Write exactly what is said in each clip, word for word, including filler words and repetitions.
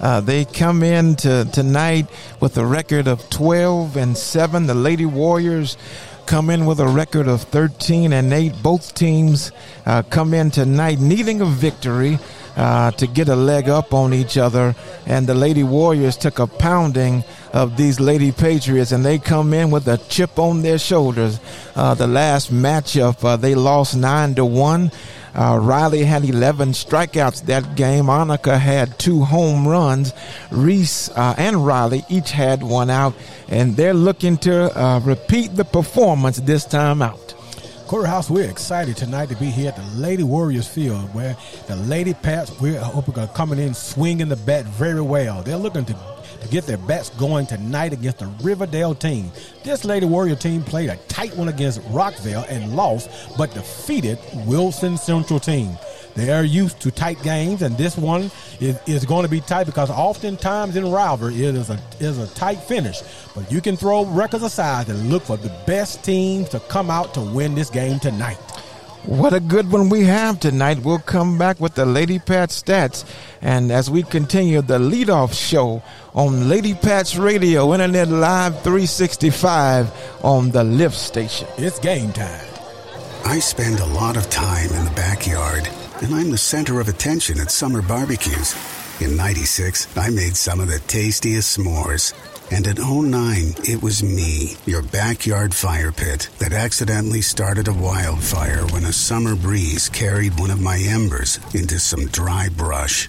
Uh, they come in to, tonight with a record of twelve and seven. The Lady Warriors come in with a record of thirteen and eight. Both teams uh, come in tonight needing a victory uh, to get a leg up on each other. And the Lady Warriors took a pounding of these Lady Patriots, and they come in with a chip on their shoulders. Uh, the last matchup, uh, they lost nine to one. Uh, Riley had eleven strikeouts that game. Annika had two home runs. Reese uh, and Riley each had one out, and they're looking to uh, repeat the performance this time out. Courthouse, we're excited tonight to be here at the Lady Warriors Field, where the Lady Pats, we're hoping, are coming in swinging the bat very well. They're looking to to get their bats going tonight against the Riverdale team. This Lady Warrior team played a tight one against Rockville and lost, but defeated Wilson Central team. They are used to tight games, and this one is, is going to be tight because oftentimes in rivalry it is a is a tight finish. But you can throw records aside and look for the best teams to come out to win this game tonight. What a good one we have tonight. We'll come back with the Lady Pat stats. And as we continue the leadoff show on Lady Pat's Radio, Internet Live three sixty-five on the Lift Station. It's game time. I spend a lot of time in the backyard, and I'm the center of attention at summer barbecues. In ninety-six, I made some of the tastiest s'mores. And in oh nine, it was me, your backyard fire pit, that accidentally started a wildfire when a summer breeze carried one of my embers into some dry brush.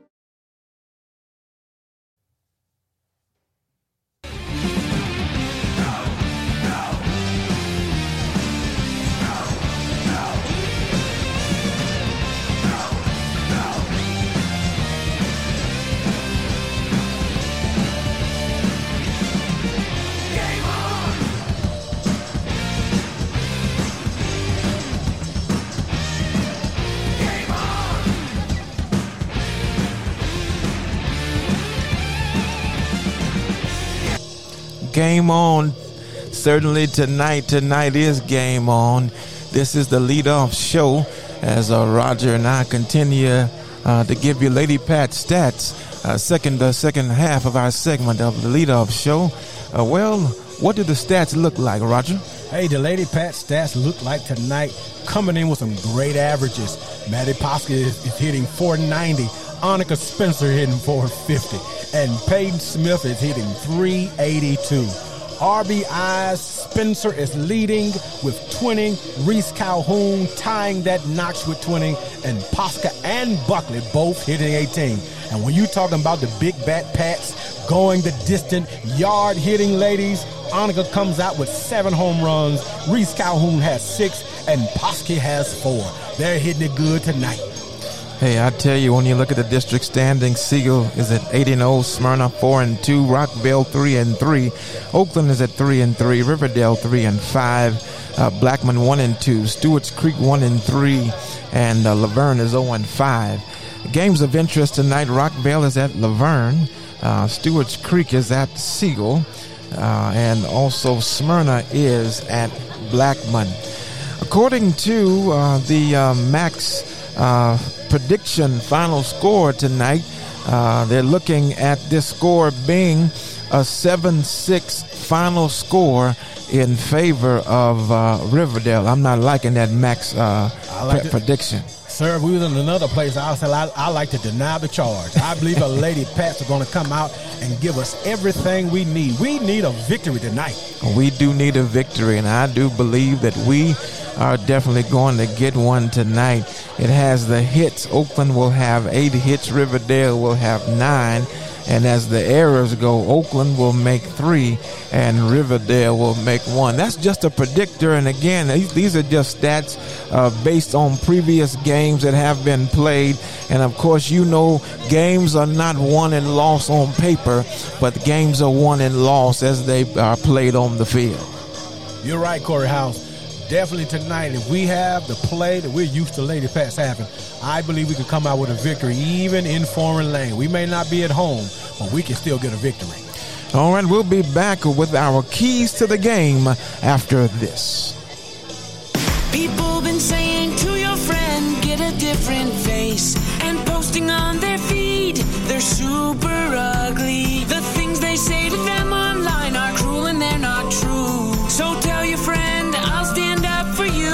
Game on. Certainly tonight. Tonight is game on. This is the leadoff show as uh, Roger and I continue uh, to give you Lady Pat stats. Uh, second, the uh, second half of our segment of the leadoff show. Uh, well, what do the stats look like, Roger? Hey, the Lady Pat stats look like tonight, coming in with some great averages. Maddie Poskey is, is hitting four ninety. Annika Spencer hitting four fifty, and Peyton Smith is hitting three eighty-two. R B Is, Spencer is leading with twenty, Reese Calhoun tying that notch with twenty, and Poskey and Buckley both hitting eighteen. And when you're talking about the big bat Pats going the distant, yard hitting ladies, Annika comes out with seven home runs, Reese Calhoun has six, and Poskey has four. They're hitting it good tonight. Hey, I tell you, when you look at the district standing, Siegel is at eight and oh, Smyrna four and two, Rockville three and three, Oakland is at three and three, Riverdale three and five, uh, Blackman one and two, Stewart's Creek one and three, and uh, La Vergne is oh and five. Games of interest tonight, Rockville is at La Vergne, uh, Stewart's Creek is at Siegel, uh, and also Smyrna is at Blackman. According to uh, the uh, Max uh, prediction final score tonight, uh, they're looking at this score being a seven six final score in favor of uh, Riverdale. I'm not liking that Max uh, like pre- prediction. Sir, if we was in another place, I said I, I like to deny the charge. I believe a Lady Pats are going to come out and give us everything we need. We need a victory tonight. We do need a victory, and I do believe that we are definitely going to get one tonight. It has the hits. Oakland will have eight hits. Riverdale will have nine. And as the errors go, Oakland will make three and Riverdale will make one. That's just a predictor. And again, these are just stats uh, based on previous games that have been played. And, of course, you know games are not won and lost on paper, but games are won and lost as they are played on the field. You're right, Corey House. Definitely tonight, if we have the play that we're used to Lady Pats having, I believe we could come out with a victory, even in foreign land. We may not be at home, but we can still get a victory. All right, we'll be back with our keys to the game after this. People been saying to your friend, get a different face, and posting on their feed, they're super ugly. The things they say to them online are cruel and they're not true. So tell your friend, I'll stand for you.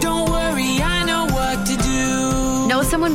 Don't worry, I know what to do. Know someone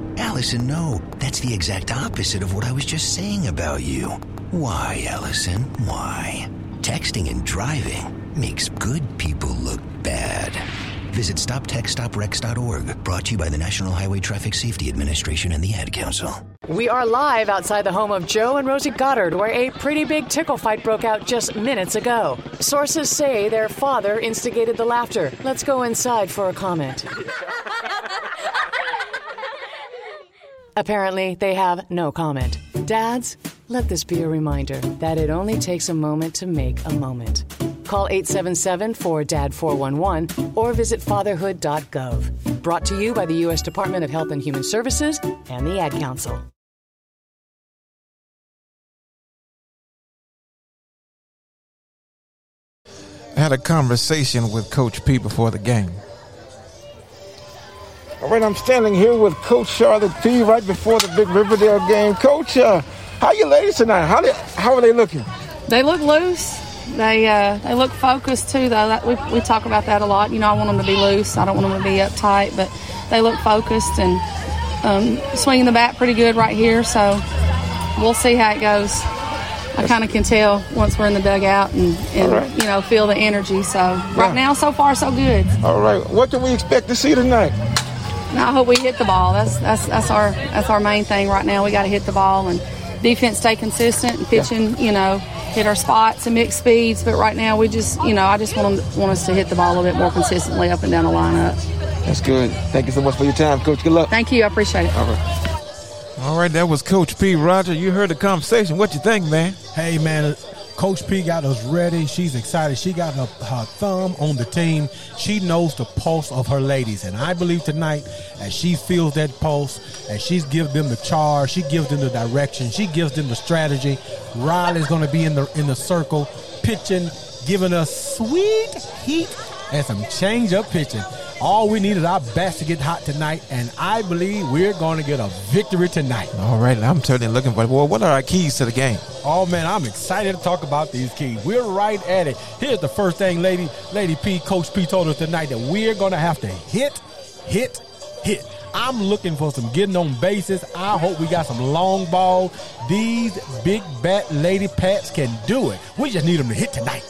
Allison, no. That's the exact opposite of what I was just saying about you. Why, Allison? Why? Texting and driving makes good people look bad. Visit stop text stop rex dot org, brought to you by the National Highway Traffic Safety Administration and the Ad Council. We are live outside the home of Joe and Rosie Goddard, where a pretty big tickle fight broke out just minutes ago. Sources say their father instigated the laughter. Let's go inside for a comment. Apparently, they have no comment. Dads, let this be a reminder that it only takes a moment to make a moment. Call eight seven seven, four D A D, four one one or visit fatherhood dot gov. Brought to you by the U S Department of Health and Human Services and the Ad Council. I had a conversation with Coach P before the game. All right, I'm standing here with Coach Charlotte P right before the big Riverdale game. Coach, uh, how you ladies tonight? How did, how are they looking? They look loose. They uh, they look focused, too, though. That, we, we talk about that a lot. You know, I want them to be loose. I don't want them to be uptight, but they look focused and um, swinging the bat pretty good right here. So we'll see how it goes. I kind of can tell once we're in the dugout and, and right. you know, feel the energy. So yeah. Right now, so far, so good. All right. What can we expect to see tonight? No, I hope we hit the ball. That's that's that's our that's our main thing right now. We got to hit the ball and defense stay consistent and pitching, yeah. you know, hit our spots and mix speeds, but right now we just, you know, I just want them, want us to hit the ball a little bit more consistently up and down the lineup. That's good. Thank you so much for your time, Coach. Good luck. Thank you. I appreciate it. All right. All right, that was Coach P. Roger, you heard the conversation. What you think, man? Hey, man, Coach P got us ready. She's excited. She got her, her thumb on the team. She knows the pulse of her ladies. And I believe tonight, as she feels that pulse, as she gives them the charge, she gives them the direction, she gives them the strategy, Riley's going to be in the in the circle, pitching, giving us sweet heat and some change-up pitching. All we need is our bats to get hot tonight, and I believe we're going to get a victory tonight. All right, I'm certainly looking for it. Well, what are our keys to the game? Oh, man, I'm excited to talk about these keys. We're right at it. Here's the first thing Lady Lady P, Coach P told us tonight, that we're going to have to hit, hit, hit. I'm looking for some getting on bases. I hope we got some long ball. These big bat lady pats can do it. We just need them to hit tonight.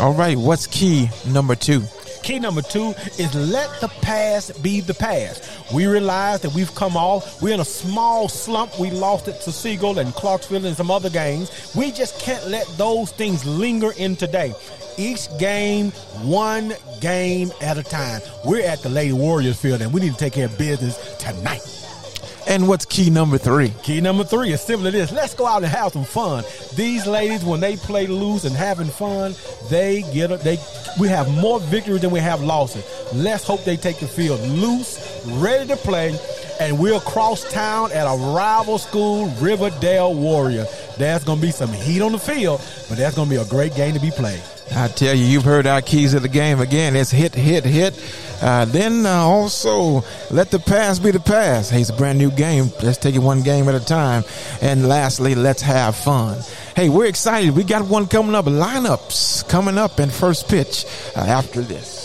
All right, what's key number two? Key number two is let the past be the past. We realize that we've come off. We're in a small slump. We lost it to Seagull and Clarksville and some other games. We just can't let those things linger in today. Each game, one game at a time. We're at the Lady Warriors field, and we need to take care of business tonight. And what's key number three? Key number three is similar to this. Let's go out and have some fun. These ladies, when they play loose and having fun, they get a, they we have more victories than we have losses. Let's hope they take the field loose, ready to play, and we'll cross town at a rival school, Riverdale Warrior. There's going to be some heat on the field, but that's going to be a great game to be played. I tell you, you've heard our keys of the game again. It's hit, hit, hit. Uh, then uh, also, let the pass be the pass. Hey, it's a brand new game. Let's take it one game at a time. And lastly, let's have fun. Hey, we're excited. We got one coming up. Lineups coming up in first pitch uh, after this.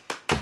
But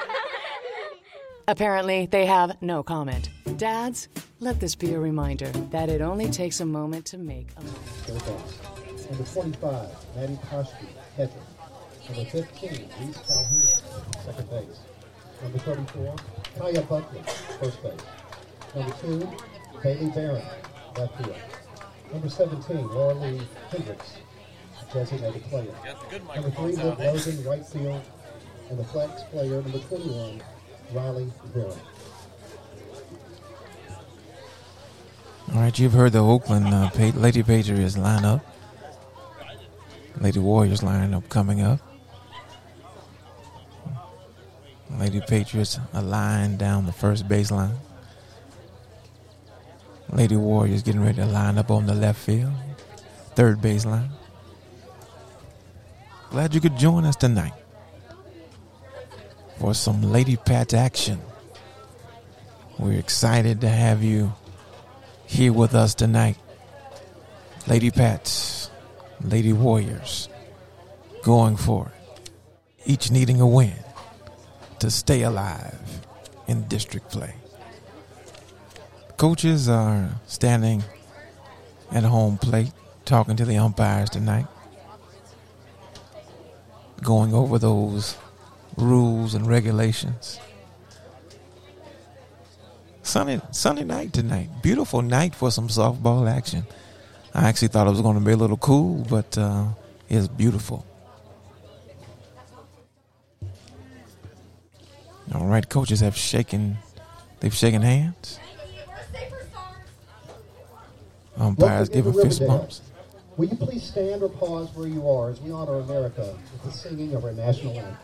Apparently, they have no comment. Dads, let this be a reminder that it only takes a moment to make a moment. Number forty-five, Maddie Poskey, catcher. Number fifteen, Reese Calhoun, second base. Number thirty-four, Kaya Buckley, first base. Number two, Bailey Barron, left field. Number seventeen, Lorelai Hendricks, designated player. Number three, Liv Logan, right field. And the flex player, number twenty-one, Riley Barron. All right, you've heard the Oakland uh, pa- Lady Patriots lineup, Lady Warriors lineup coming up. Lady Patriots aligned down the first baseline. Lady Warriors getting ready to line up on the left field, third baseline. Glad you could join us tonight for some Lady Pat action. We're excited to have you here with us tonight. Lady Pats, Lady Warriors, going for it. Each needing a win to stay alive in district play. Coaches are standing at home plate, talking to the umpires tonight, going over those rules and regulations. Sunday, Sunday night tonight. Beautiful night for some softball action. I actually thought it was going to be a little cool, but uh, it's beautiful. All right, coaches have shaken. They've shaken hands. Umpires giving fist bumps. Will you please stand or pause where you are as we honor America with the singing of our national anthem?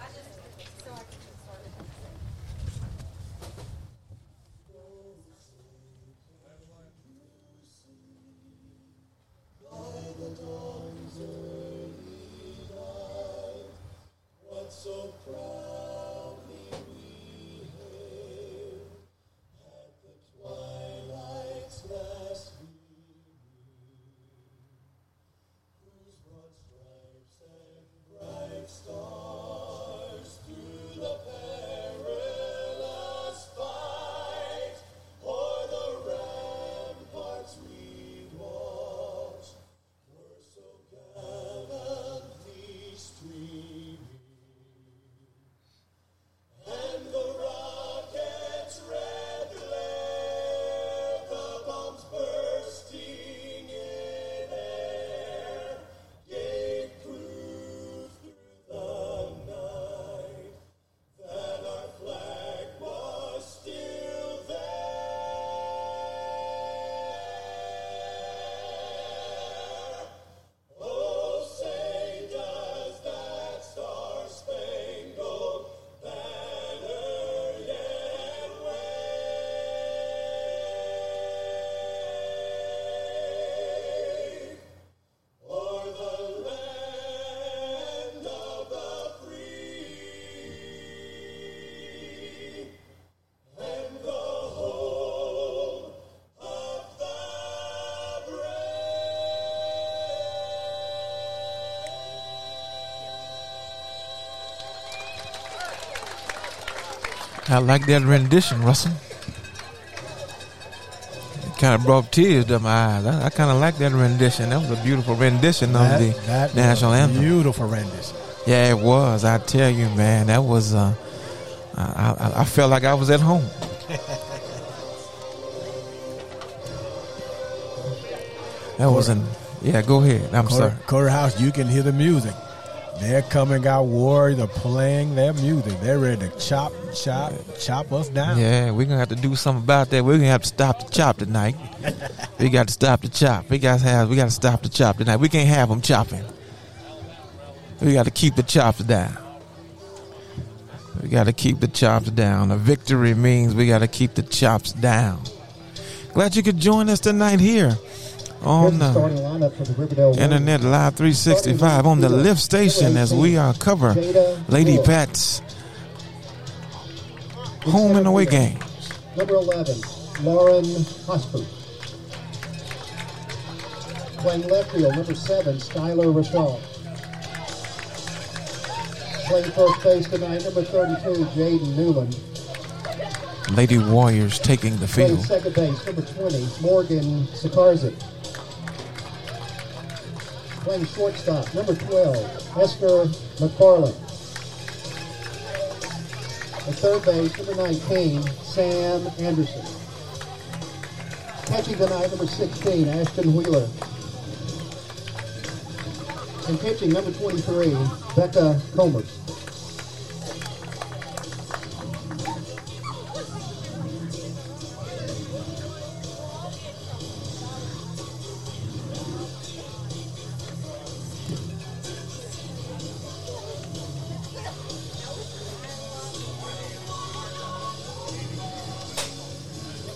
I like that rendition, Russell. It kind of brought tears to my eyes. I, I kind of like that rendition. That was a beautiful rendition that, of the that national was a anthem. Beautiful rendition. Yeah, it was. I tell you, man, that was. Uh, I, I, I felt like I was at home. That wasn't. Yeah, go ahead. I'm Quarter, sorry, Quarter House. You can hear the music. They're coming out warriors. They're playing their music. They're ready to chop, chop, chop us down. Yeah, we're going to have to do something about that. We're going to have to stop the chop tonight. We got to stop the chop. We got to have. We got to stop the chop tonight. We can't have them chopping. We got to keep the chops down. We got to keep the chops down. A victory means we got to keep the chops down. Glad you could join us tonight here on the, the Internet Live three sixty-five on the Lift Station as we are cover Lady Pat's home and away games. Number eleven, Lauren Hosford. Playing left field, number seven, Skylar Rafael. Playing first base tonight, number thirty-two, Jaden Newland. Lady Warriors taking the field. Playing second base, number twenty, Morgan Sikarzik. Playing shortstop, number twelve, Esther McFarland. At third base, number nineteen, Sam Anderson. Catching tonight, number sixteen, Ashton Wheeler. And pitching, number twenty-three, Becca Comer.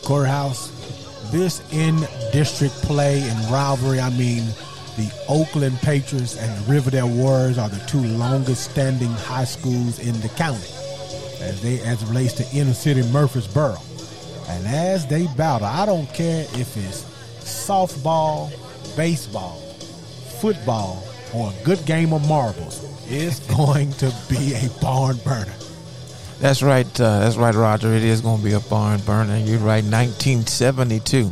Courthouse, this in-district play and rivalry, I mean, the Oakland Patriots and the Riverdale Warriors are the two longest-standing high schools in the county as they as it relates to inner-city Murfreesboro. And as they battle, I don't care if it's softball, baseball, football, or a good game of marbles, it's going to be a barn burner. That's right, uh, that's right, Roger. It is going to be a barn burner. You're right, nineteen seventy-two,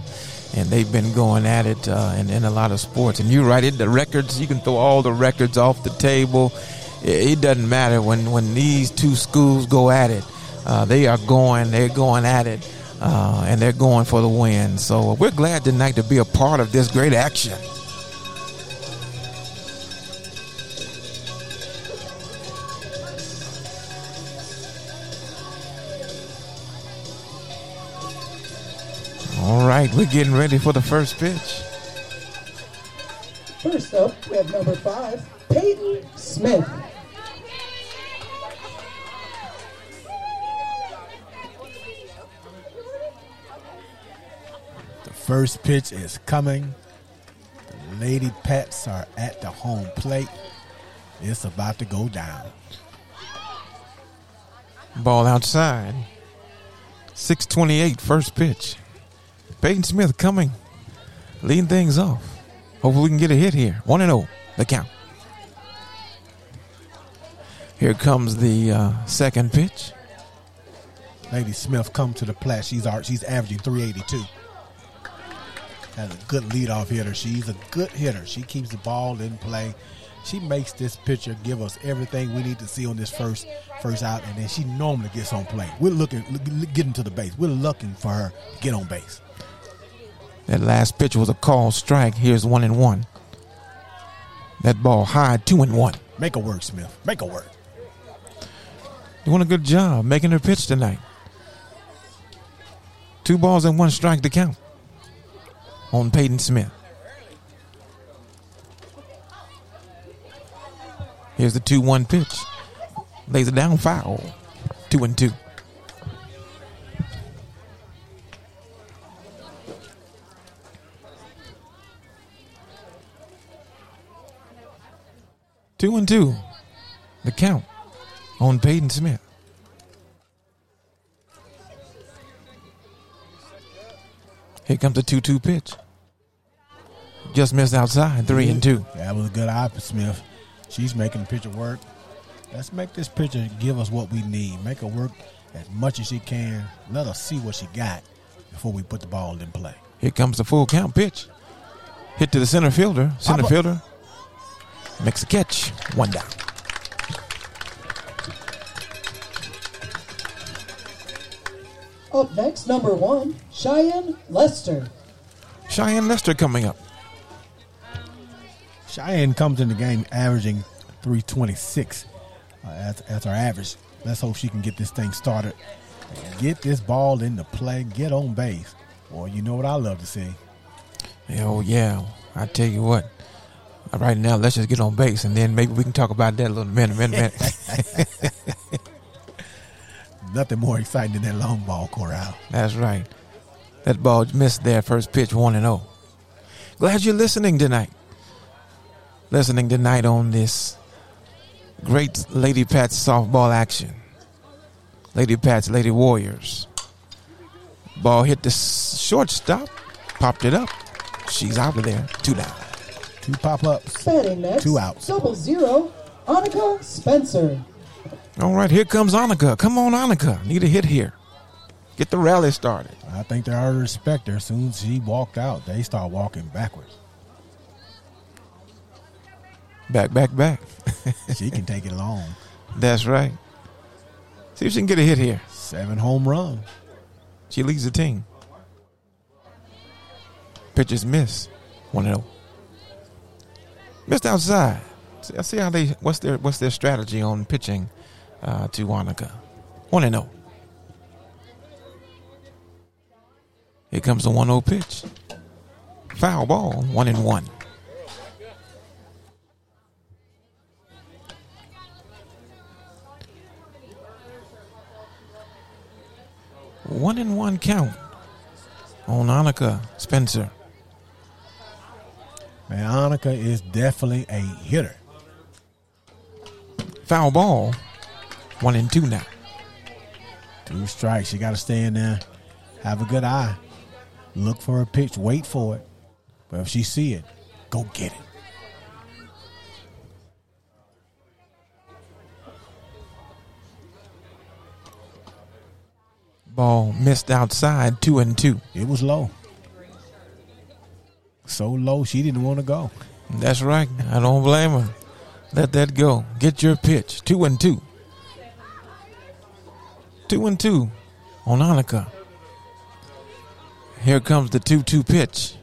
and they've been going at it uh, in, in a lot of sports. And you're right, it, the records, you can throw all the records off the table. It, it doesn't matter when, when these two schools go at it. Uh, they are going, they're going at it, uh, and they're going for the win. So we're glad tonight to be a part of this great action. All right, we're getting ready for the first pitch. First up, we have number five, Peyton Smith. The first pitch is coming. The Lady Pats are at the home plate. It's about to go down. Ball outside. six twenty-eight, first pitch. Peyton Smith coming, leading things off. Hopefully we can get a hit here. one and oh, the count. Here comes the uh, second pitch. Lady Smith come to the plate. She's our, she's averaging three eighty-two. Has a good leadoff hitter. She's a good hitter. She keeps the ball in play. She makes this pitcher give us everything we need to see on this first first out, and then she normally gets on play. We're looking, getting to the base. We're looking for her to get on base. That last pitch was a called strike. Here's one and one. That ball high, two and one. Make her work, Smith. Make her work. Doing a good job making her pitch tonight. Two balls and one strike to count on Peyton Smith. Here's the two one pitch. Lays it down foul. Two and two. Two and two. The count on Peyton Smith. Here comes the two two pitch. Just missed outside. Three and two. That was a good eye for Smith. She's making the pitcher work. Let's make this pitcher give us what we need. Make her work as much as she can. Let us see what she got before we put the ball in play. Here comes the full count pitch. Hit to the center fielder. Center Papa. fielder makes a catch. One down. Up next, number one, Cheyenne Lester. Cheyenne Lester coming up. Cheyenne comes in the game averaging three twenty-six. Uh, that's, that's our average. Let's hope she can get this thing started. Get this ball into play. Get on base. Boy, you know what I love to see. Oh, yeah. I tell you what. Right now, let's just get on base, and then maybe we can talk about that a little minute, minute, minute. Nothing more exciting than that long ball, Corral. That's right. That ball missed their first pitch, one and oh. Glad you're listening tonight. Listening tonight on this great Lady Pats softball action. Lady Pats, Lady Warriors. Ball hit the shortstop, popped it up. She's out of there. Two down. Two pop ups. Batting next. Two outs. Double zero. Annika Spencer. All right, here comes Annika. Come on, Annika. Need a hit here. Get the rally started. I think they already respect her. As soon as she walked out, they start walking backwards. Back, back, back. She can take it long. That's right. See if she can get a hit here. Seven home run. She leads the team. Pitchers miss. one and oh. Missed outside. See, I see how they. What's their What's their strategy on pitching uh, to Annika? one and oh. Here comes the one oh pitch. Foul ball. one and one. One and one count on Annika Spencer. Man, Annika is definitely a hitter. Foul ball. One and two now. Two strikes. You got to stay in there. Have a good eye. Look for a pitch. Wait for it. But if she see it, go get it. Ball missed outside, two and two. It was low. So low, she didn't want to go. That's right. I don't blame her. Let that go. Get your pitch. Two and two. Two and two on Annika. Here comes the two two pitch.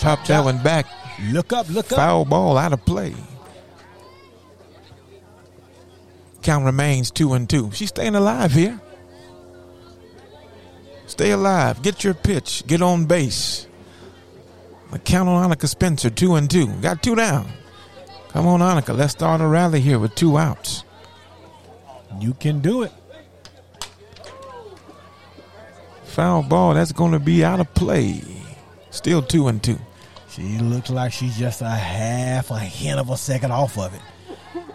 Top that one back. Look up, look up. Foul ball out of play. Count remains two and two. She's staying alive here. Stay alive. Get your pitch. Get on base. But count on Annika Spencer, two and two. Got two down. Come on, Annika. Let's start a rally here with two outs. You can do it. Foul ball. That's going to be out of play. Still two and two. She looks like she's just a half a hint of a second off of it.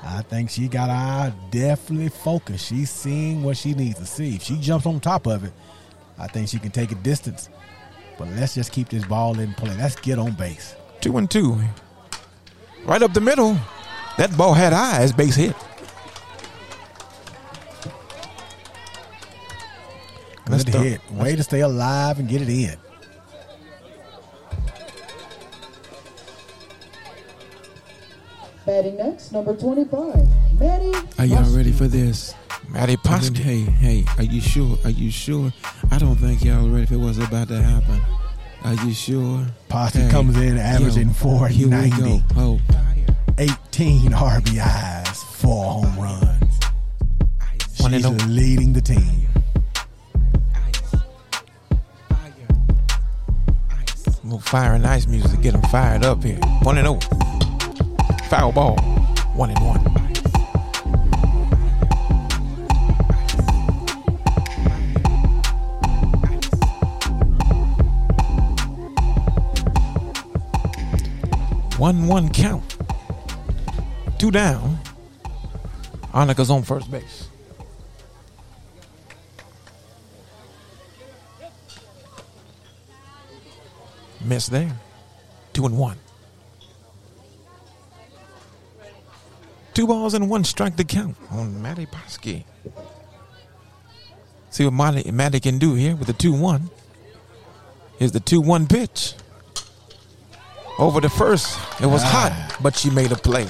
I think she got her eye definitely focused. She's seeing what she needs to see. If she jumps on top of it, I think she can take a distance. But let's just keep this ball in play. Let's get on base. Two and two. Right up the middle. That ball had eyes. Base hit. Good hit. Way to stay alive and get it in. Maddie next, number twenty-five. Maddie Poskey. Are y'all ready for this? Maddie Poskey. Hey, hey, are you sure? Are you sure? I don't think y'all ready for what's about to happen. Are you sure? Poskey hey, comes in averaging yo, four ninety. Oh. eighteen R B Is, four home runs. She's leading the team. We'll fire and ice music to get them fired up here. One and oh. Foul ball, one and one. One one count. Two down. Annika's on first base. Miss there. Two and one. Two balls and one strike to count on Maddie Poskey. See what Maddie, Maddie can do here with the two one. Here's the two one pitch. Over the first. It was ah. hot, but she made a play.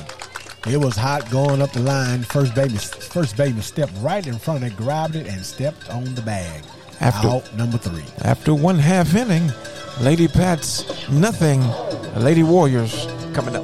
It was hot going up the line. First baby, first baby stepped right in front of it, grabbed it, and stepped on the bag. After, out number three. After one half inning, Lady Pats nothing. Lady Warriors coming up.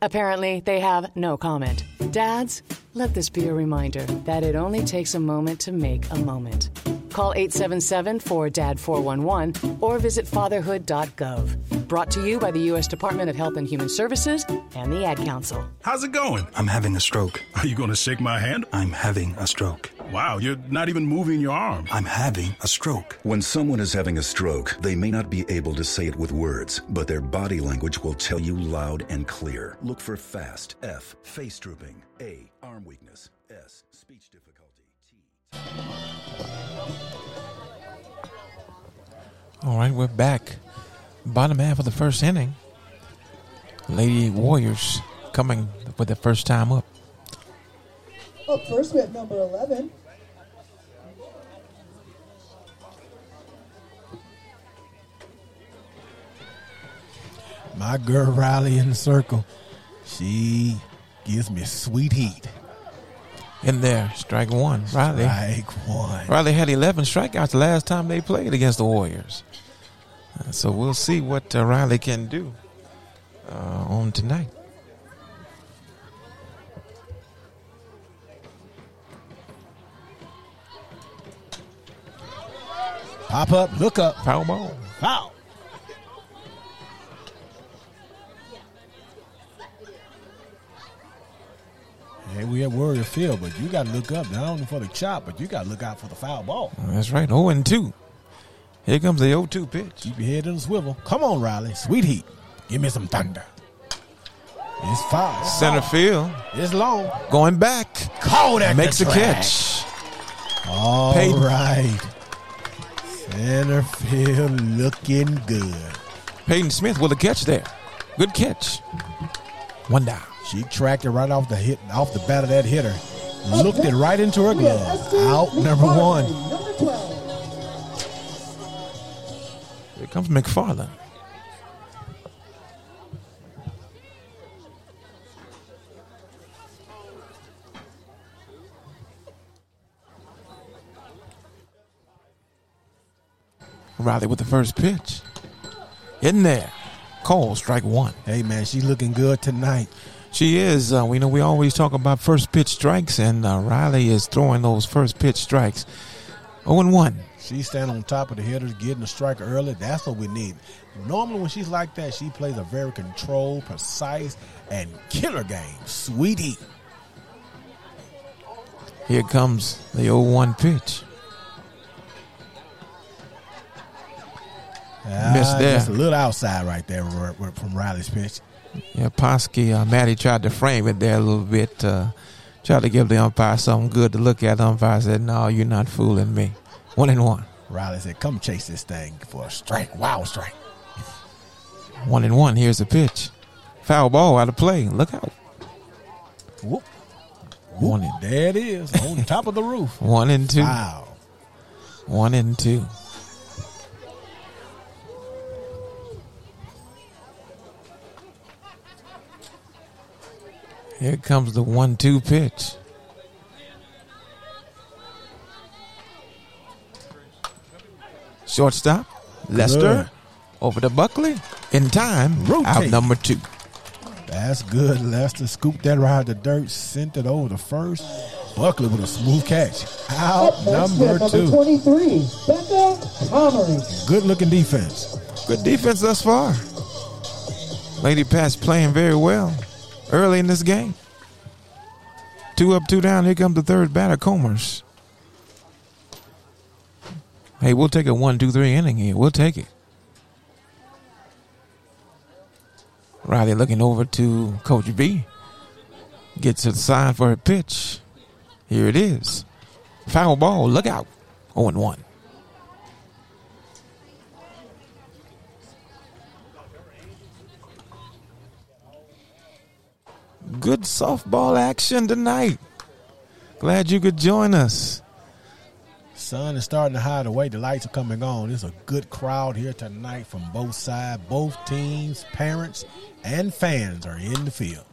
Apparently, they have no comment. Dads, let this be a reminder that it only takes a moment to make a moment. Call eight seven seven, four D A D, four one one or visit fatherhood dot gov. Brought to you by the U S Department of Health and Human Services and the Ad Council. How's it going? I'm having a stroke. Are you going to shake my hand? I'm having a stroke. Wow, you're not even moving your arm. I'm having a stroke. When someone is having a stroke, they may not be able to say it with words, but their body language will tell you loud and clear. Look for FAST, F, face drooping, A, arm weakness, S, speech difficulty, T. All right, we're back. Bottom half of the first inning. Lady Warriors coming for the first time up. Up first, we have number eleven. My girl Riley in the circle. She gives me sweet heat. In there, strike one. Riley. Strike one. Riley had eleven strikeouts the last time they played against the Warriors. Uh, so we'll see what uh, Riley can do uh, on tonight. Pop up, look up. Foul ball. Foul. Yeah, we at Warrior Field, but you got to look up not only for the chop, but you got to look out for the foul ball. That's right, oh and two. Here comes the oh two pitch. Keep your head in the swivel. Come on, Riley. Sweet heat. Give me some thunder. It's foul. It's Center foul. Field. It's long. Going back. Called at Makes the Makes a catch. All Peyton. Right. Center field looking good. Peyton Smith with a catch there. Good catch. One down. She tracked it right off the hit, off the bat of that hitter. Looked it right into her glove. Out number one. Here comes McFarland. Riley with the first pitch. In there. Cole, strike one. Hey, man, she's looking good tonight. She is. Uh, we know we always talk about first pitch strikes, and uh, Riley is throwing those first pitch strikes. oh and one. She standing on top of the hitters, getting a strike early. That's what we need. Normally when she's like that, she plays a very controlled, precise, and killer game. Sweetie. Here comes the oh one pitch. Uh, Missed there. Just a little outside right there from Riley's pitch. Yeah, Poskey, uh, Maddie tried to frame it there a little bit. Uh, tried to give the umpire something good to look at. The umpire said, no, you're not fooling me. One and one. Riley said, come chase this thing for a strike. Wow, strike. One and one. Here's the pitch. Foul ball out of play. Look out. Whoop. Whoop. And there it is. On top of the roof. One and two. Wow. One and two. Here comes the one two pitch. Shortstop, Lester, good. Over to Buckley. In time, rotate. Out number two. That's good, Lester. Scooped that right out of the dirt, sent it over to first. Buckley with a smooth catch. Out number two. Number twenty-three, Becca Comer. Good-looking defense. Good defense thus far. Lady Pat's playing very well. Early in this game. Two up, two down. Here comes the third batter, Comers. Hey, we'll take a one, two, three inning here. We'll take it. Riley looking over to Coach V. Gets to the side for a pitch. Here it is. Foul ball. Look out. oh and one. Good softball action tonight. Glad you could join us. Sun is starting to hide away. The lights are coming on. There's a good crowd here tonight from both sides. Both teams, parents, and fans are in the field.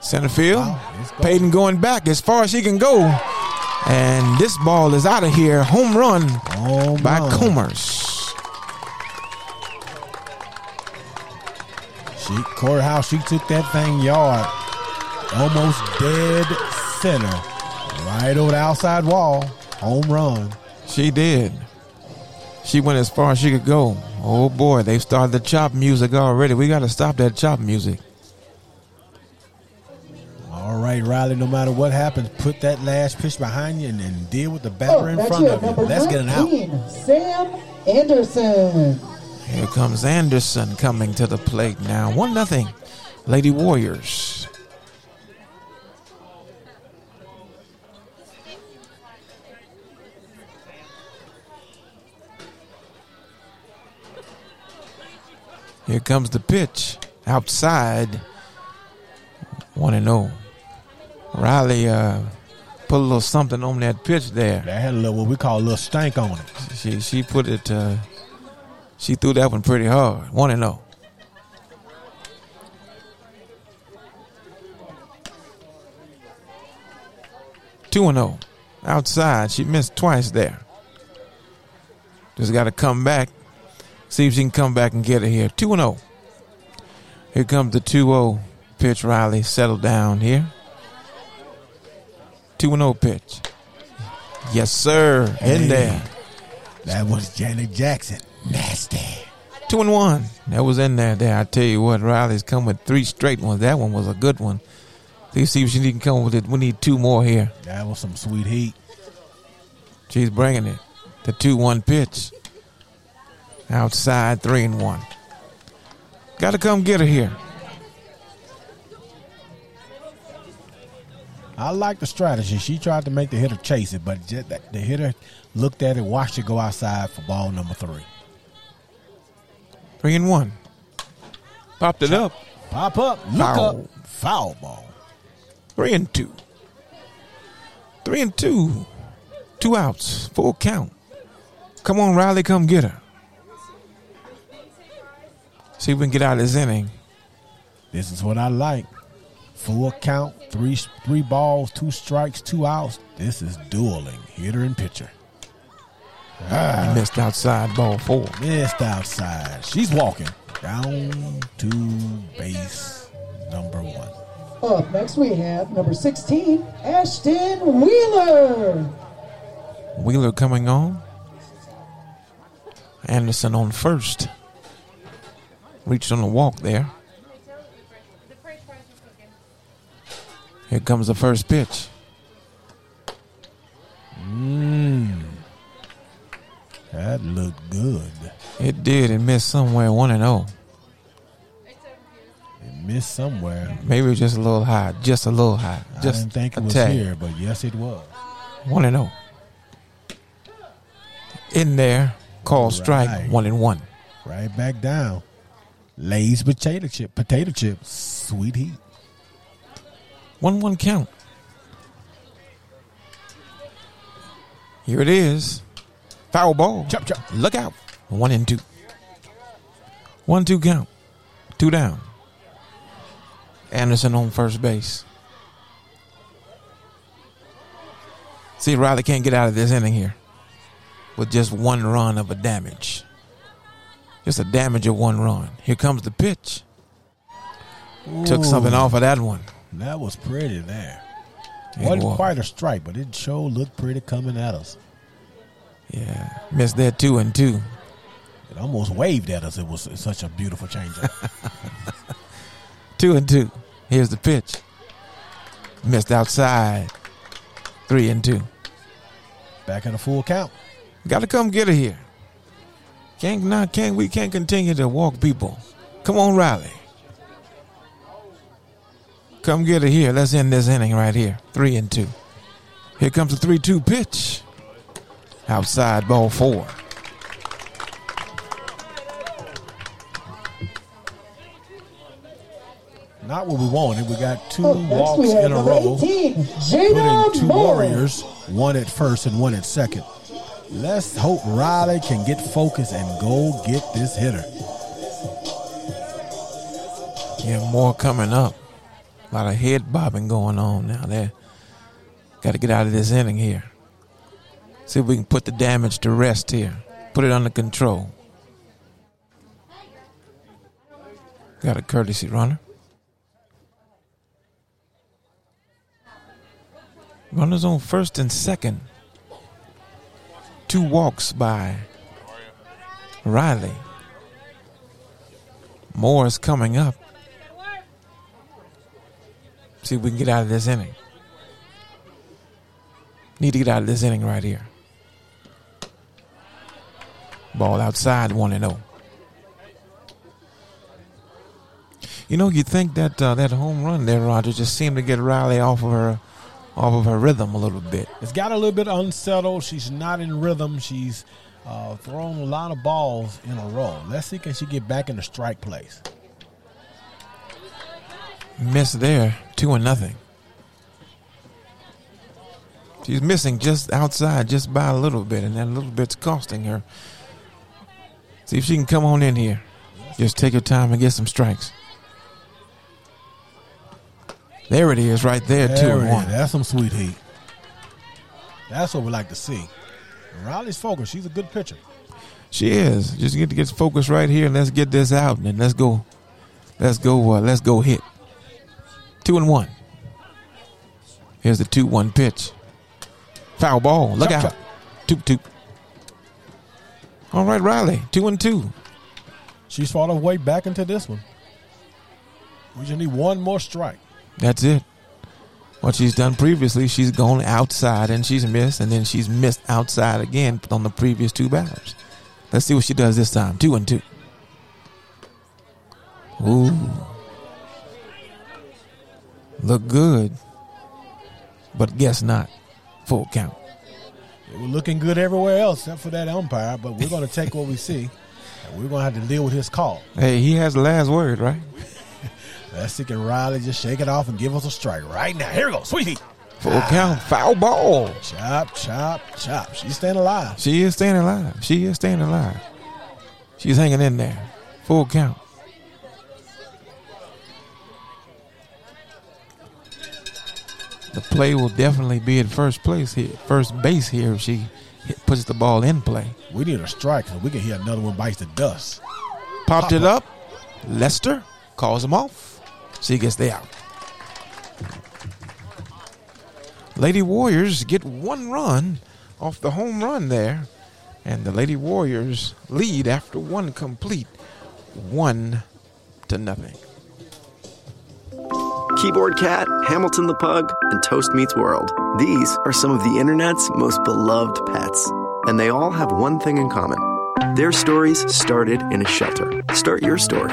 Center field. Wow, Peyton going back as far as she can go. And this ball is out of here. Home run Home by run. Comers. She, Courthouse, she took that thing yard. Almost dead center. Right over the outside wall. Home run. She did. She went as far as she could go. Oh, boy, they've started the chop music already. We got to stop that chop music. All right, Riley, no matter what happens, put that last pitch behind you and, and deal with the batter oh, in front of you. Let's get it out. Sam Anderson. Here comes Anderson coming to the plate now. One nothing, Lady Warriors. Here comes the pitch outside. one and oh. Riley uh, put a little something on that pitch there. That had a little what we call a little stank on it. She she put it. Uh, she threw that one pretty hard. one and oh. two and oh. Outside. She missed twice there. Just got to come back. See if she can come back and get it here. two and oh. Here comes the two oh pitch. Riley, settle down here. two and oh pitch. Yes, sir. Hey, in there. That was Janet Jackson. Nasty. Two and one. That was in there. There, I tell you what, Riley's come with three straight ones. That one was a good one. See, see if she can come with it. We need two more here. That was some sweet heat. She's bringing it. The two one pitch. Outside, three and one. Got to come get her here. I like the strategy. She tried to make the hitter chase it, but the hitter looked at it, watched it go outside for ball number three. Three and one. Popped it up. Pop up. Look foul. Up. Foul ball. Three and two. Three and two. Two outs. Full count. Come on, Riley. Come get her. See if we can get out of this inning. This is what I like. Full count, three three balls, two strikes, two outs. This is dueling, hitter and pitcher. Ah, missed outside, ball four. Missed outside. She's walking. Down to base number one. Up next we have number sixteen, Ashton Wheeler. Wheeler coming on. Anderson on first. Reached on the walk there. Here comes the first pitch. Mmm. That looked good. It did. It missed somewhere, one and oh. It missed somewhere. Maybe it was just a little high. Just a little high. Just I didn't think it was tag. Here, but yes, it was. one and oh. In there. Call strike. Right. one and one. Right back down. Lay's potato chip. Potato chip. Sweet heat. one one count. Here it is. Foul ball. Chop, chop. Look out. one and two. one two count. Two down. Anderson on first base. See, Riley can't get out of this inning here with just one run of a damage. Just a damage of one run. Here comes the pitch. Ooh. Took something off of that one. That was pretty there. It wasn't was. quite a strike, but it sure looked pretty coming at us. Yeah. Missed that two and two. It almost waved at us. It was such a beautiful changeup. two and two. Here's the pitch. Missed outside. Three and two. Back in a full count. Got to come get her here. Can't, not, can't, we can't continue to walk people. Come on, Riley. Come get her here. Let's end this inning right here. Three and two. Here comes the three two pitch. Outside, ball four. Not what we wanted. We got two oh, walks in a row. eighteen, Jada putting two Moore. Warriors, one at first and one at second. Let's hope Riley can get focused and go get this hitter. Yeah, more coming up. A lot of head bobbing going on now there. Got to get out of this inning here. See if we can put the damage to rest here. Put it under control. Got a courtesy runner. Runners on first and second. Two walks by Riley. Moore is coming up. See if we can get out of this inning. Need to get out of this inning right here. Ball outside, one and oh. You know, you think that uh, that home run there, Roger, just seemed to get Riley off of her off of her rhythm a little bit. It's got a little bit unsettled. She's not in rhythm. She's uh, thrown a lot of balls in a row. Let's see can she get back in the strike place. Missed there, two and nothing. She's missing just outside, just by a little bit, and that little bit's costing her. See if she can come on in here. Just take her time and get some strikes. There it is, right there, there two and one. Is. That's some sweet heat. That's what we like to see. Riley's focused. She's a good pitcher. She is. Just get to get focused right here, and let's get this out, and let's go, let's go, uh, let's go hit. Two and one. Here's the two one pitch. Foul ball. Look out. Toop, toop. All right, Riley. Two and two. She's fought her way back into this one. We just need one more strike. That's it. what she's done previously. She's gone outside and she's missed, and then she's missed outside again on the previous two batters. Let's see what she does this time. Two and two. Ooh. Look good. But guess not. Full count. We're looking good everywhere else except for that umpire, but we're going to take what we see. And we're going to have to deal with his call. Hey, he has the last word, right? Let's see, can Riley just shake it off and give us a strike right now. Here we go, sweetie. Full ah. count, foul ball. Chop, chop, chop. She's staying alive. She is staying alive. She is staying alive. She's hanging in there. Full count. The play will definitely be at first place here, first base here if she puts the ball in play. We need a strike because we can hear another one bites the dust. Popped Pop it up. up. Lester calls him off. She gets the out. Lady Warriors get one run off the home run there. And the Lady Warriors lead after one complete, one to nothing. Keyboard Cat, Hamilton the Pug, and Toast Meets World. These are some of the Internet's most beloved pets. And they all have one thing in common. Their stories started in a shelter. Start your story.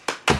But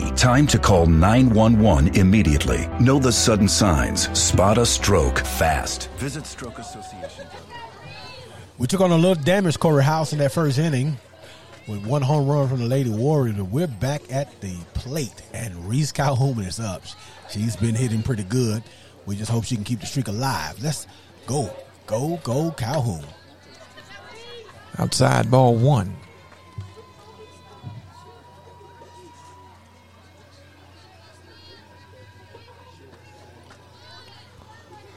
time to call nine one one immediately. Know the sudden signs. Spot a stroke fast. Visit Stroke Association. We took on a little damage, Corey House, in that first inning with one home run from the Lady Warriors. We're back at the plate, and Reese Calhoun is up. She's been hitting pretty good. We just hope she can keep the streak alive. Let's go, go, go, Calhoun. Outside, ball one.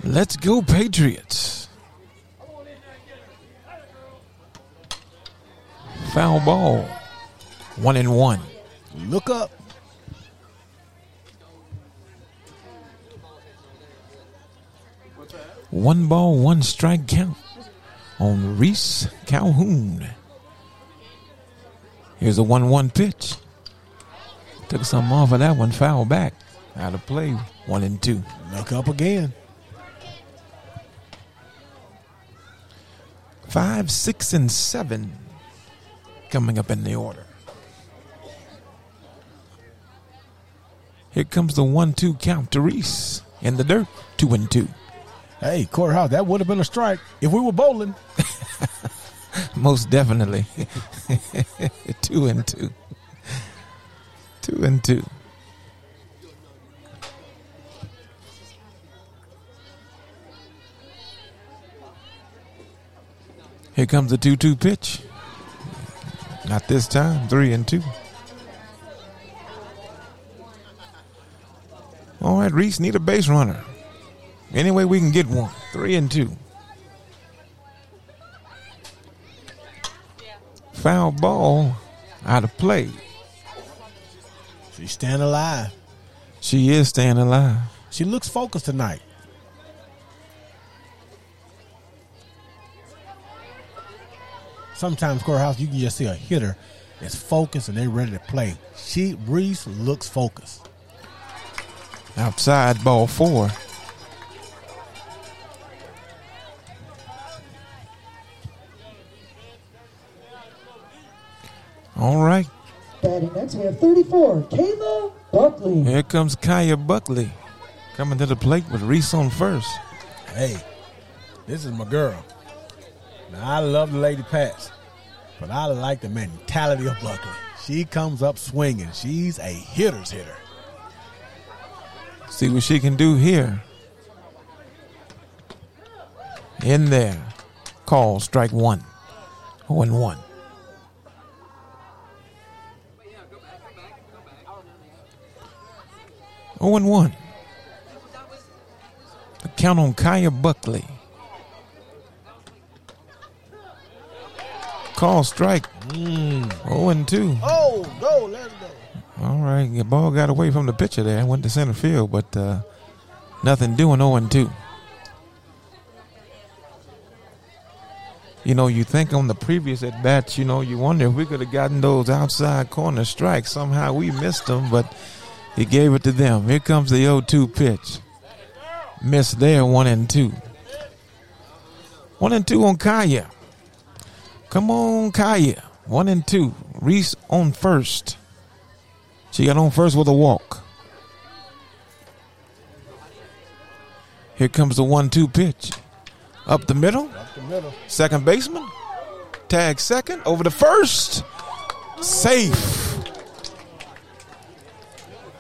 Let's go, Patriots. Foul ball. One and one. Look up. One ball, one strike count on Reese Calhoun. Here's a one-one pitch. Took something off of that one. Foul back. Out of play. One and two. Look up again. Five, six, and seven. Coming up in the order. Here comes the one-two count to Reese in the dirt. Two and two. Hey, Courthouse, that would have been a strike if we were bowling. Most definitely. Two and two. Two and two. Here comes the two-two pitch. Not this time. Three and two. All right, Reese need a base runner. Any way we can get one. Three and two. Foul ball out of play. She's staying alive. She is staying alive. She looks focused tonight. Sometimes, Courthouse, you can just see a hitter is focused and they're ready to play. She, Reese, looks focused. Outside, ball four. All right. Maddie. Next, we have thirty-four, Kaya Buckley. Here comes Kaya Buckley coming to the plate with Reese on first. Hey, this is my girl. Now, I love the Lady Pats, but I like the mentality of Buckley. She comes up swinging. She's a hitter's hitter. See what she can do here. In there. Call strike one. oh and one. oh and one. The count on Kaya Buckley. Call strike. Mm. oh and two. Oh, go, let's go. All right, the ball got away from the pitcher there. Went to center field, but uh, nothing doing. oh and two. You know, you think on the previous at-bats, you know, you wonder if we could have gotten those outside corner strikes. Somehow we missed them, but he gave it to them. Here comes the oh two pitch. Missed there, one and two. one and two on Kaya. Come on, Kaya. one and two. Reese on first. She got on first with a walk. Here comes the one two pitch. Up the middle. Up the middle. Second baseman. Tag second. Over the first. Safe.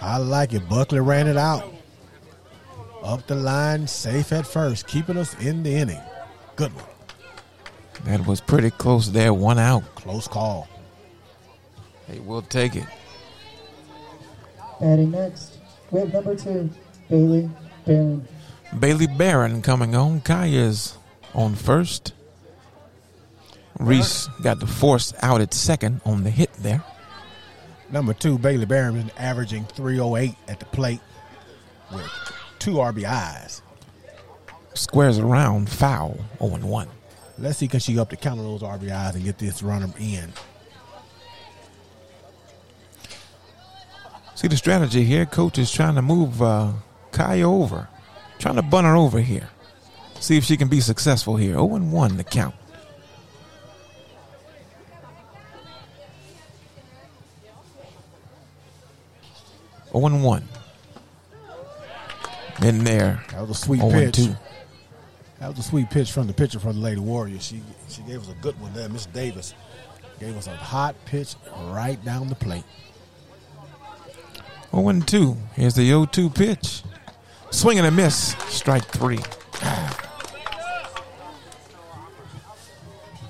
I like it. Buckley ran it out. Up the line. Safe at first. Keeping us in the inning. Good one. That was pretty close there. One out. Close call. Hey, we'll take it. Batting next, we have number two, Bailey Barron. Bailey Barron coming on. Kaya's on first. Reese got the force out at second on the hit there. Number two, Bailey Barron, is averaging three oh eight at the plate with two R B Is. Squares around, foul, oh and one. Let's see, can she up to count of those R B Is and get this runner in. See the strategy here. Coach is trying to move uh, Kaya over. Trying to bunt her over here. See if she can be successful here. oh and one the count. oh and one. In there. That was a sweet pitch. Two. That was a sweet pitch from the pitcher from the Lady Warriors. She, she gave us a good one there. Miss Davis gave us a hot pitch right down the plate. oh and two. Here's the oh two pitch. Swing and a miss. Strike three.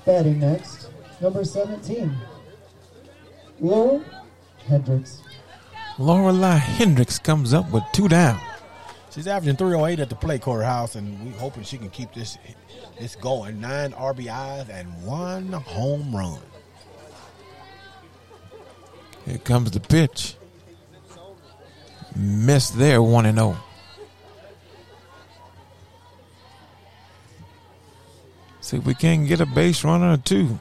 Batting next, number seventeen, Lorelai Hendricks. Lorelai Hendricks comes up with two down. She's averaging three oh eight at the plate, Courthouse, and we're hoping she can keep this, this going. Nine R B Is and one home run. Here comes the pitch. Missed there, one and oh. See if we can't get a base runner or two.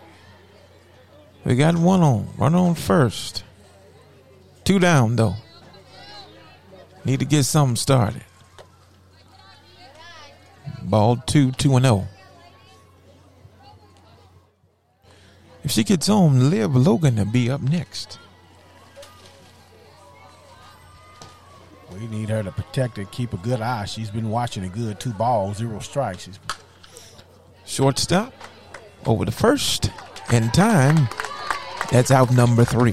We got one on. Run on first. Two down, though. Need to get something started. Ball two, two and oh. If she gets home, Liv Logan will be up next. We need her to protect and keep a good eye. She's been watching a good two balls, zero strikes. She's... Shortstop over the first in time. That's out number three.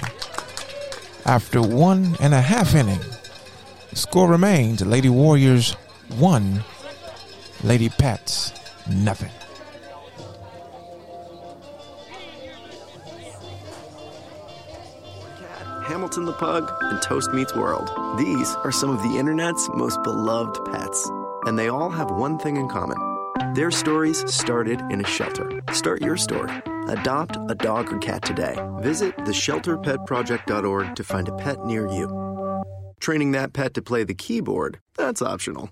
After one and a half inning, the score remains Lady Warriors one, Lady Pats nothing. Hamilton the Pug and Toast Meets World. These are some of the internet's most beloved pets, and they all have one thing in common. Their stories started in a shelter. Start your story. Adopt a dog or cat today. Visit the shelter pet project dot org to find a pet near you. Training that pet to play the keyboard, that's optional.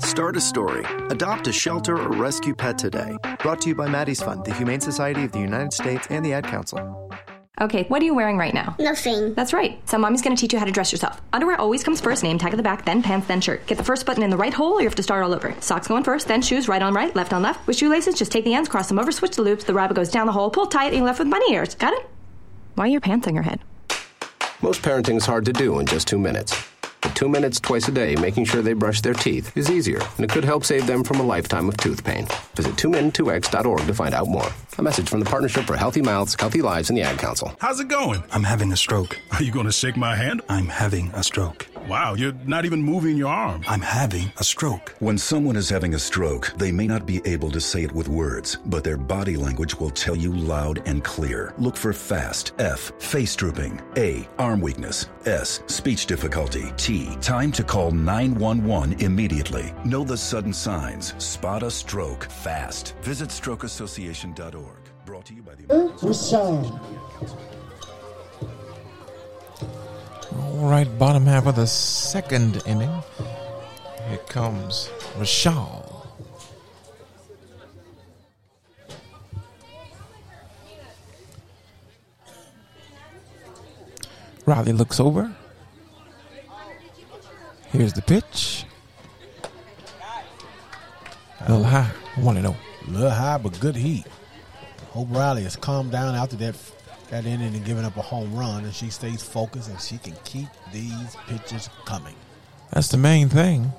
Start a story. Adopt a shelter or rescue pet today. Brought to you by Maddie's Fund, the Humane Society of the United States, and the Ad Council. Okay, what are you wearing right now? Nothing. That's right. So mommy's going to teach you how to dress yourself. Underwear always comes first, name tag at the back, then pants, then shirt. Get the first button in the right hole or you have to start all over. Socks going first, then shoes, right on right, left on left. With shoelaces, just take the ends, cross them over, switch the loops, the rabbit goes down the hole, pull tight, and you're left with bunny ears. Got it? Why are your pants on your head? Most parenting is hard to do in just two minutes. But two minutes twice a day, making sure they brush their teeth is easier, and it could help save them from a lifetime of tooth pain. Visit two min two x dot org to find out more. A message from the Partnership for Healthy Mouths, Healthy Lives, and the Ad Council. How's it going? I'm having a stroke. Are you going to shake my hand? I'm having a stroke. Wow, you're not even moving your arm. I'm having a stroke. When someone is having a stroke, they may not be able to say it with words, but their body language will tell you loud and clear. Look for FAST. F, face drooping. A, arm weakness. S, speech difficulty. T, time to call nine one one immediately. Know the sudden signs. Spot a stroke fast. Visit stroke association dot org. Brought to you by the... All right, bottom half of the second inning. Here comes Rashal. Riley looks over. Here's the pitch. A little high, one and oh. A little high, but good heat. Hope Riley has calmed down after that that inning and giving up a home run, and she stays focused and she can keep these pitches coming. That's the main thing.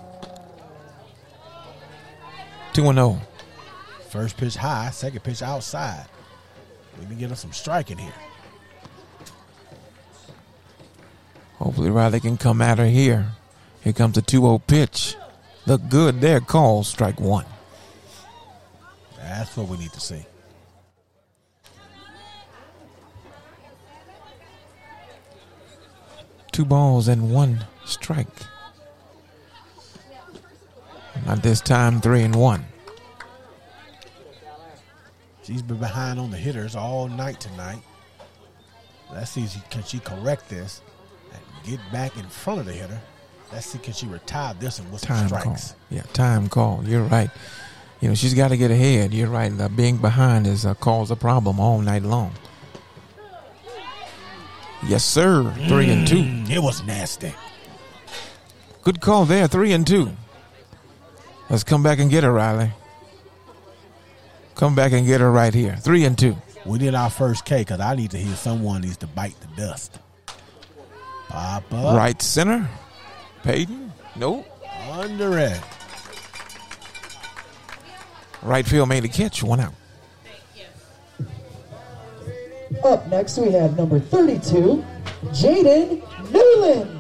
two and oh. First pitch high, second pitch outside. We can get us some striking here. Hopefully Riley can come at her here. Here comes the two oh pitch. Look good there. Call strike one. That's what we need to see. Two balls and one strike. Not this time, three and one. She's been behind on the hitters all night tonight. Let's see if she, can she correct this and get back in front of the hitter. Let's see, can she retire this one with some strikes? Call. Yeah, time call. You're right. You know, she's got to get ahead. You're right. Uh, being behind is uh, cause a problem all night long. Yes, sir. Three mm, and two. It was nasty. Good call there. Three and two. Let's come back and get her, Riley. Come back and get her right here. Three and two. We did our first K because I need to hear someone needs to bite the dust. Pop up. Right center. Peyton. Nope. Under it. Right field made the catch. One out. Up next, we have number thirty-two, Jaden Newland.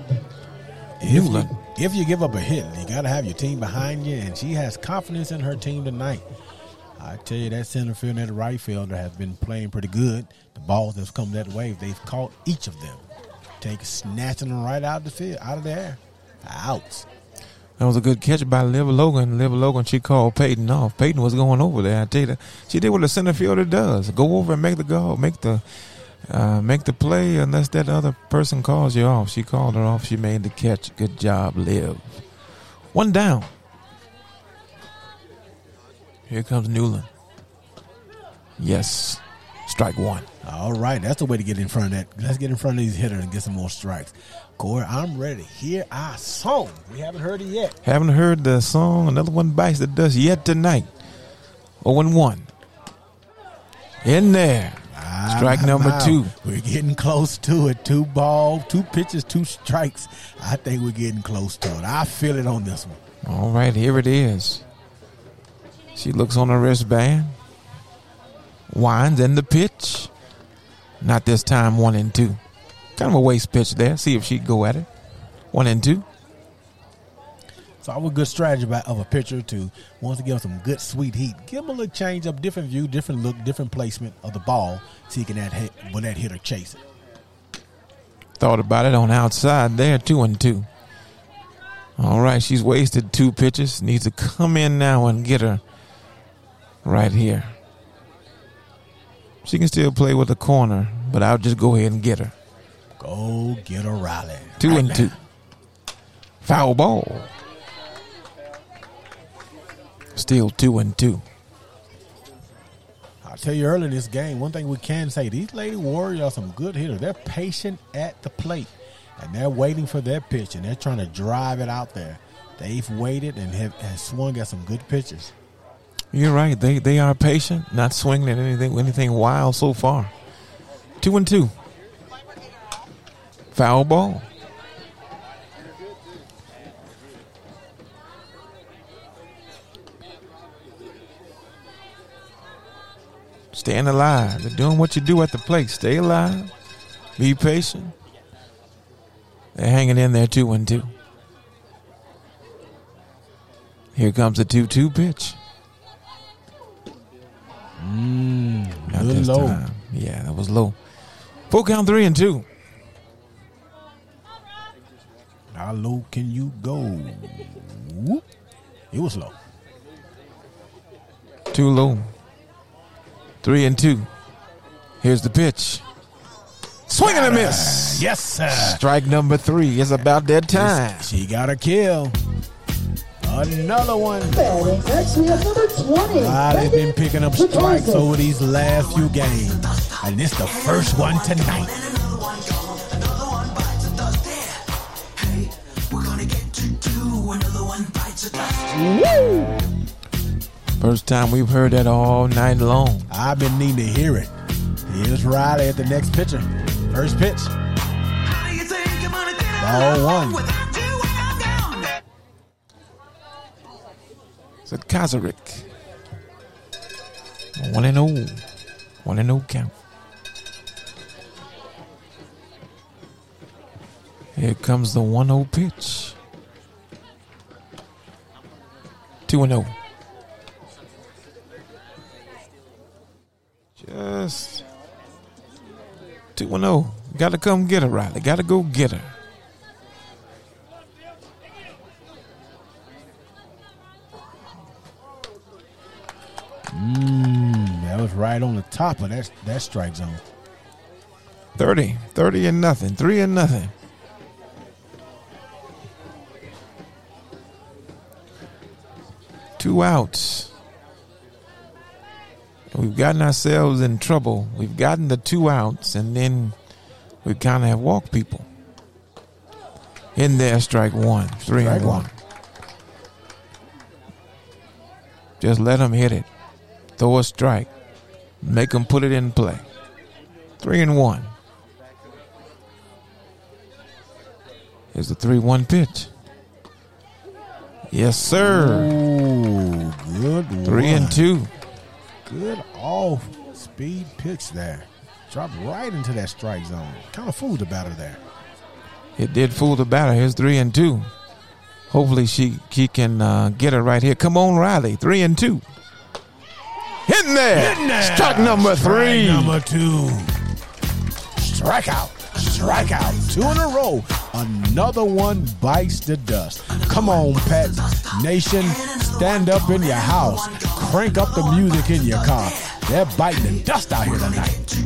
Newland. If, if you give up a hit, you got to have your team behind you, and she has confidence in her team tonight. I tell you, that center field and that right fielder have been playing pretty good. The balls that's come that way, they've caught each of them. Take snatching them right out of the field, out of the air. Outs. That was a good catch by Liv Logan. Liv Logan, she called Peyton off. Peyton was going over there. I tell you, that she did what a center fielder does: go over and make the goal, make the, uh, make the play. Unless that other person calls you off, she called her off. She made the catch. Good job, Liv. One down. Here comes Newland. Yes, strike one. All right, that's the way to get in front of that. Let's get in front of these hitters and get some more strikes. Corey, I'm ready. Hear our song. We haven't heard it yet. Haven't heard the song. Another one bites the dust yet tonight. oh and one. In there. Ah, strike number wow. two. We're getting close to it. Two ball, two pitches, two strikes. I think we're getting close to it. I feel it on this one. All right, here it is. She looks on her wristband. Winds in the pitch. Not this time, one and two. Kind of a waste pitch there. See if she'd go at it. One and two. It's always a good strategy by, of a pitcher to, once again, some good, sweet heat. Give him a little change up, different view, different look, different placement of the ball so he can that hit, when that hitter chase it. Thought about it on outside there, two and two. All right, she's wasted two pitches. Needs to come in now and get her right here. She can still play with the corner, but I'll just go ahead and get her. Go get her, Riley. Two right and now. Two. Foul ball. Still two and two. I'll tell you early in this game, one thing we can say, these Lady Warriors are some good hitters. They're patient at the plate, and they're waiting for their pitch, and they're trying to drive it out there. They've waited and have, have swung at some good pitches. You're right. They they are patient, not swinging at anything anything wild so far. Two and two. foul ball. Staying alive. They're doing what you do at the plate. Stay alive. Be patient. They're hanging in there, two one two. Here comes the two two pitch. Mm, a little low. Time. Yeah, that was low. Full count, three and two. How low can you go? Whoop. It was low. Too low. Three and two. Here's the pitch. Swing and a miss. Yes, sir. Strike number three. It's about that time. She got a kill. Another one. Ah, they've been picking up strikes over these last few games. And it's the first one tonight. Woo! First time we've heard that all night long. I've been needing to hear it. Here's Riley at the next pitcher. First pitch. Ball one. It's at Kozarek. One and oh. One and oh count. Here comes the one oh pitch. Two and oh. Just two and oh. Gotta come get her, Riley. Gotta go get her. Mmm, that was right on the top of that that strike zone. Thirty. Thirty and nothing. Three and nothing. Two outs. We've gotten ourselves in trouble. We've gotten the two outs, and then we kind of have walked people. In there, strike one. Three strike and one. one. Just let them hit it. Throw a strike. Make them put it in play. Three and one. Here's the three one pitch. Yes, sir. Ooh, good one. Three and two. Good off-speed pitch there. Dropped right into that strike zone. Kind of fooled the batter there. It did fool the batter. Here's three and two. Hopefully she, she can uh, get her right here. Come on, Riley. Three and two. Hitting there. Hitting there. Strike number strike three. Number two. Strikeout. Strikeout. Two in a row. Another one bites the dust. Come on, Pat Nation. Stand up in your house. Crank up the music in your car. They're biting the dust out here tonight.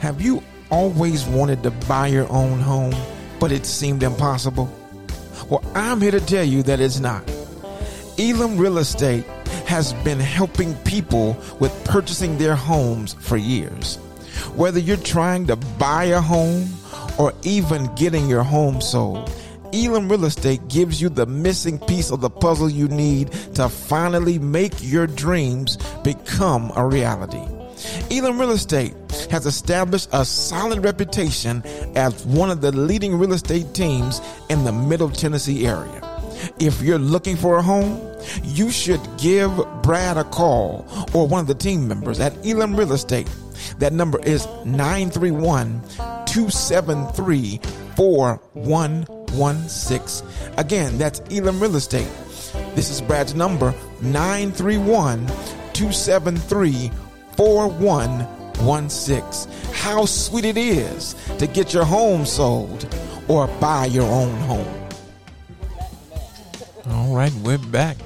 Have you always wanted to buy your own home, but it seemed impossible? Well, I'm here to tell you that it's not. Elam Real Estate has been helping people with purchasing their homes for years. Whether you're trying to buy a home or even getting your home sold, Elam Real Estate gives you the missing piece of the puzzle you need to finally make your dreams become a reality. Elam Real Estate has established a solid reputation as one of the leading real estate teams in the Middle Tennessee area. If you're looking for a home, you should give Brad a call or one of the team members at Elam Real Estate. That number is nine three one, two seven three, four one one six. Again, that's Elam Real Estate. This is Brad's number, nine three one, two seven three, four one one six. How sweet it is to get your home sold or buy your own home. All right, we're back.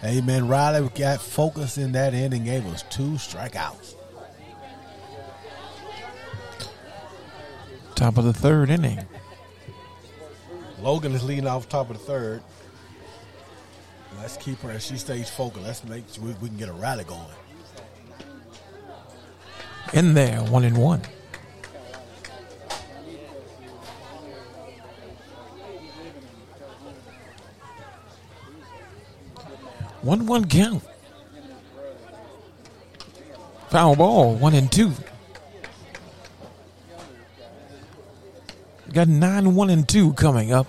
Hey, man, Riley, we got focus in that ending game. It was two strikeouts. Top of the third inning. Logan is leading off top of the third. Let's keep her as she stays focused. Let's make sure we can get a rally going. In there, one and one. One one count. Foul ball, one and two. We got nine one and two coming up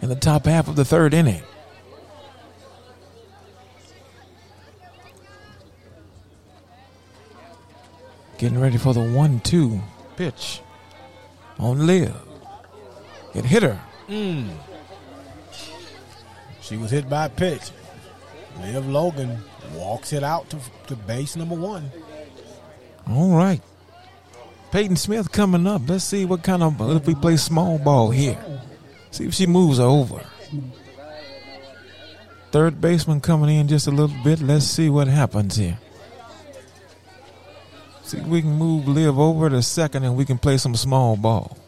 in the top half of the third inning. Getting ready for the one two pitch on Liv. It hit her. Mm. She was hit by a pitch. Liv Logan walks it out to, to base number one. All right. Peyton Smith coming up. Let's see what kind of, if we play small ball here. See if she moves her over. Third baseman coming in just a little bit. Let's see what happens here. See if we can move Liv over to second and we can play some small ball.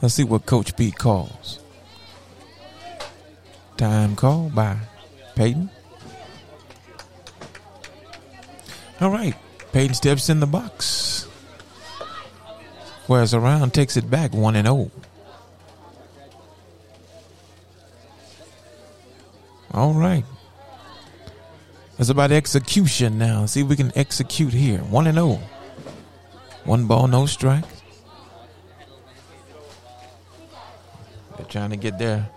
Let's see what Coach P calls. Time call by Peyton. All right. Peyton steps in the box. Squares around, takes it back, one and oh. All right. It's about execution now. See if we can execute here. One and oh. One ball, no strike. They're trying to get their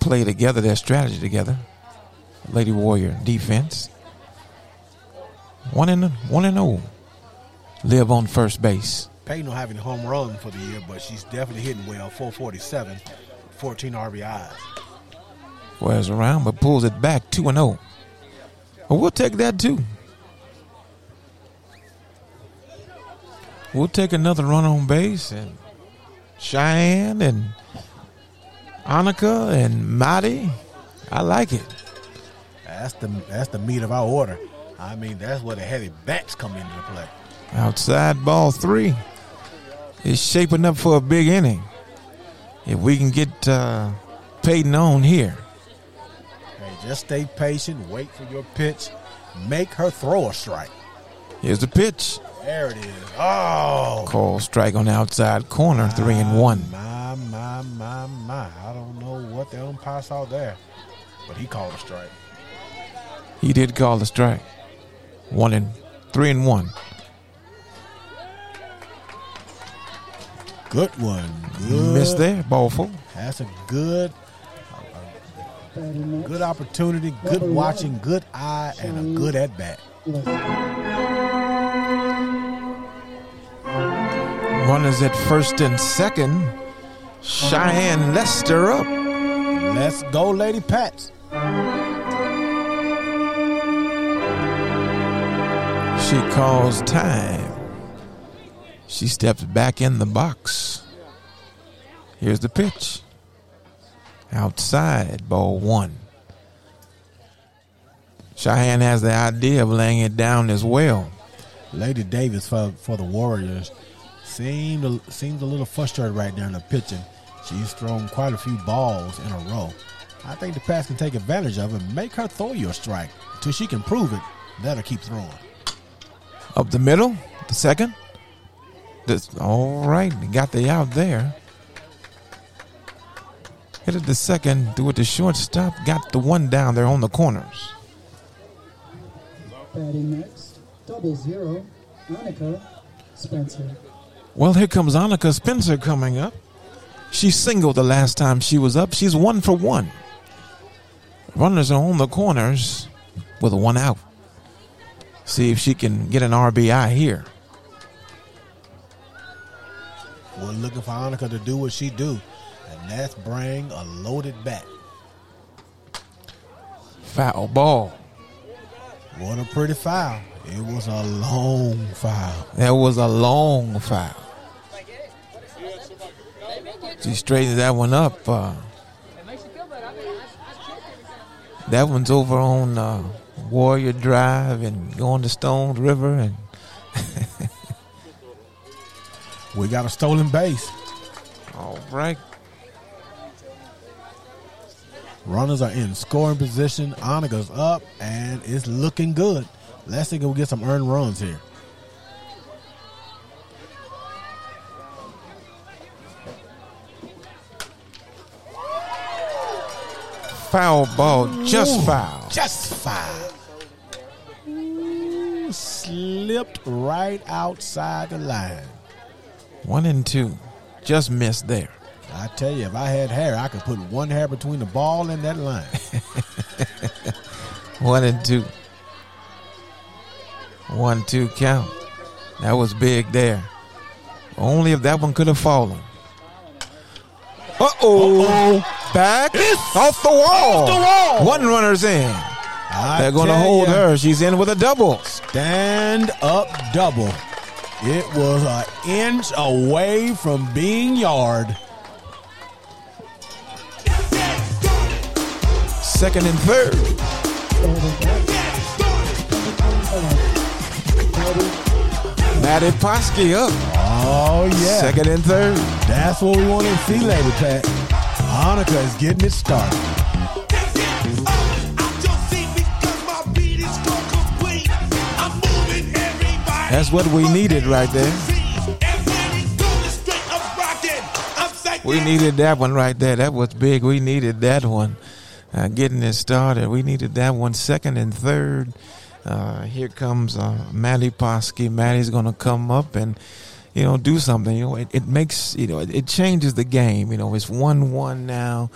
play together, their strategy together. Lady Warrior defense. One and one and oh. Live on first base. Peyton don't have any home run for the year, but she's definitely hitting well. four forty-seven, fourteen R B Is. Wears around, but pulls it back, two and oh. Well, we'll take that too. We'll take another run on base. And Cheyenne and Annika and Maddie. I like it. That's the that's the meat of our order. I mean, that's where the heavy bats come into the play. Outside ball three. It's shaping up for a big inning. If we can get uh, Peyton on here. Just stay patient. Wait for your pitch. Make her throw a strike. Here's the pitch. There it is. Oh. Call strike on the outside corner, my, three and one. My, my, my, my. I don't know what the umpire saw there, but he called a strike. He did call the strike. One and three and one. Good one. Good. Missed there. Ball four. That's a good Good opportunity, good watching, good eye, and a good at-bat. Runners at first and second. Cheyenne Lester up. Let's go, Lady Pats. She calls time. She steps back in the box. Here's the pitch. Outside, ball one. Cheyenne has the idea of laying it down as well. Lady Davis for, for the Warriors seemed, seems a little frustrated right there in the pitching. She's thrown quite a few balls in a row. I think the pass can take advantage of it. Make her throw your strike until she can prove it. That'll keep throwing. Up the middle, the second. This, all right, got the out there. Hit it the second, threw it to shortstop, got the one down there on the corners. Batting next, double zero, Annika Spencer. Well, here comes Annika Spencer coming up. She singled the last time she was up. She's one for one. Runners are on the corners with a one out. See if she can get an R B I here. We're looking for Annika to do what she do. And that's bring a loaded bat. Foul ball. What a pretty foul. It was a long foul. That was a long foul. She straightened that one up. Uh, that one's over on uh, Warrior Drive and going to Stone River. And we got a stolen base. All right. Runners are in scoring position. Annika's up, and it's looking good. Let's see if we get some earned runs here. Foul ball, just Ooh, foul. Just foul. Ooh, slipped right outside the line. One and two. Just missed there. I tell you, if I had hair, I could put one hair between the ball and that line. One and two. One, two count. That was big there. Only if that one could have fallen. Uh-oh. Uh-oh. Back it's off the wall. Off the wall. One runner's in. I They're going to hold you. her. She's in with a double. Stand up double. It was an inch away from being yard. Second and third. Maddie Poskey up. Oh, yeah. Second and third. That's what we want to see later, Pat. Annika is getting it started. That's what we needed right there. We needed that one right there. That was big. We needed that one. Uh, getting it started. We needed that one. Second and third. Uh, here comes uh, Maddie Poskey. Maddie's going to come up and You know, do something. You know, it, it makes, you know, it, it changes the game. You know, it's one one now.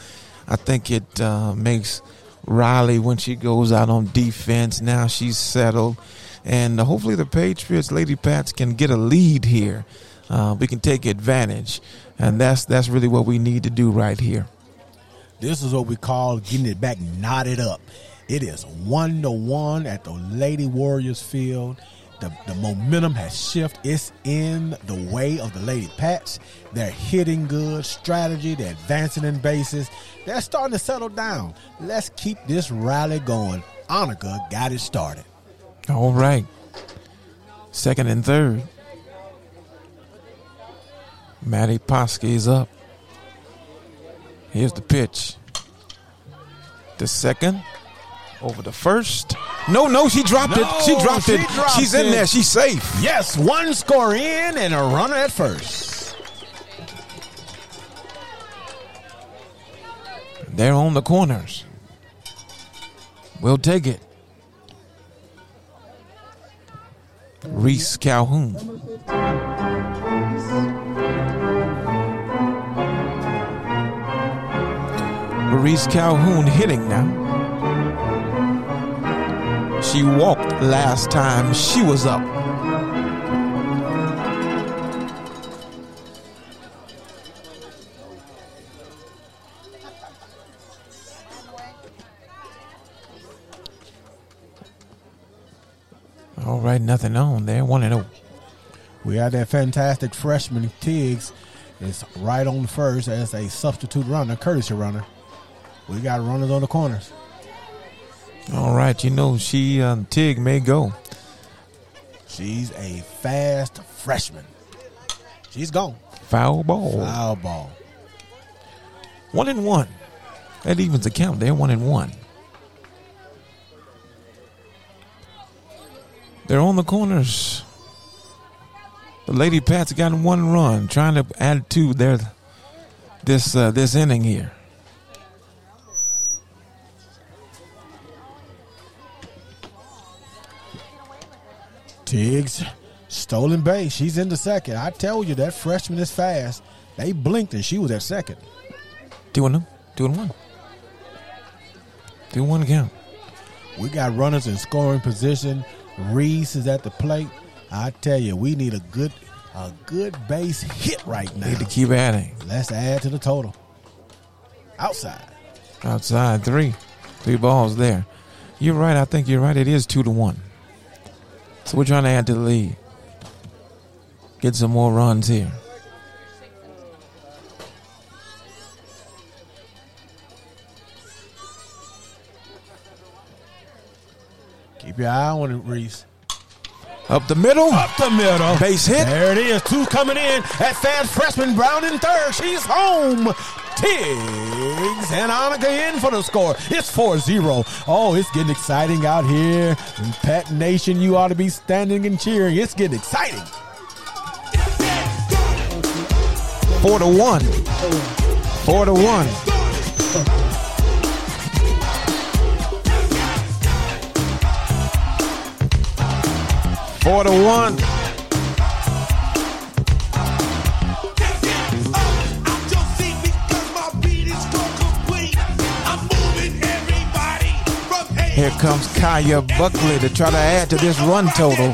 I think it uh, makes Riley, when she goes out on defense, now she's settled. And hopefully the Patriots, Lady Pats, can get a lead here. Uh, we can take advantage. And that's that's really what we need to do right here. This is what we call getting it back knotted up. It is one to one at the Lady Warriors field. The, the momentum has shifted. It's in the way of the Lady Pats. They're hitting good strategy. They're advancing in bases. They're starting to settle down. Let's keep this rally going. Annika got it started. All right. Second and third. Maddie Poskey's up. Here's the pitch. The second. Over the first. No, no, she dropped no, it. She dropped she it. Dropped She's in it. there. She's safe. Yes, one score in and a runner at first. They're on the corners. We'll take it. Reese Calhoun. Reese Calhoun hitting now. She walked last time she was up. All right, nothing on there. One and oh. We had that fantastic freshman Tiggs. It's right on first as a substitute runner, courtesy runner. We got runners on the corners. All right, you know, she, uh, Tig may go. She's a fast freshman. She's gone. Foul ball. Foul ball. One and one. That evens the count. They're one and one. They're on the corners. The Lady Pats got one run, trying to add two there this, uh, this inning here. Tiggs, stolen base. She's in the second. I tell you, that freshman is fast. They blinked and she was at second. Two and one. Two and one. Two and one again. We got runners in scoring position. Reese is at the plate. I tell you, we need a good a good base hit right now. Need to keep adding. Let's add to the total. Outside. Outside, three. Three balls there. You're right. I think you're right. It is two to one. So we're trying to add to the lead. Get some more runs here. Keep your eye on it, Reese. Up the middle. Up the middle. Base hit. There it is. Two coming in. That fast freshman, Brown in third. She's home. Tiggs and Annika in for the score. It's four zero. Oh, it's getting exciting out here. And Pat Nation, you ought to be standing and cheering. It's getting exciting. Four to one. Four to one. Four to one. Here comes Kaya Buckley to try to add to this run total.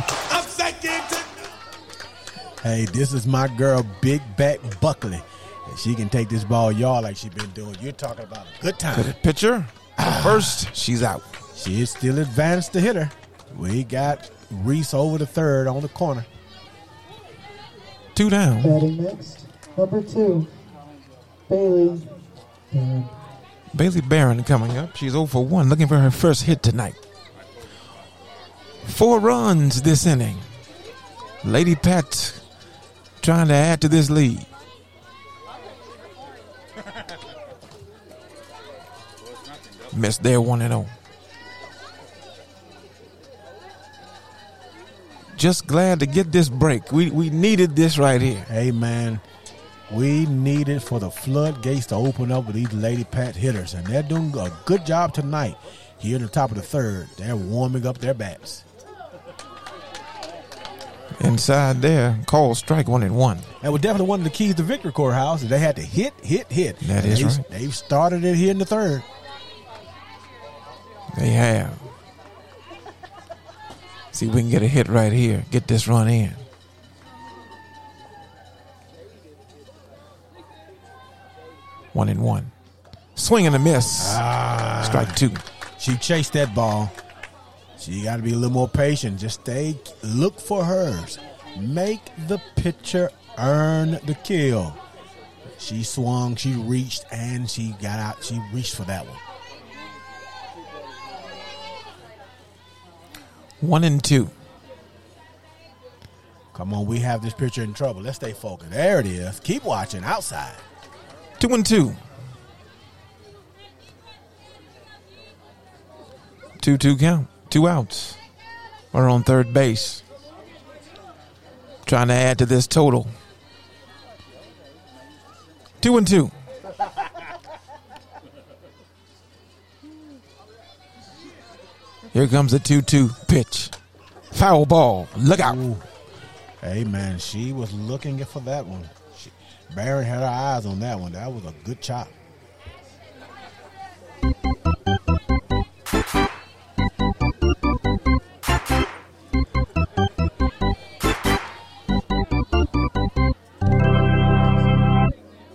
Hey, this is my girl, Big Back Buckley. And she can take this ball, y'all, like she's been doing. You're talking about a good time. Good pitcher. Ah, first, she's out. She is still advanced to hit her. We got Reese over the third on the corner. Two down. Batting next, number two, Bailey Barron. Bailey Barron coming up. She's oh for one, looking for her first hit tonight. Four runs this inning. Lady Pat trying to add to this lead. Missed their one and oh. Just glad to get this break. We we needed this right here. Hey, man. We needed for the floodgates to open up with these Lady Pat hitters. And they're doing a good job tonight. Here in the top of the third, they're warming up their bats. Inside there, call strike one and one. That was definitely one of the keys to victory, Courthouse. They had to hit, hit, hit. That and is they've, right. They've started it here in the third. They have. See if we can get a hit right here. Get this run in. One and one. Swing and a miss. Ah, strike two. She chased that ball. So you got to be a little more patient. Just stay, look for hers. Make the pitcher earn the kill. She swung, she reached, and she got out. She reached for that one. One and two. Come on, we have this pitcher in trouble. Let's stay focused. There it is. Keep watching outside. Two and two. two two count. Two outs. We're on third base. Trying to add to this total. Two and two. Here comes the two two pitch. Foul ball. Look out. Ooh. Hey, man, she was looking for that one. She, Barron had her eyes on that one. That was a good chop.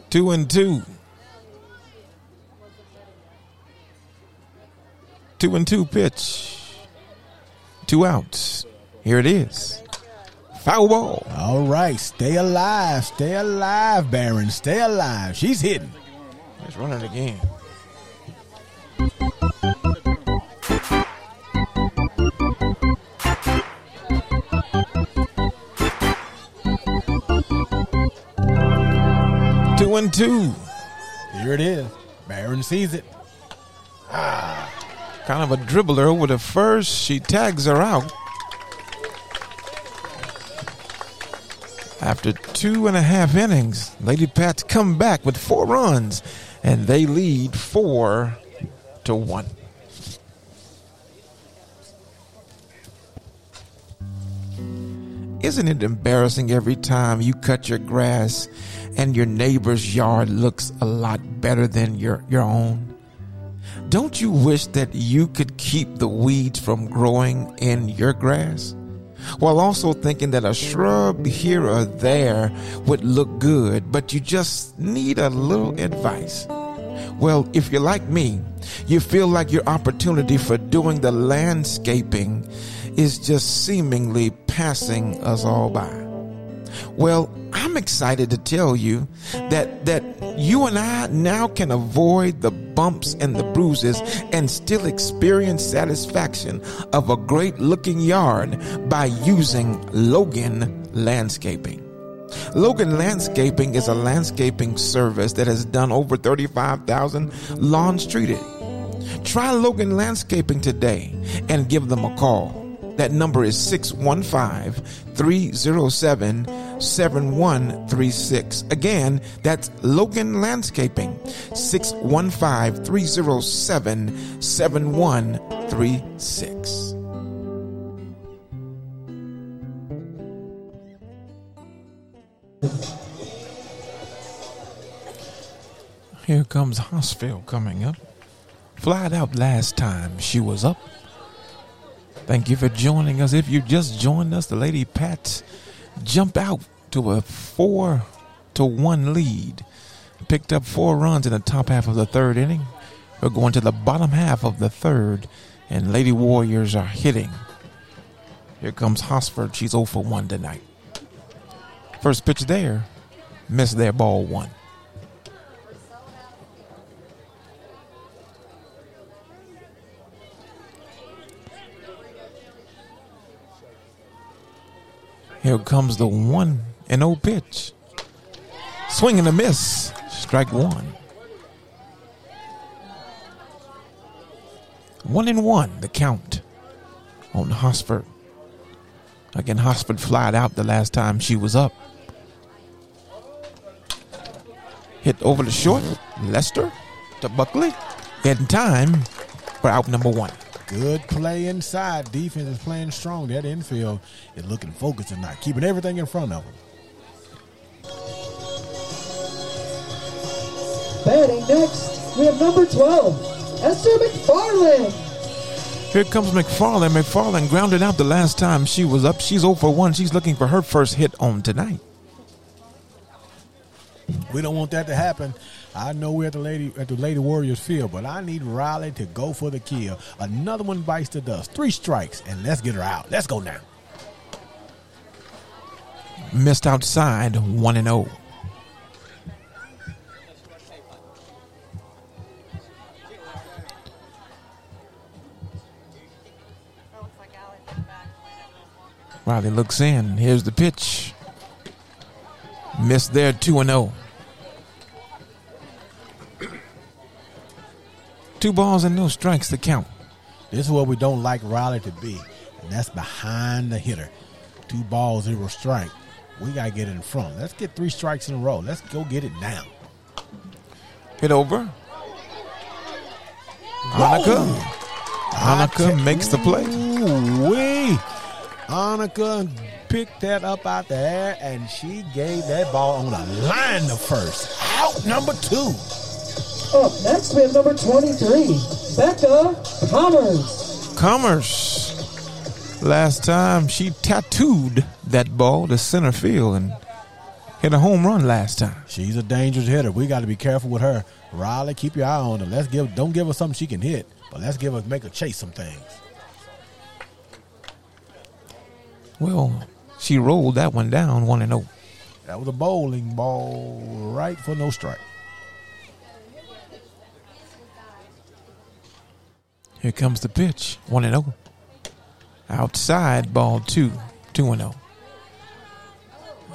Two and two. Two and two pitch. Two outs. Here it is. Foul ball. All right. Stay alive. Stay alive, Barron. Stay alive. She's hitting. Let's run it again. Two and two. Here it is. Barron sees it. Ah. Kind of a dribbler over the first. She tags her out. After two and a half innings, Lady Pats come back with four runs, and they lead four to one. Isn't it embarrassing every time you cut your grass and your neighbor's yard looks a lot better than your, your own? Don't you wish that you could keep the weeds from growing in your grass, while also thinking that a shrub here or there would look good, but you just need a little advice? Well, if you're like me, you feel like your opportunity for doing the landscaping is just seemingly passing us all by. Well, I'm excited to tell you that that you and I now can avoid the bumps and the bruises and still experience satisfaction of a great looking yard by using Logan Landscaping. Logan Landscaping is a landscaping service that has done over thirty-five thousand lawns treated. Try Logan Landscaping today and give them a call. That number is six one five, three zero seven, seven one three six. Again, that's Logan Landscaping, six one five, three zero seven, seven one three six. Here comes Hosfeld coming up. Flied out last time she was up. Thank you for joining us. If you just joined us, the Lady Pats jumped out to a four to one lead. Picked up four runs in the top half of the third inning. We're going to the bottom half of the third, and Lady Warriors are hitting. Here comes Hosford. She's oh for one tonight. First pitch there, missed their ball one. Here comes the one and oh pitch. Swing and a miss. Strike one. One and one, the count on Hosford. Again, Hosford flied out the last time she was up. Hit over the short. Lester to Buckley. In time for out number one. Good play inside. Defense is playing strong. That infield is looking focused tonight, keeping everything in front of them. Batting next, we have number twelve, Esther McFarland. Here comes McFarland. McFarland grounded out the last time she was up. She's oh for one. She's looking for her first hit on tonight. We don't want that to happen. I know we're at the Lady at the Lady Warriors field, but I need Riley to go for the kill. Another one bites the dust. Three strikes, and let's get her out. Let's go now. Missed outside, one and oh. Riley looks in. Here's the pitch. Missed there, two and oh. Two balls and no strikes to count. This is what we don't like Riley to be, and that's behind the hitter. Two balls, zero strike. We got to get in front. Let's get three strikes in a row. Let's go get it now. Hit over. Annika. Annika makes the play. Ooh-wee. Annika picked that up out the air, and she gave that ball on a line to first. Out number two. Up next, we have number twenty-three, Becca Commerce. Commerce. Last time, she tattooed that ball to center field and hit a home run last time. She's a dangerous hitter. We got to be careful with her. Riley, keep your eye on her. Let's give. Don't give her something she can hit, but let's give her make her chase some things. Well, she rolled that one down, one and oh. That was a bowling ball right for no strike. Here comes the pitch, one and oh. Outside, ball two, two and oh.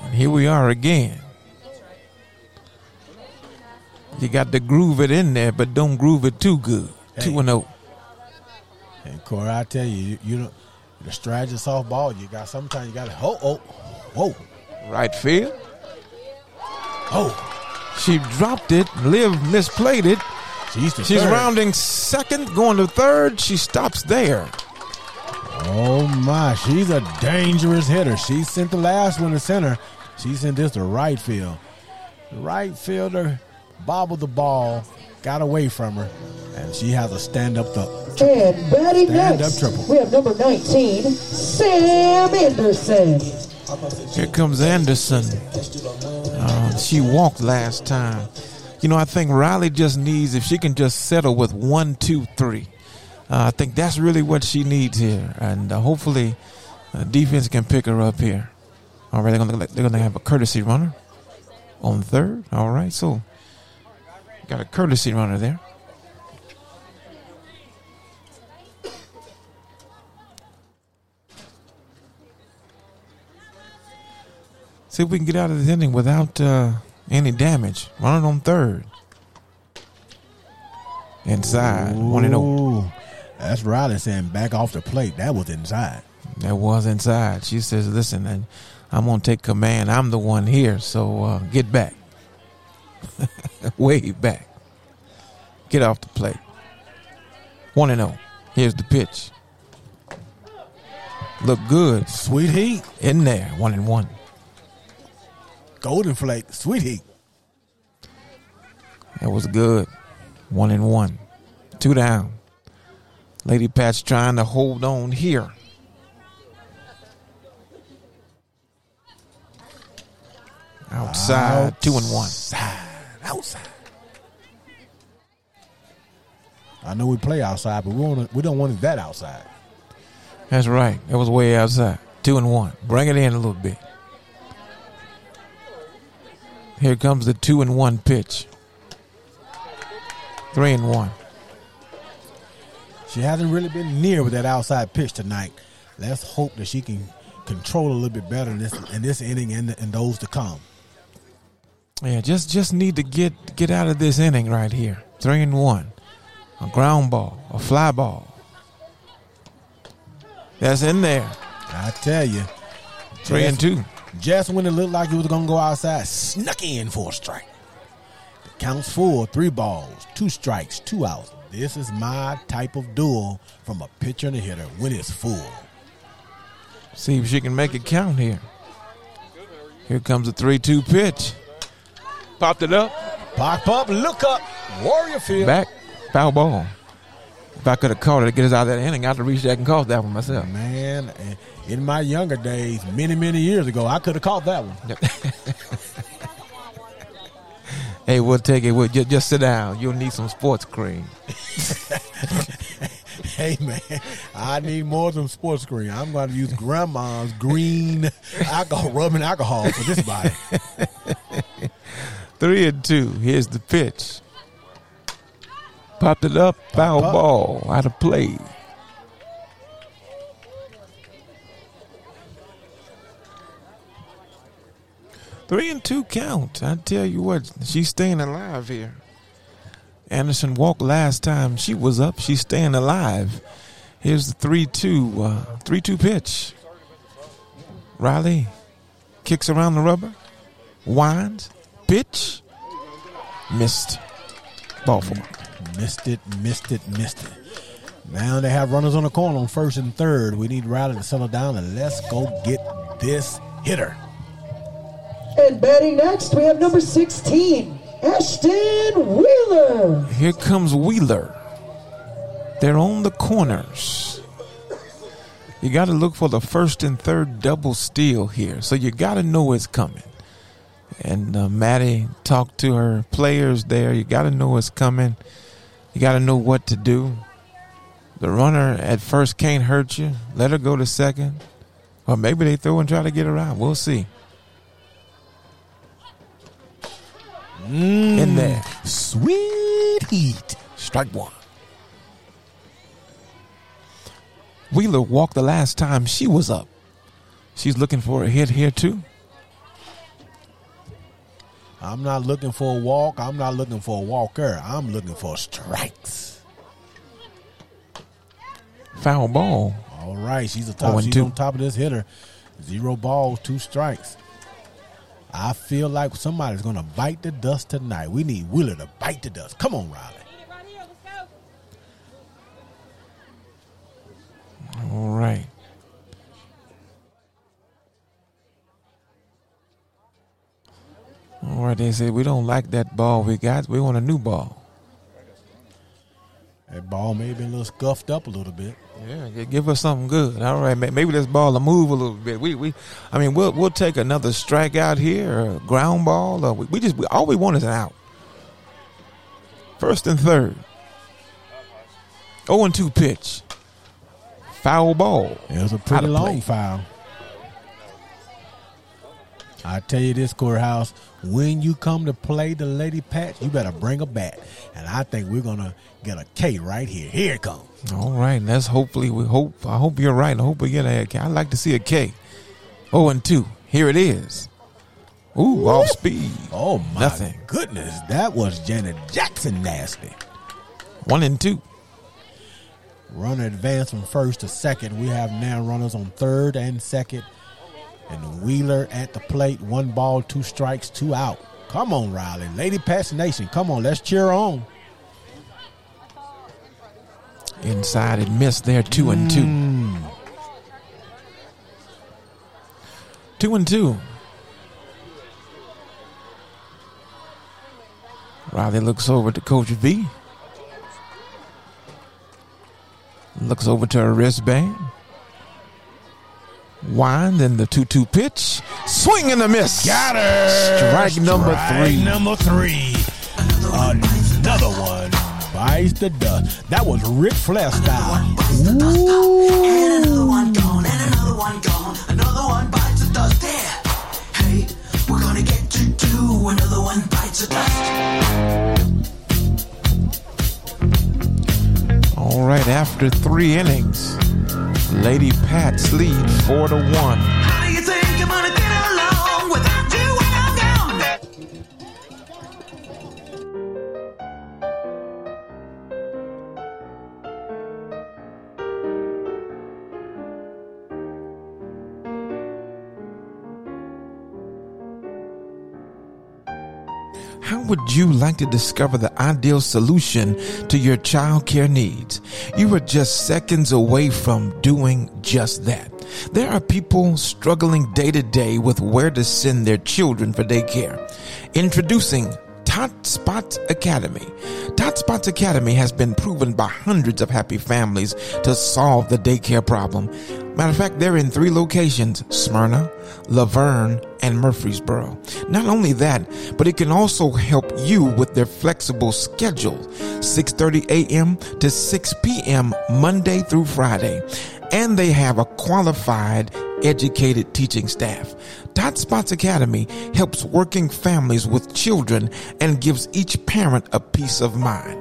And here we are again. You got to groove it in there, but don't groove it too good. Hey. Two and oh. And Corey, I tell you, you know. The strategy of softball, you got sometimes you got to, oh, oh, whoa. Right field. Oh. She dropped it. Liv misplayed it. She's, She's rounding second, going to third. She stops there. Oh, my. She's a dangerous hitter. She sent the last one to center. She sent this to right field. The right fielder bobbled the ball, got away from her, and she has a stand-up th- and batting stand next, up triple. We have number nineteen, Sam Anderson. Here comes Anderson. Uh, she walked last time. You know, I think Riley just needs, if she can just settle with one, two, three. Uh, I think that's really what she needs here, and uh, hopefully uh, defense can pick her up here. All right, they're going to they're going to have a courtesy runner on third. All right, so got a courtesy runner there. See if we can get out of this inning without uh, any damage. Running on third. Inside. one and oh. That's Riley saying back off the plate. That was inside. That was inside. She says, listen, I, I'm going to take command. I'm the one here, so uh, get back. Way back. Get off the plate. one and oh. Here's the pitch. Look good. Sweet heat. In there. one and one. Golden flake. Sweet heat. That was good. one and one. Two down. Lady Pat's trying to hold on here. Outside, outside. two and one. Outside. I know we play outside, but we wanna, we don't want it that outside. That's right. That was way outside. Two and one. Bring it in a little bit. Here comes the two and one pitch. Three and one. She hasn't really been near with that outside pitch tonight. Let's hope that she can control a little bit better in this in this inning and, and those to come. Yeah, just just need to get get out of this inning right here. Three and one. A ground ball, a fly ball. That's in there. I tell you. Three just, and two. Just when it looked like it was going to go outside, snuck in for a strike. The count's full, three balls, two strikes, two outs. This is my type of duel from a pitcher and a hitter when it's full. See if she can make it count here. Here comes a three two pitch. Popped it up. Pop up, look up. Warrior field. Back, foul ball. If I could have caught it to get us out of that inning, I'd have reached that and caught that one myself. Man, in my younger days, many, many years ago, I could have caught that one. Hey, we'll take it. We'll just, just sit down. You'll need some sports cream. Hey, man, I need more than sports cream. I'm going to use grandma's green alcohol, rubbing alcohol for this body. Three and two. Here's the pitch. Popped it up. Pop foul up. Ball. Out of play. Three and two count. I tell you what, she's staying alive here. Anderson walked last time. She was up. She's staying alive. Here's the three two uh, three two pitch. Riley kicks around the rubber. Winds. Pitch. Missed. Ball four. Missed it, missed it, missed it. Now they have runners on the corner on first and third. We need Riley to settle down, and let's go get this hitter. And batting next, we have number sixteen. Ashton Wheeler. Here comes Wheeler. They're on the corners. You got to look for the first and third double steal here. So you got to know it's coming. And uh, Maddie talked to her players there. You got to know it's coming. You got to know what to do. The runner at first can't hurt you. Let her go to second. Or maybe they throw and try to get her out. We'll see. Mm, in there. Sweet heat. Strike one. Wheeler walked the last time she was up. She's looking for a hit here too. I'm not looking for a walk. I'm not looking for a walker. I'm looking for strikes. Foul ball. All right. She's, a top. She's on top of this hitter. Zero balls, two strikes. I feel like somebody's going to bite the dust tonight. We need Wheeler to bite the dust. Come on, Riley. All right. All right, they said we don't like that ball we got. We want a new ball. That ball may have been a little scuffed up a little bit. Yeah, give us something good. All right, maybe this ball will move a little bit. We, we, I mean, we'll we'll take another strikeout here, or a ground ball. Or we, we just we, all we want is an out. First and third. Oh and two pitch. Foul ball. It was a pretty long foul. I tell you this, Courthouse, when you come to play the Lady Pat, you better bring a bat. And I think we're going to get a K right here. Here it comes. All right. That's hopefully we hope. I hope you're right. I hope we get a K. I'd like to see a K. oh and two. Here it is. Ooh, Woo. Off speed. Oh, my Nothing. goodness. That was Janet Jackson nasty. One and two. Runner advanced from first to second. We have now runners on third and second. And Wheeler at the plate. One ball, two strikes, two out. Come on, Riley. Lady Pats Nation. Come on, let's cheer on. Inside and missed there. Two mm. and two. Two and two. Riley looks over to Coach V. Looks over to her wristband. Wind in the two two pitch. Swing and a miss. Got her. Strike, Strike number three. number three. Another one bites the dust. That was Ric Flair style. And another one gone. And another one gone. Another one bites the dust. There. Hey, we're going to get you too. Another one bites the dust. All right, after three innings, Lady Pats lead four to one. How do you think I'm gonna get along without you when I'm gone? How would you like to discover the ideal solution to your child care needs? You are just seconds away from doing just that. There are people struggling day to day with where to send their children for daycare. Introducing Tot Spots Academy. Tot Spots Academy has been proven by hundreds of happy families to solve the daycare problem. Matter of fact, they're in three locations, Smyrna, La Vergne, and Murfreesboro. Not only that, but it can also help you with their flexible schedule, six thirty a.m. to six p.m. Monday through Friday. And they have a qualified, educated teaching staff. Tot Spots Academy helps working families with children and gives each parent a peace of mind.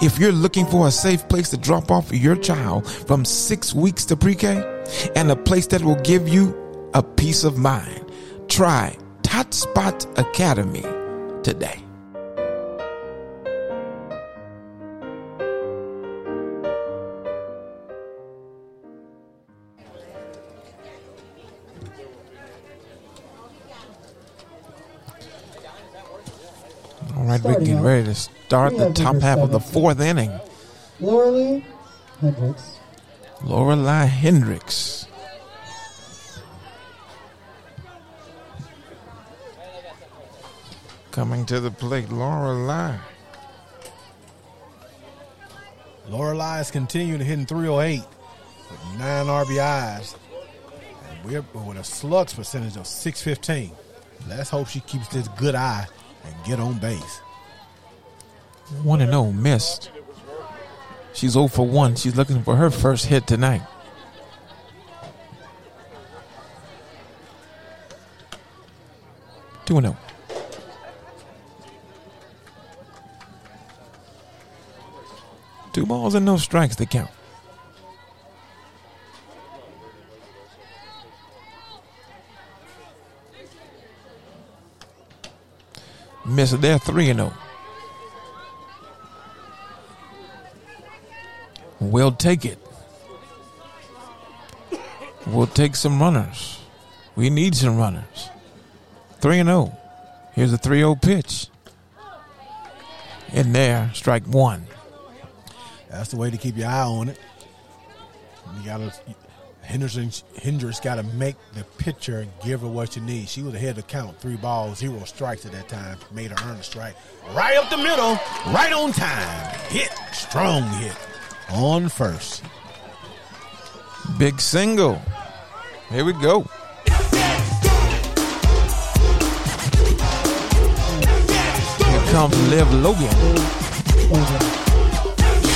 If you're looking for a safe place to drop off your child from six weeks to pre-K and a place that will give you a peace of mind, try Tot Spots Academy today. All right, we're getting ready to start the top half of the fourth inning. Lorelai Hendricks. Lorelai Hendricks. Coming to the plate, Lorelai. Lorelai is continuing to hit three oh eight with nine R B Is. And we're with a slugs percentage of six fifteen. Let's hope she keeps this good eye and get on base. one and oh missed. She's oh for one. She's looking for her first hit tonight. two and oh. Two balls and no strikes to count. Miss it there, three and oh. We'll take it. We'll take some runners. We need some runners. three and oh. Here's a three oh pitch. In there, strike one. That's the way to keep your eye on it. You gotta Henderson Hendricks gotta make the pitcher and give her what you need. She was ahead of count, three balls, zero strikes at that time. Made her earn a strike. Right up the middle, right on time. Hit, strong hit. On first. Big single. Here we go. Here comes Liv Logan.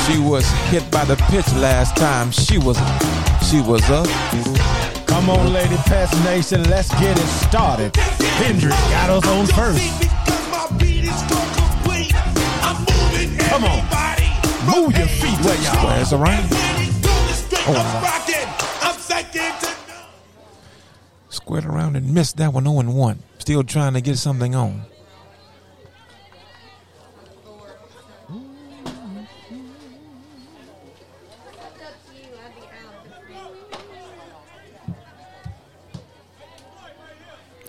She was hit by the pitch last time. She was she was up. Come on, Lady Pats Nation. Let's get it started. Hendricks got us on first. Come on. Move your feet where y'all. Squares around. Oh, wow. Squared around and missed that one. oh and one. still trying to get something on.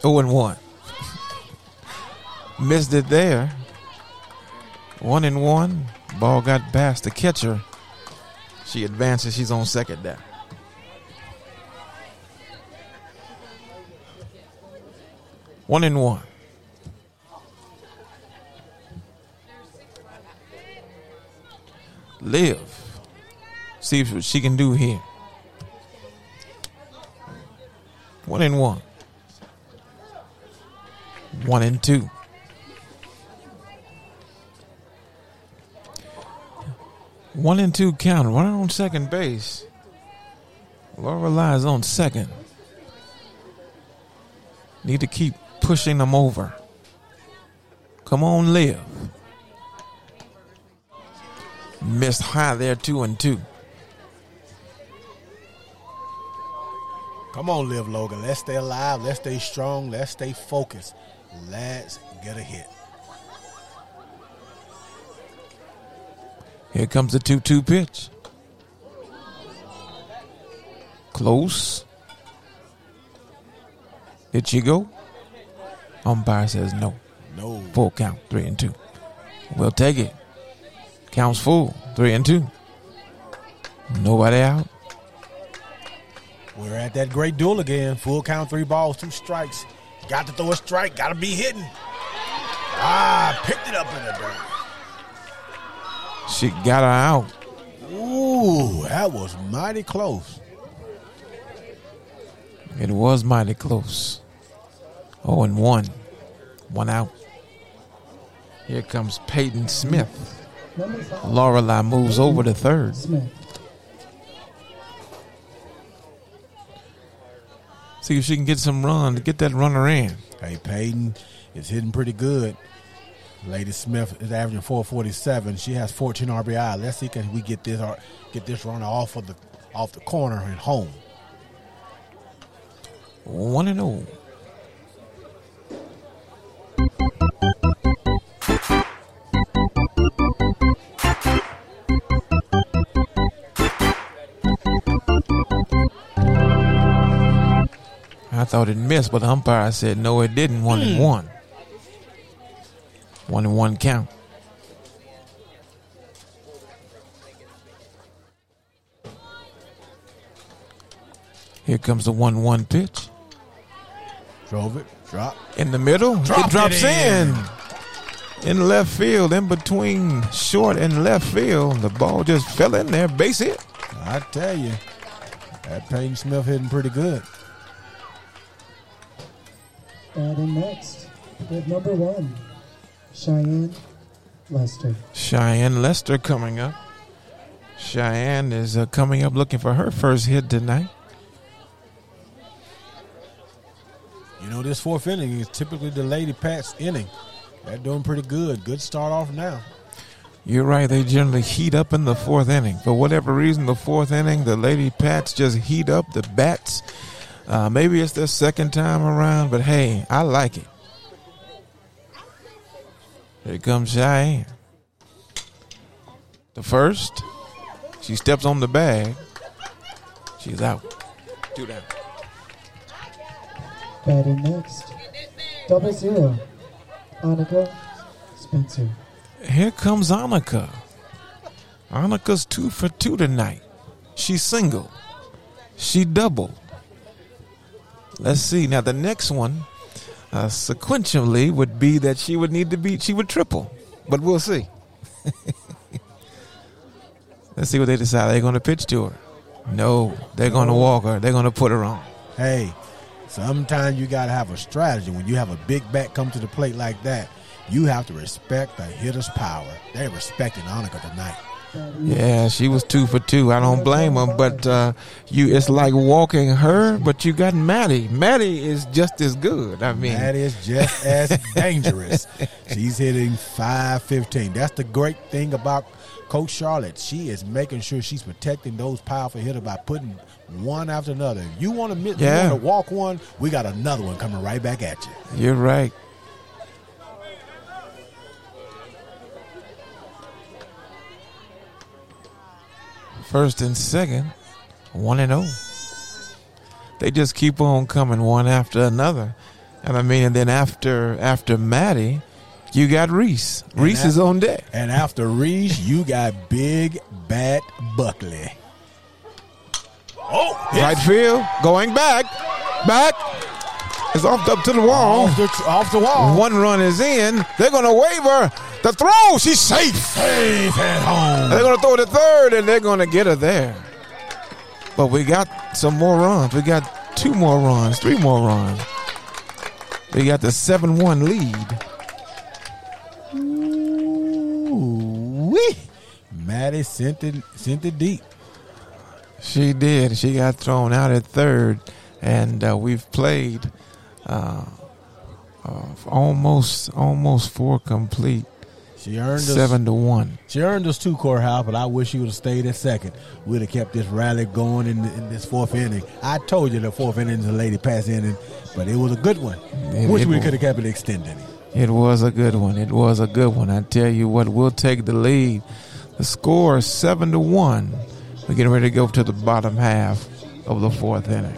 Oh, and one. Missed it there. One and one. Ball got past the catcher. She advances. She's on second down. One and one. Liv. See what she can do here. One and one. One and two. One and two count. Running on second base. Lorelai's on second. Need to keep pushing them over. Come on, Liv. Missed high there, two and two. Come on, Liv Logan. Let's stay alive. Let's stay strong. Let's stay focused. Let's get a hit. Here comes the two two pitch. Close. Did she go? Umpire says no. No. Full count, three and two. We'll take it. Counts full, three and two. Nobody out. We're at that great duel again. Full count, three balls, two strikes. Got to throw a strike. Got to be hitting. Ah, picked it up in the dirt. She got her out. Ooh, that was mighty close. It was mighty close. Oh, and one. One out. Here comes Peyton Smith. Lorelai moves over to third. See if she can get some run to get that runner in. Hey, Peyton is hitting pretty good. Lady Smith is averaging four forty-seven. She has fourteen R B I. Let's see can we get this get this runner off of the off the corner and home. One and oh. I thought it missed, but the umpire said no, it didn't. One and one. One and one count. Here comes the one one pitch. Drove it. Drop. In the middle. Dropped it drops it in. in. In left field. In between short and left field. The ball just fell in there. Base hit. I tell you. That Peyton Smith hitting pretty good. Batting next with number one. Cheyenne Lester. Cheyenne Lester coming up. Cheyenne is uh, coming up looking for her first hit tonight. You know, this fourth inning is typically the Lady Pat's inning. They're doing pretty good. Good start off now. You're right. They generally heat up in the fourth inning. For whatever reason, the fourth inning, the Lady Pat's just heat up the bats. Uh, maybe it's their second time around, but, hey, I like it. Here comes Cheyenne. The first. She steps on the bag. She's out. Two down. Batting next, double zero, Annika Spencer. Here comes Annika. Annika's two for two tonight. She's single. She doubled. Let's see. Now the next one, uh, sequentially, would be that she would need to be. She would triple, but we'll see. Let's see what they decide. They're going to pitch to her. No, they're going to walk her. They're going to put her on. Hey. Sometimes you got to have a strategy. When you have a big back come to the plate like that, you have to respect the hitter's power. They're respecting Annika tonight. Yeah, she was two for two. I don't blame her, but uh, you it's like walking her, but you got Maddie. Maddie is just as good. I mean, Maddie is just as dangerous. She's hitting five fifteen. That's the great thing about Coach Charlotte. She is making sure she's protecting those powerful hitters by putting one after another. If you want to miss, yeah. you want to walk one, we got another one coming right back at you. You're right. First and second, one and oh. They just keep on coming one after another. And I mean, and then after after Maddie, you got Reese. And Reese after, is on deck. And after Reese, you got Big Bat Buckley. Oh, yes. Right field, going back, back. It's off up to the wall. Off the, off the wall. One run is in. They're going to waive her. The throw, she's safe. Safe at home. They're going to throw the third, and they're going to get her there. But we got some more runs. We got two more runs, three more runs. We got the seven one lead. Ooh-wee. Maddie sent it, sent it deep. She did. She got thrown out at third, and uh, we've played uh, uh, almost almost four complete. She earned seven us, to one. She earned us two, Corehouse, but I wish she would have stayed at second. We'd have kept this rally going in, the, in this fourth inning. I told you the fourth inning is a lady pass inning, but it was a good one. It, wish it we could have kept it extended. It was a good one. It was a good one. I tell you what, we'll take the lead. The score is seven to one. We're getting ready to go to the bottom half of the fourth inning.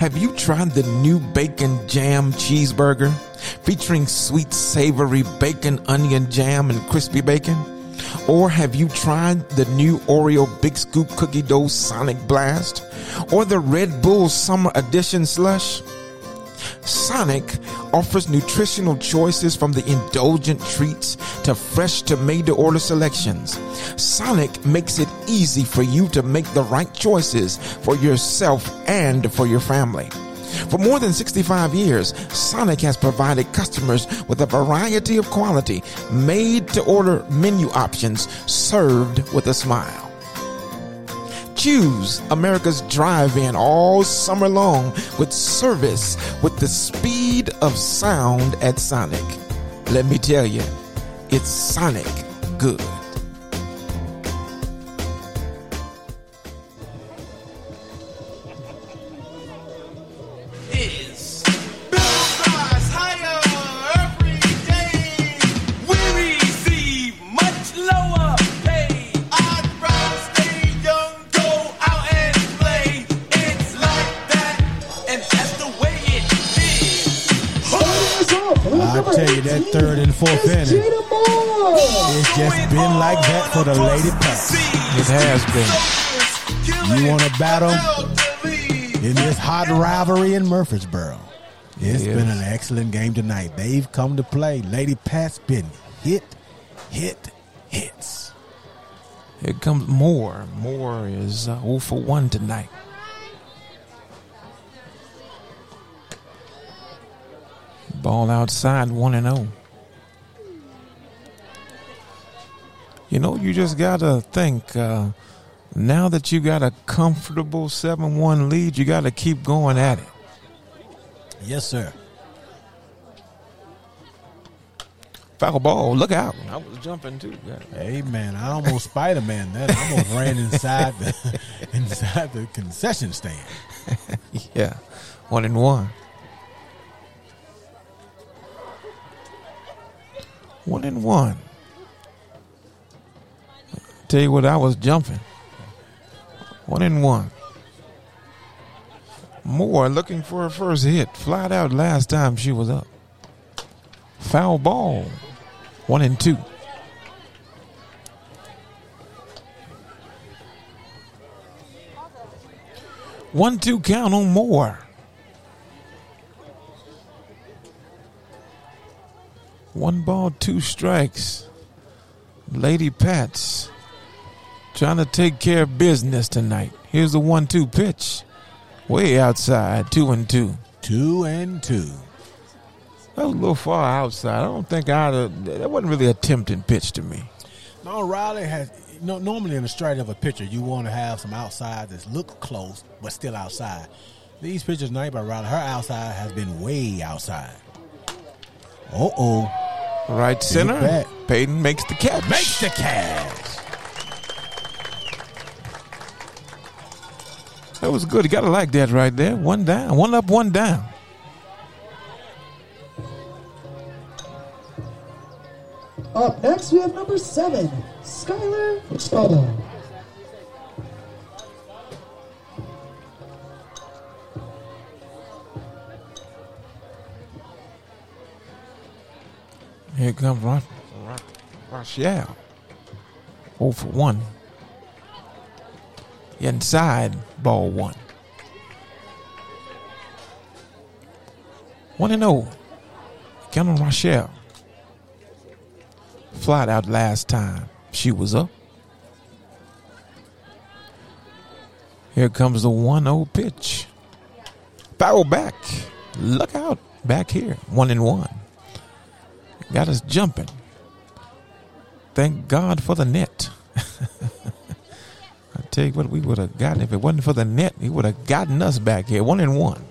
Have you tried the new Bacon Jam Cheeseburger featuring sweet, savory bacon, onion jam, and crispy bacon? Or have you tried the new Oreo Big Scoop Cookie Dough Sonic Blast? Or the Red Bull Summer Edition Slush? Sonic offers nutritional choices from the indulgent treats to fresh to made-to-order selections. Sonic makes it easy for you to make the right choices for yourself and for your family. For more than sixty-five years, Sonic has provided customers with a variety of quality, made-to-order menu options served with a smile. Choose America's Drive-In all summer long with service with the speed of sound at Sonic. Let me tell you, it's Sonic good. Fourth inning. It's just been like that for the lady pass. It has been. You want to battle in this hot rivalry in Murfreesboro. It's yes. been an excellent game tonight. They've come to play. Lady Pat's been hit, hit, hits. Here comes Moore. Moore is uh, oh for one tonight. Ball outside, one and oh. You know, you just got to think, uh, now that you got a comfortable seven one lead, you got to keep going at it. Yes, sir. Foul ball, look out. I was jumping, too. Hey, man, I almost Spider-Man that. I almost ran inside the, inside the concession stand. Yeah, one and one. One and one. Tell you what, I was jumping. One and one. Moore looking for her first hit. Flied out last time she was up. Foul ball. One and two. One, two count on Moore. One ball, two strikes. Lady Pats trying to take care of business tonight. Here's the one two pitch. Way outside, two and two. Two and two. That was a little far outside. I don't think I'd have, that wasn't really a tempting pitch to me. No, Riley has, you know, normally in the strike of a pitcher, you want to have some outside that look close, but still outside. These pitchers tonight by Riley, her outside has been way outside. Uh-oh. Right center. Peyton makes the catch. Makes the catch. That was good. You got to like that right there. One down. One up, one down. Up next, we have number seven, Skylar Scotto. Here comes Rosh- Rosh- Rochelle. Oh for one. Inside, ball one. One and oh. Kendall Rochelle. Flied out last time. She was up. Here comes the one oh pitch. Foul back. Look out. Back here. One and one. Got us jumping. Thank God for the net. I tell you what, we would have gotten, if it wasn't for the net, he would have gotten us back here. One and one.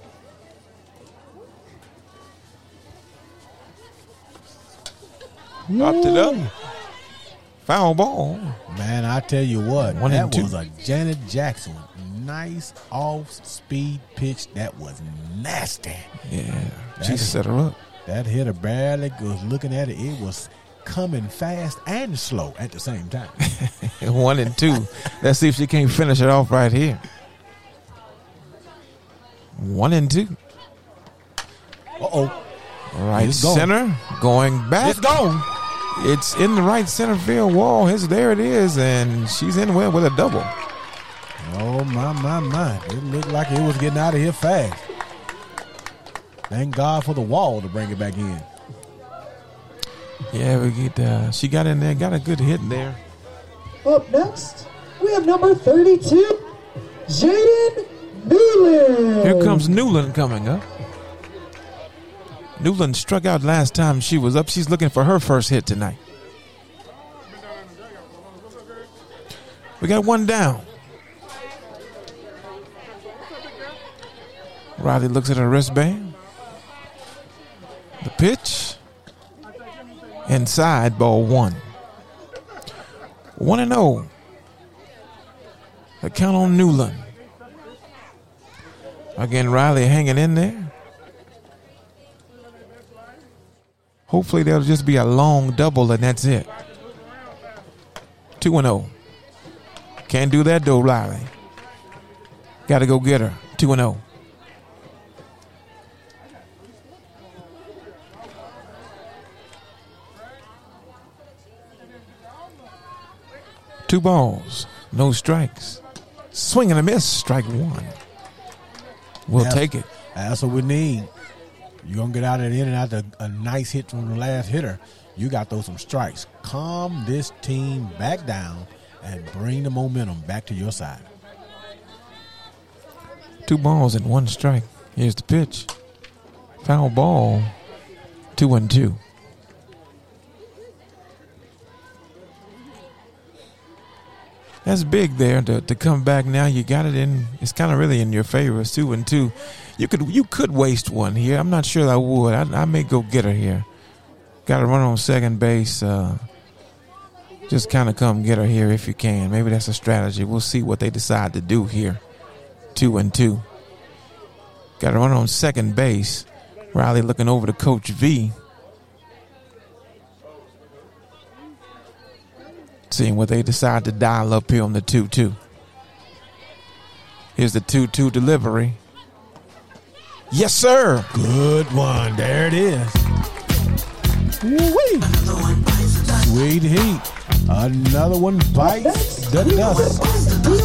Dropped it up. Foul ball. Man, I tell you what, One that was a Janet Jackson. Nice off-speed pitch. That was nasty. Yeah, that she hit, set her up. That hitter barely was looking at it. It was coming fast and slow at the same time. One and two. Let's see if she can't finish it off right here. One and two. Uh-oh. Right center. Going back. It's gone. It's in the right center field wall. It's, there it is, and she's in with, with a double. Oh, my, my, my. It looked like it was getting out of here fast. Thank God for the wall to bring it back in. Yeah, we get. Uh, she got in there, got a good hit there. Up next, we have number thirty-two, Jaden Newland. Here comes Newland coming up. Newland struck out last time she was up. She's looking for her first hit tonight. We got one down. Riley looks at her wristband. The pitch. Inside, ball one. One and oh. The count on Newland. Again, Riley hanging in there. Hopefully there'll just be a long double and that's it. two and oh. Can't do that though, Riley. Got to go get her. two and oh. Two balls, no strikes. Swing and a miss, strike one. We'll that's, take it. That's what we need. You're going to get out of the end and out of a nice hit from the last hitter. You got those some strikes. Calm this team back down and bring the momentum back to your side. Two balls and one strike. Here's the pitch. Foul ball. Two and two. That's big there to, to come back now. You got it in. It's kind of really in your favor. It's two and two. You could you could waste one here. I'm not sure I would. I, I may go get her here. Got to run on second base. Uh, just kind of come get her here if you can. Maybe that's a strategy. We'll see what they decide to do here. Two and two. Got to run on second base. Riley looking over to Coach V. Seeing what they decide to dial up here on the two two. Here's the two two delivery. Yes, sir. Good one. There it is. Woo-wee. Sweet heat. Another one bites the dust.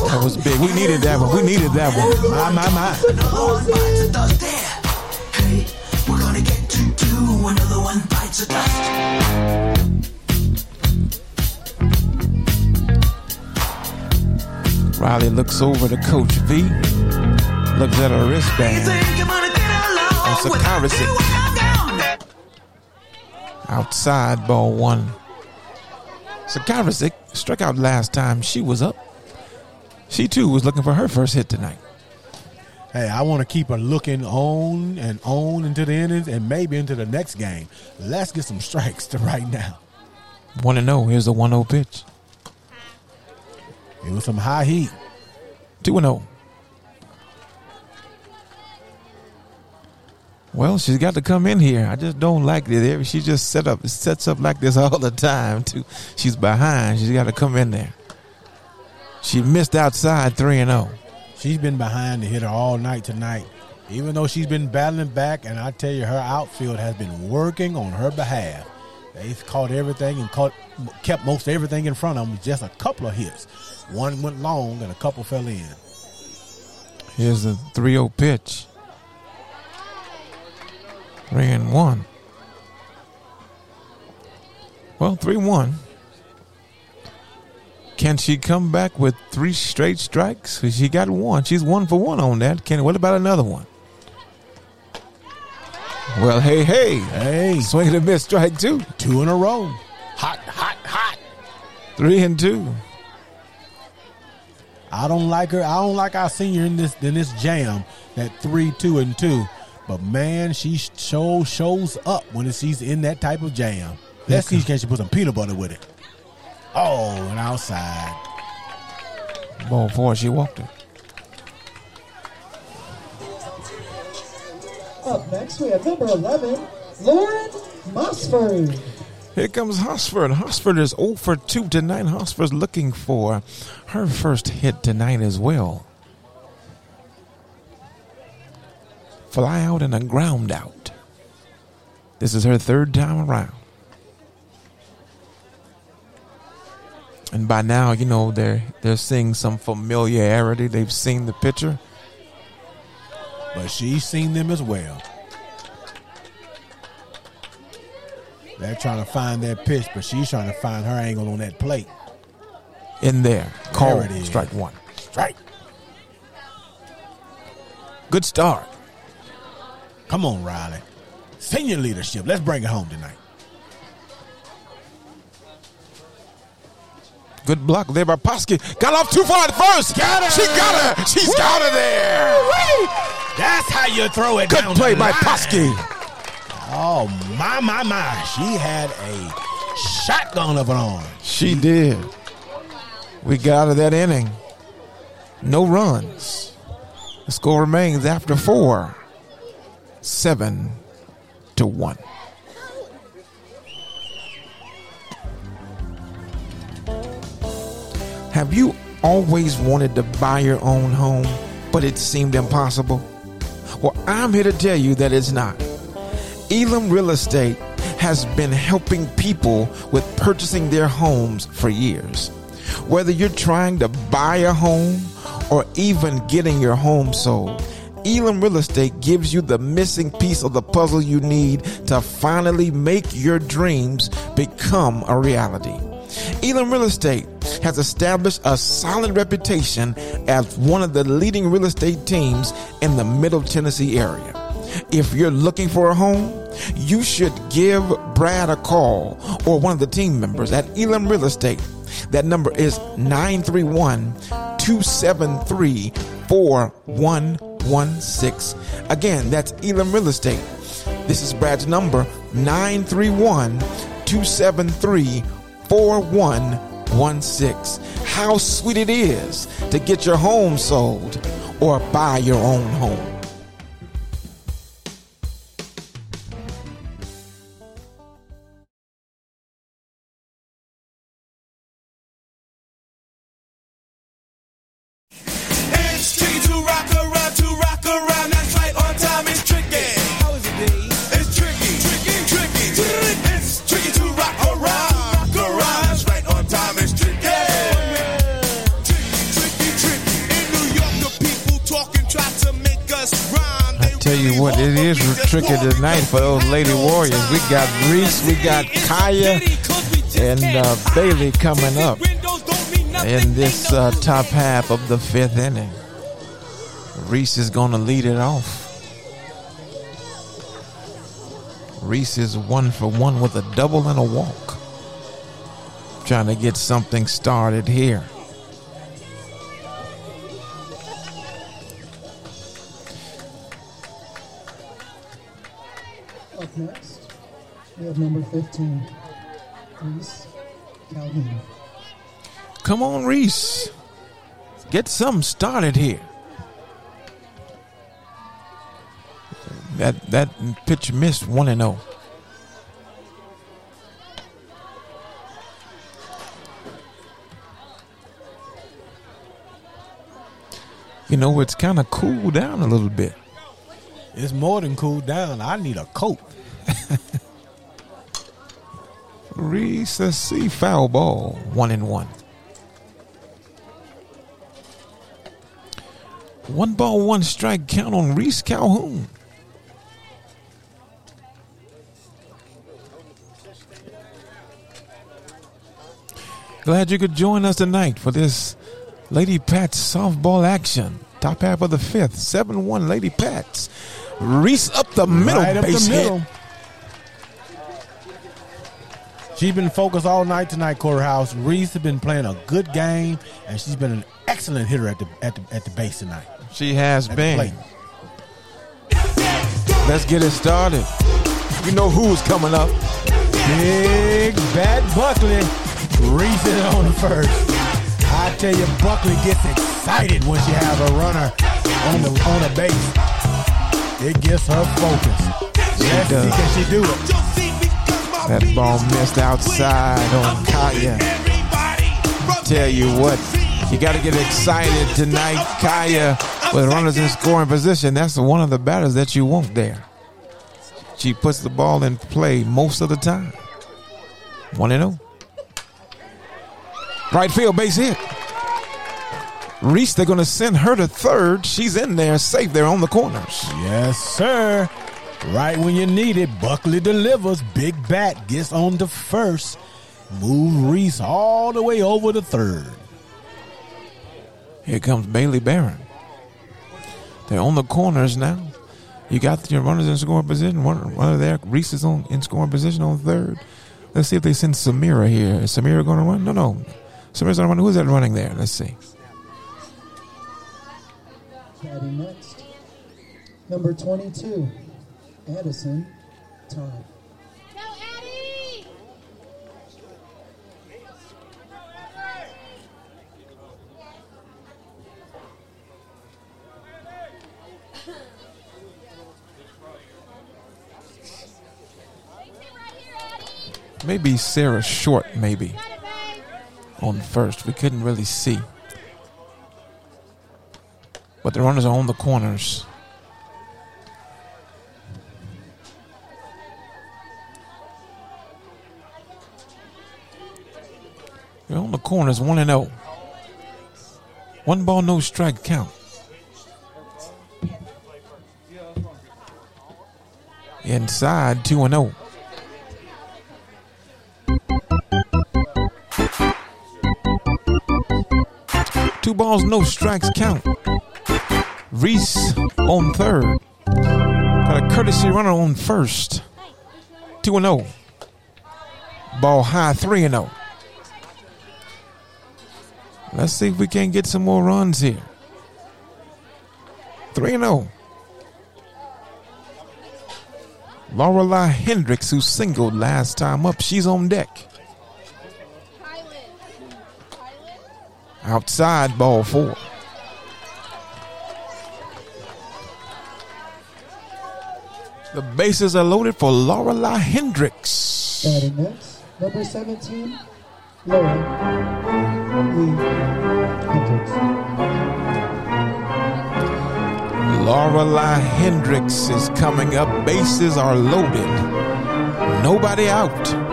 That was big. We needed that one. We needed that one. My, my, my. Another one bites the dust there. Hey, we're going to get two two. Another one bites the dust. Riley looks over to Coach V, looks at her wristband. That's a Sakarizic. Outside, ball one. Sakarizic struck out last time she was up. She, too, was looking for her first hit tonight. Hey, I want to keep her looking on and on into the innings and maybe into the next game. Let's get some strikes to right now. one and oh, here's a one oh pitch. It was some high heat. two and oh. Well, she's got to come in here. I just don't like this. She just set up, sets up like this all the time, too. She's behind. She's got to come in there. She missed outside three and oh. She's been behind the hitter all night tonight, even though she's been battling back, and I tell you, her outfield has been working on her behalf. They've caught everything and caught, kept most everything in front of them with just a couple of hits. One went long and a couple fell in. Here's the three oh pitch. three and one. Well, three one. Can she come back with three straight strikes? She got one. She's one for one on that. Can what about another one? Well, hey, hey. Hey. Swing and a miss, strike two. Two in a row. Hot, hot, hot. Three and two. I don't like her. I don't like our senior in this in this jam, that three, two, and two. But, man, she show, shows up when she's in that type of jam. Let's okay. see can she put some peanut butter with it. Oh, and outside. Ball four, she walked her. Up next, we have number eleven, Lauren Hosford. Here comes Hosford. Hosford is oh for two tonight. Hosford's looking for her first hit tonight as well. Fly out and a ground out. This is her third time around. And by now, you know, they're, they're seeing some familiarity. They've seen the pitcher. But she's seen them as well. They're trying to find that pitch, but she's trying to find her angle on that plate. In there. Call there it is. Strike one. Strike. Good start. Come on, Riley. Senior leadership. Let's bring it home tonight. Good block there by Poskey. Got off too far at first. Got her. She got her. She's Woo! Got her there. Woo! That's how you throw it. Good down play the by line. Poskey. Oh, my, my, my. She had a shotgun of an arm. She did. We got out of that inning. No runs. The score remains after four. Seven to one. Have you always wanted to buy your own home, but it seemed impossible? Well, I'm here to tell you that it's not. Elam Real Estate has been helping people with purchasing their homes for years. Whether you're trying to buy a home or even getting your home sold, Elam Real Estate gives you the missing piece of the puzzle you need to finally make your dreams become a reality. Elam Real Estate has established a solid reputation as one of the leading real estate teams in the Middle Tennessee area. If you're looking for a home, you should give Brad a call or one of the team members at Elam Real Estate. That number is nine three one, two seven three, four one one six. Again, that's Elam Real Estate. This is Brad's number, nine three one, two seven three, four one one six. How sweet it is to get your home sold or buy your own home. Tonight for those Lady Warriors, we got Reese, we got Kaya, and uh, Bailey coming up. in this uh, top half of the fifth inning. Reese is going to lead it off. Reese is one for one with a double and a walk. Trying to get something started here. Up next, we have number fifteen, Reese Calhoun. Come on, Reese. Get something started here. That that pitch missed one and oh. You know, it's kind of cooled down a little bit. It's more than cooled down. I need a coat. Reese, let's see, foul ball, one and one. One ball, one strike count on Reese Calhoun. Glad you could join us tonight for this Lady Pat's softball action. Top half of the fifth, seven one Lady Pat's. Reese up the middle. Right up the middle. She's been focused all night tonight, Courthouse. Reese has been playing a good game, and she's been an excellent hitter at the at the, at the base tonight. She has at been. Let's get it started. You know who's coming up. Big Bad Buckley. Reese is on the first. I tell you, Buckley gets excited when she has a runner on the on the base. It gets her focused. Yes, she, can she do it? That ball missed outside on Kaya. Tell you what, you got to get excited tonight, Kaya. With runners in scoring position, that's one of the batters that you want there. She puts the ball in play most of the time. One and zero. Right field, base hit. Reese, they're going to send her to third. She's in there, safe there on the corners. Yes, sir. Right when you need it, Buckley delivers. Big Bat gets on the first. Move Reese all the way over to third. Here comes Bailey Barron. They're on the corners now. You got your runners in scoring position. One runner there. Reese is on in scoring position on third. Let's see if they send Samira here. Is Samira going to run? No, no. Somebody's on the run. Who is that running there? Let's see. Batting next, number twenty-two, Addison Todd. Go, Addie! Maybe Sarah Short, maybe. On first, we couldn't really see. But the runners are on the corners. They're on the corners, one and oh. One ball, no strike count. Inside, two and oh. Two balls, no strikes count. Reese on third. Got a courtesy runner on first. two and oh. Ball high, three and oh. Let's see if we can get some more runs here. three and oh. Lorelai Hendricks, who singled last time up, she's on deck. Outside, ball four. The bases are loaded for Lorelai Hendricks. Batting next, number seventeen, Lorelai Hendricks. Lorelai Hendricks is coming up. Bases are loaded. Nobody out.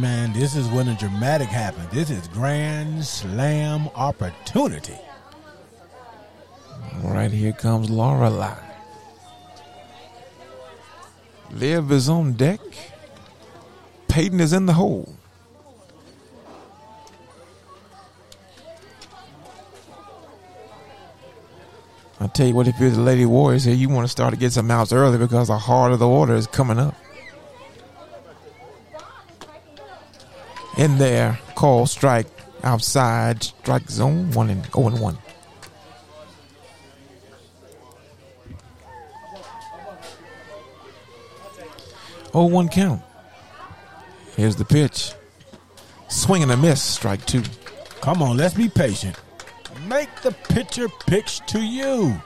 Man, this is when the dramatic happens. This is grand slam opportunity. All right, here comes Lorelai. Liv is on deck. Peyton is in the hole. I tell you what, if you're the Lady Warriors here, you want to start to get some outs early because the heart of the order is coming up. In there, call strike outside strike zone, one and oh and one. oh one count. Here's the pitch. Swing and a miss, strike two. Come on, let's be patient. Make the pitcher pitch to you.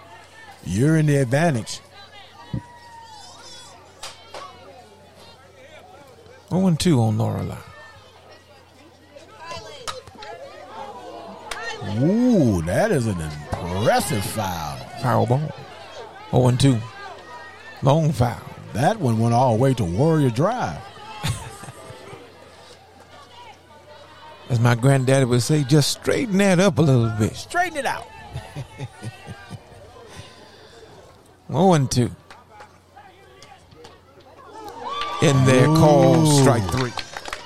You're in the advantage. oh two on Lorelai. Ooh, that is an impressive foul. Foul ball. oh two. Long foul. That one went all the way to Warrior Drive. As my granddaddy would say, just straighten that up a little bit. Straighten it out. oh two. In there, call strike three.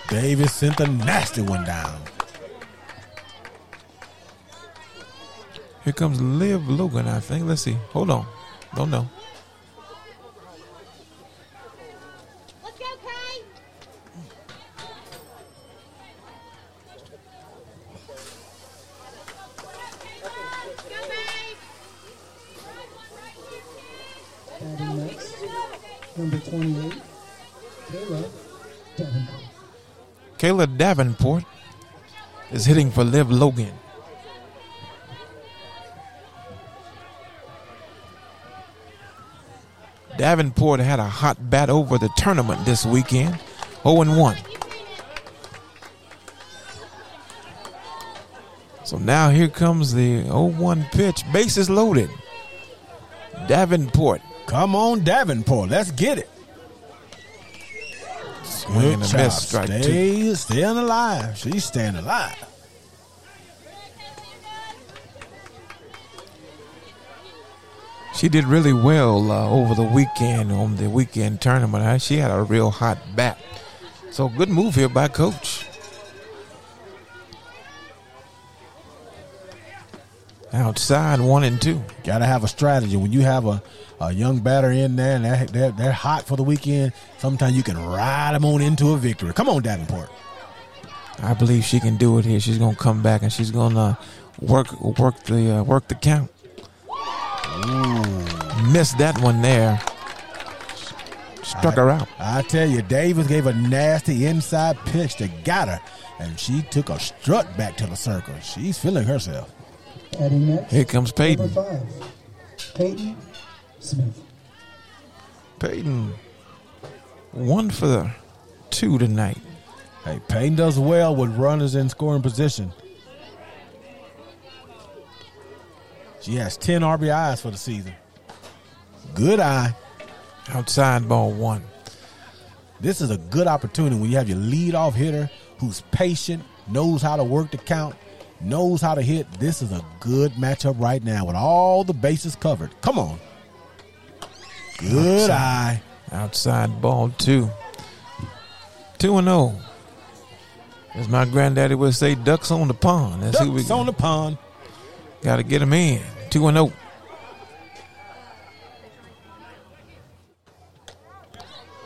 Davis sent a nasty one down. Here comes Liv Logan, I think. Let's see. Hold on. Don't know. Let's go, Kay. Number twenty-eight, Kayla Davenport. Kayla Davenport is hitting for Liv Logan. Davenport had a hot bat over the tournament this weekend. oh one. So now here comes the oh one pitch. Bases loaded. Davenport. Come on, Davenport. Let's get it. Swing and a miss. Strike two. Staying alive. She's staying alive. She did really well uh, over the weekend on the weekend tournament. Huh? She had a real hot bat. So good move here by Coach. Outside one and two. Got to have a strategy. When you have a, a young batter in there and they're, they're, they're hot for the weekend, sometimes you can ride them on into a victory. Come on, Davenport. I believe she can do it here. She's going to come back and she's going to work work the uh, work the count. Ooh. Missed that one there. Struck I, her out. I tell you, Davis gave a nasty inside pitch that got her, and she took a strut back to the circle. She's feeling herself. Next, here comes Peyton. Five, Peyton Smith. Peyton, one for the two tonight. Hey, Peyton does well with runners in scoring position. She has ten R B Is for the season. Good eye. Outside ball one. This is a good opportunity when you have your leadoff hitter who's patient, knows how to work the count, knows how to hit. This is a good matchup right now with all the bases covered. Come on. Good outside. Eye. Outside ball two. Two and oh. As my granddaddy would say, ducks on the pond. That's ducks who we on the pond. Got to get him in. two and oh.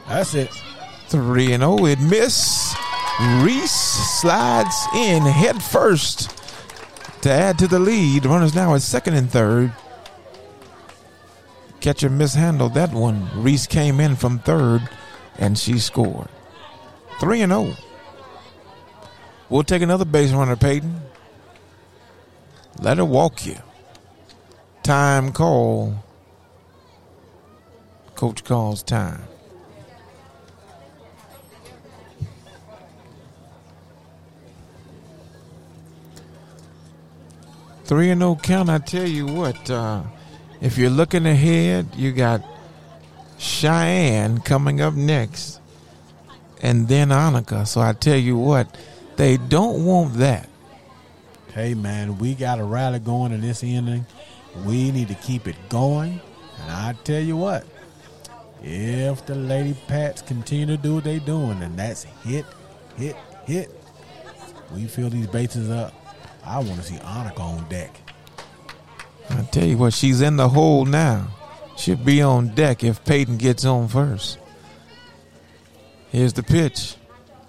That's it. three and oh. It missed. Reese slides in head first to add to the lead. Runners now at second and third. Catcher mishandled that one. Reese came in from third, and she scored. three and oh. We'll take another base runner, Peyton. Let her walk you. Time call. Coach calls time. Three and no count. I tell you what, uh, if you're looking ahead, you got Cheyenne coming up next, and then Annika. So I tell you what, they don't want that. Hey, man, we got a rally going in this inning. We need to keep it going. And I tell you what, if the Lady Pats continue to do what they're doing, and that's hit, hit, hit. We fill these bases up. I want to see Annika on deck. I tell you what, she's in the hole now. She'll be on deck if Peyton gets on first. Here's the pitch.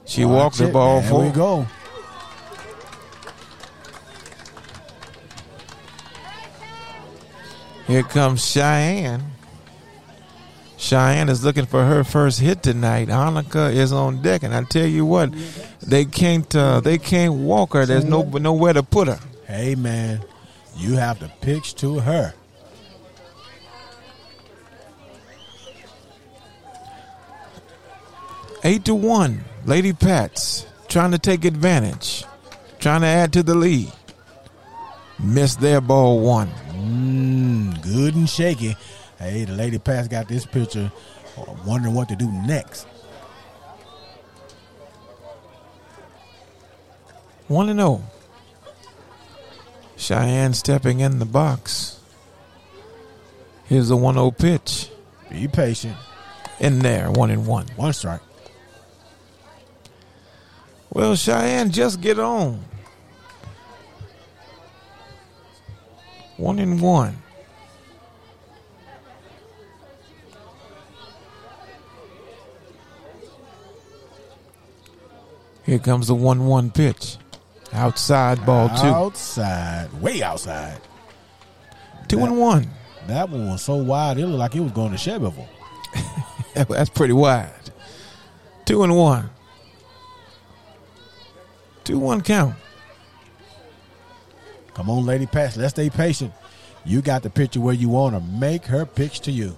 She Watch walked it, the ball forward. There we go. Here comes Cheyenne. Cheyenne is looking for her first hit tonight. Annika is on deck, and I tell you what, they can't uh, they can't walk her. There's no nowhere to put her. Hey man, you have to pitch to her. Eight to one, Lady Pats trying to take advantage, trying to add to the lead. Missed their ball one. Mm, good and shaky. Hey, the Lady Pats got this pitcher wondering what to do next. one and oh. Cheyenne stepping in the box. Here's the one oh pitch. Be patient. In there, one and one. One strike. Well, Cheyenne, just get on. One and one. Here comes the one one pitch. Outside ball two. Outside. Way outside. Two that, and one. That one was so wide, it looked like it was going to Shelbyville. That's pretty wide. Two and one. two one count. Come on, Lady Pats. Let's stay patient. You got the picture where you want to make her pitch to you.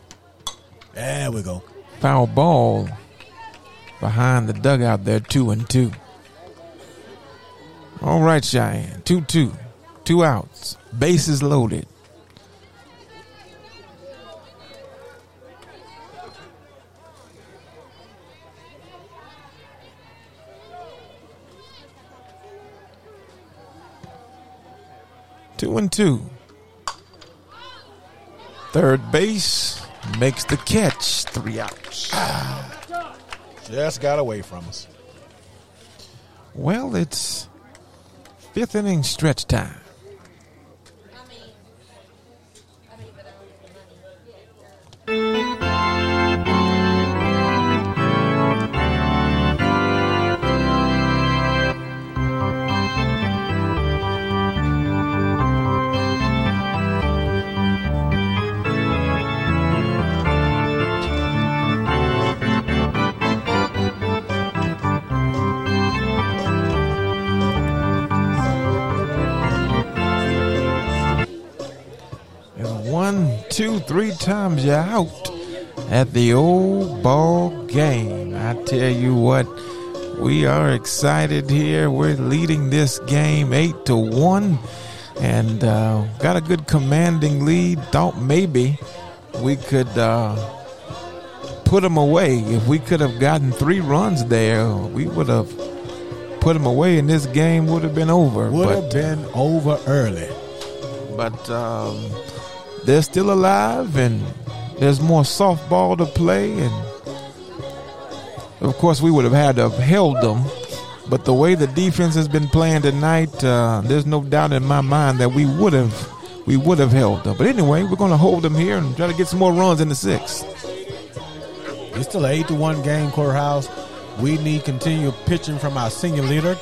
There we go. Foul ball behind the dugout there, two and two. All right, Cheyenne. Two, two. Two outs. Bases loaded. Two and two. Third base makes the catch. Three outs. Ah, just got away from us. Well, it's fifth inning stretch time. Two, three times you're out at the old ball game. I tell you what, we are excited here. We're leading this game eight to one, and uh, got a good commanding lead. Thought maybe we could uh, put them away. If we could have gotten three runs there, we would have put them away, and this game would have been over. Would but, have been over early, but. Um, They're still alive, and there's more softball to play. And of course, we would have had to have held them. But the way the defense has been playing tonight, uh, there's no doubt in my mind that we would have we would have held them. But anyway, we're going to hold them here and try to get some more runs in the sixth. It's still an eight to one game, Courthouse. We need continued pitching from our senior leader,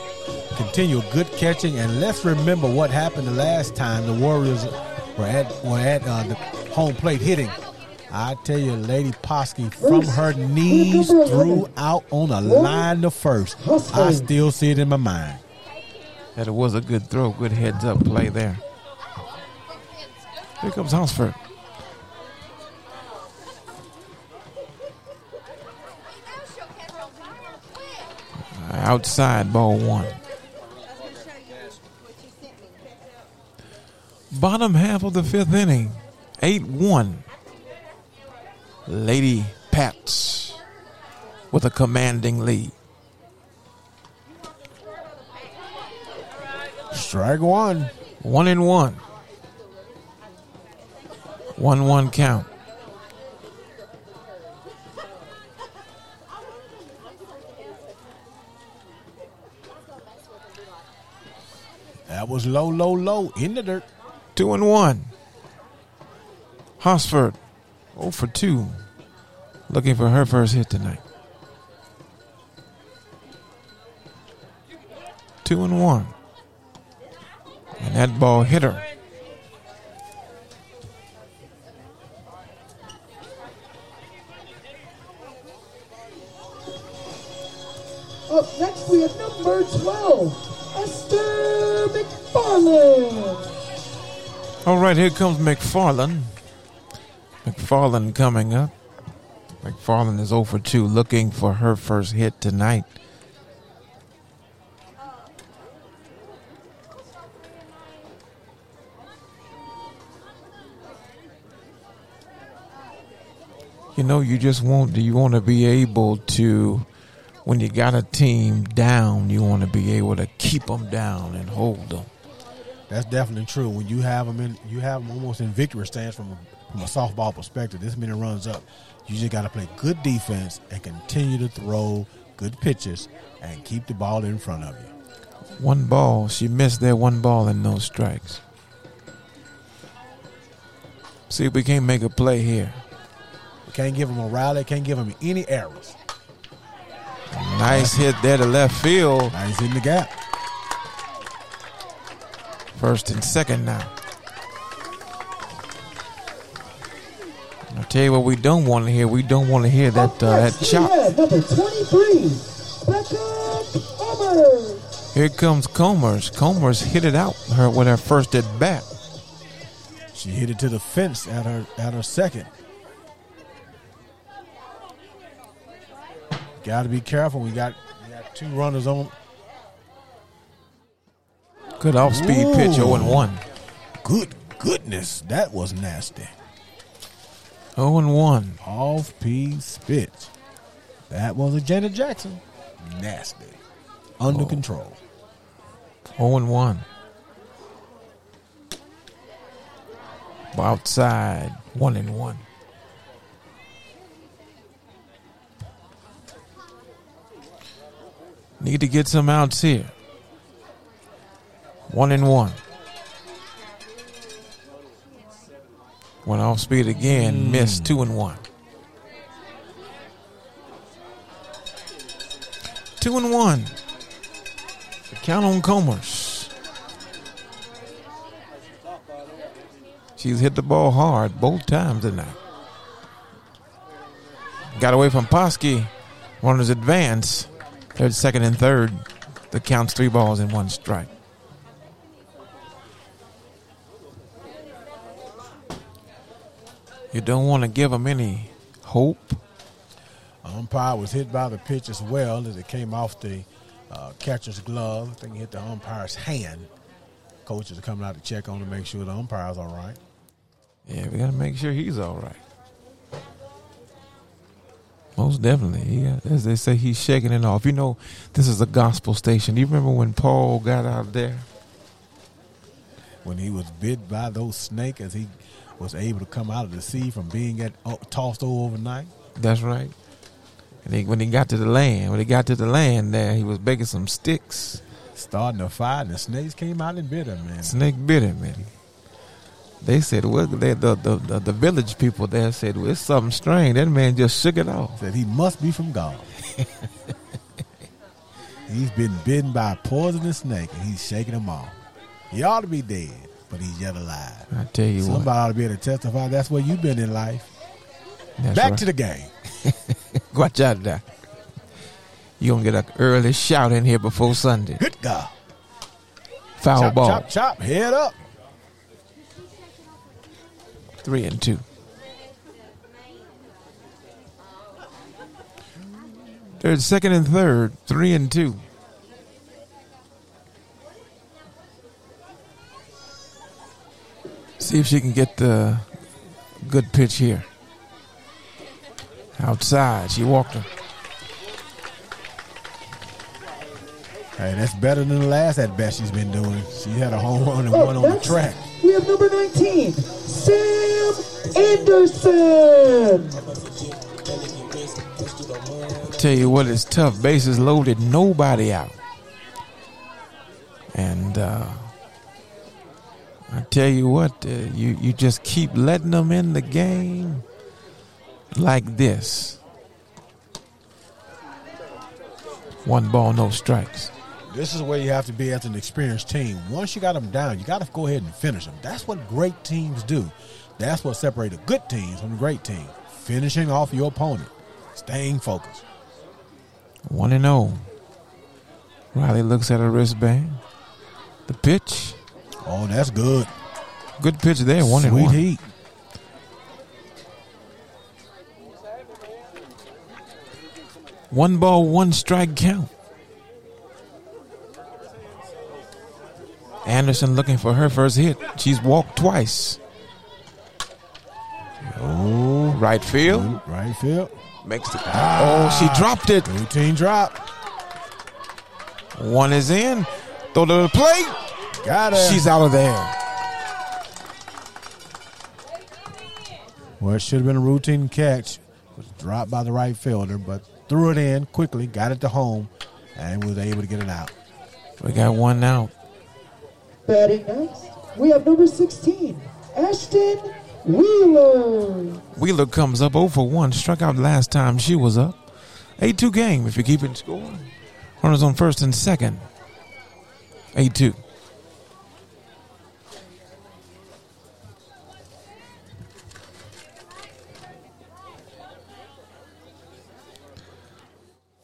continued good catching, and let's remember what happened the last time the Warriors We're at, we're at uh, the home plate hitting. I tell you, Lady Poskey, from her knees threw out on a line to first. I still see it in my mind. That it was a good throw, good heads-up play there. Here comes Hosford. Outside, ball one. Bottom half of the fifth inning, eight one. Lady Pats with a commanding lead. Strike one. One and one. One one count. That was low, low, low in the dirt. Two and one. Hosford, oh for two. Looking for her first hit tonight. Two and one. And that ball hit her. Up next we have number twelve, Esther McFarland. All right, here comes McFarland. McFarland coming up. McFarland is oh for two, looking for her first hit tonight. You know, you just want, you want to be able to, when you got a team down, you want to be able to keep them down and hold them. That's definitely true. When you have them in, you have them almost in victory stance from a, from a softball perspective. This minute runs up. You just got to play good defense and continue to throw good pitches and keep the ball in front of you. One ball. She missed that one ball and no strikes. See if we can't make a play here. Can't give him a rally. Can't give him any errors. Nice hit there to left field. Nice in the gap. First and second now. I'll tell you what we don't want to hear. We don't want to hear that, uh, that chop. Number twenty-three, Becca Comer. Here comes Comers. Comers hit it out her with her first at bat. She hit it to the fence at her at her second. Got to be careful. We got, we got two runners on. Good off-speed Ooh. pitch, oh and one. Good goodness, that was nasty. oh and one. Off-piece pitch. That was a Janet Jackson. Nasty. Under oh. control. oh and one. Outside, one and one. Need to get some outs here. One and one. Went off speed again. Mm. Missed. Two and one. Two and one. The count on Comers. She's hit the ball hard both times tonight. Got away from Poskey. Runners advance. Third, second, and third. The count's three balls and one strike. You don't want to give them any hope. Umpire was hit by the pitch as well as it came off the uh, catcher's glove. I think it hit the umpire's hand. Coaches are coming out to check on to make sure the umpire's all right. Yeah, we got to make sure he's all right. Most definitely, yeah. As they say, he's shaking it off. You know, this is a gospel station. You remember when Paul got out there? When he was bit by those snakes, as he was able to come out of the sea from being at, uh, tossed over overnight? That's right. And he, when he got to the land, when he got to the land there, he was baking some sticks. Starting a fire, and the snakes came out and bit him, man. Snake bit him, man. They said, well, they, the, the, the, the village people there said, well, it's something strange. That man just shook it off. Said he must be from God. He's been bitten by a poisonous snake, and he's shaking him off. He ought to be dead, but he's yet alive. I tell you Somebody what. Somebody ought to be able to testify. That's where you've been in life. That's Back right. to the game. Watch out there. You're going to get an early shout in here before Sunday. Good God. Foul chop, ball. Chop, chop, head up. Three and two. Third, second and third. Three and two. See if she can get the good pitch here. Outside. She walked her. Hey, that's better than the last at bat she's been doing. She had a home run and oh, one on the track. We have number nineteen, Sam Anderson. I tell you what, it's tough. Bases loaded, nobody out. And uh, tell you what, uh, you, you just keep letting them in the game like this. One ball, no strikes. This is where you have to be as an experienced team. Once you got them down, you got to go ahead and finish them. That's what great teams do. That's what separates the good teams from the great teams. Finishing off your opponent. Staying focused. one and oh. Riley looks at her wristband. The pitch. Oh, that's good. Good pitch there, one and one. Sweet heat. One ball, one strike count. Anderson looking for her first hit. She's walked twice. Oh, right field. Ooh, right field. Makes the. Ah, oh, she dropped it. Routine drop. One is in. Throw to the plate. Got her. She's out of there. Well, it should have been a routine catch. It was dropped by the right fielder, but threw it in quickly, got it to home, and was able to get it out. We got one out. Batting next, we have number sixteen, Ashton Wheeler. Wheeler comes up oh for one, struck out last time she was up. eight two game if you keep it score. Runners on first and second. eight two.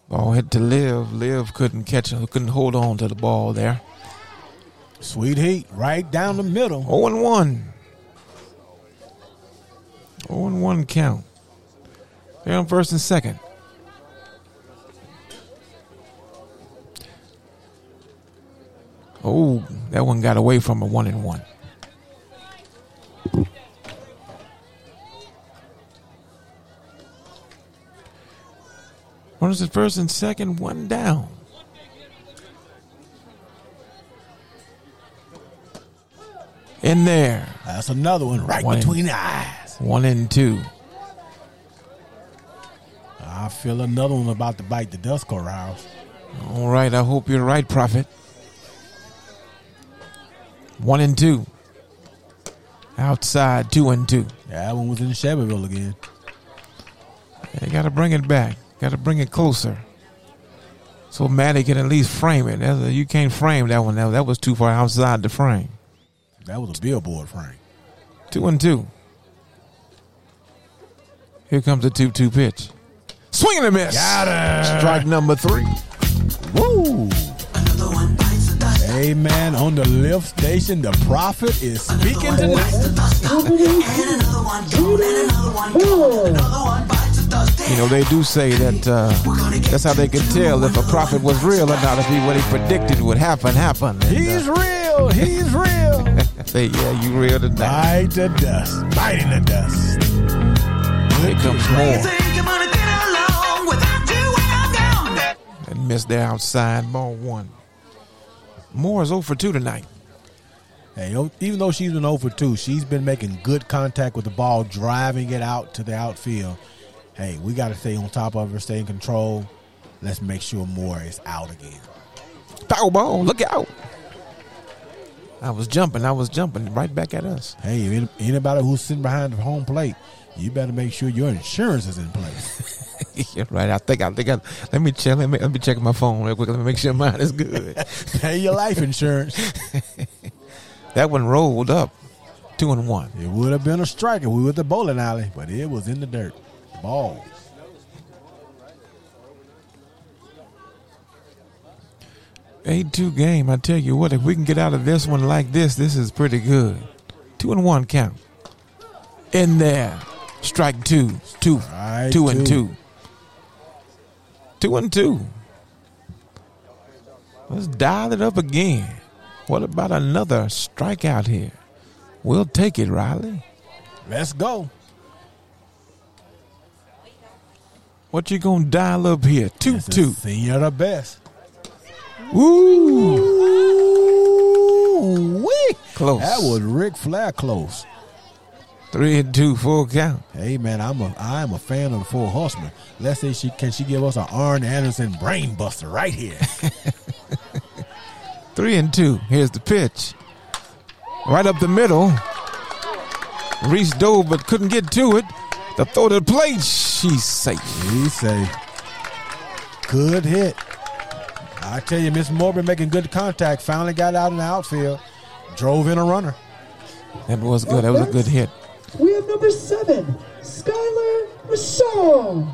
Ball hit to Liv. Liv couldn't catch it, couldn't hold on to the ball there. Sweet heat right down the middle. oh and one. oh and one count. They're on first and second. Oh, that one got away from a one and one. Runners at first and second, one down. In there. That's another one right one between and, the eyes. One and two. I feel another one about to bite the dust, Corral. All right, I hope you're right, Prophet. One and two. Outside, two and two. Yeah, that one was in Shelbyville again. They got to bring it back. Got to bring it closer. So Maddie can at least frame it. A, you can't frame that one. That, that was too far outside the frame. That was a billboard frame. Two and two. Here comes the two two pitch. Swing and a miss. Got her. Strike number three. Woo. Another one bites the dust. Amen. On the Lift Station, the prophet is speaking tonight. Another one bites the dust. And another one gone. And another one gone. Another one bites the dust. You know, they do say that uh, that's how they could tell if a prophet was real or not. If he, what he predicted would happen, happened. And, He's uh, real. He's real. Say, yeah, you real tonight. Bite the dust. Biting the dust. Here comes more. And missed their outside ball one. Moore is oh for two tonight. Hey, even though she's been oh for two, she's been making good contact with the ball, driving it out to the outfield. Hey, we got to stay on top of her, stay in control. Let's make sure Moore is out again. Foul ball, look out. I was jumping. I was jumping right back at us. Hey, anybody who's sitting behind the home plate, you better make sure your insurance is in place. You're right. I think I think I let me check. Let me, let me check my phone real quick. Let me make sure mine is good. Pay your life insurance. That one rolled up, two and one. It would have been a strike if we were at the bowling alley, but it was in the dirt. Ball. eight two game, I tell you what, if we can get out of this one like this, this is pretty good. Two and one count. In there. Strike two. Two. Strike two and two. two. Two and two. Let's dial it up again. What about another strikeout here? We'll take it, Riley. Let's go. What you going to dial up here? Two, That's two. Senior the best. Ooh, wee. Close. That was Ric Flair close. Three and two, full count. Hey man, I'm a I'm a fan of the Four Horsemen. Let's see, she can she give us an Arn Anderson brain buster right here. Three and two. Here's the pitch. Right up the middle. Reese dove but couldn't get to it. The throw to the plate. She's safe. She's safe. Good hit. I tell you, Miss Morgan making good contact. Finally got out in the outfield. Drove in a runner. That was good. That was a good hit. We have number seven, Skylar Rashawn.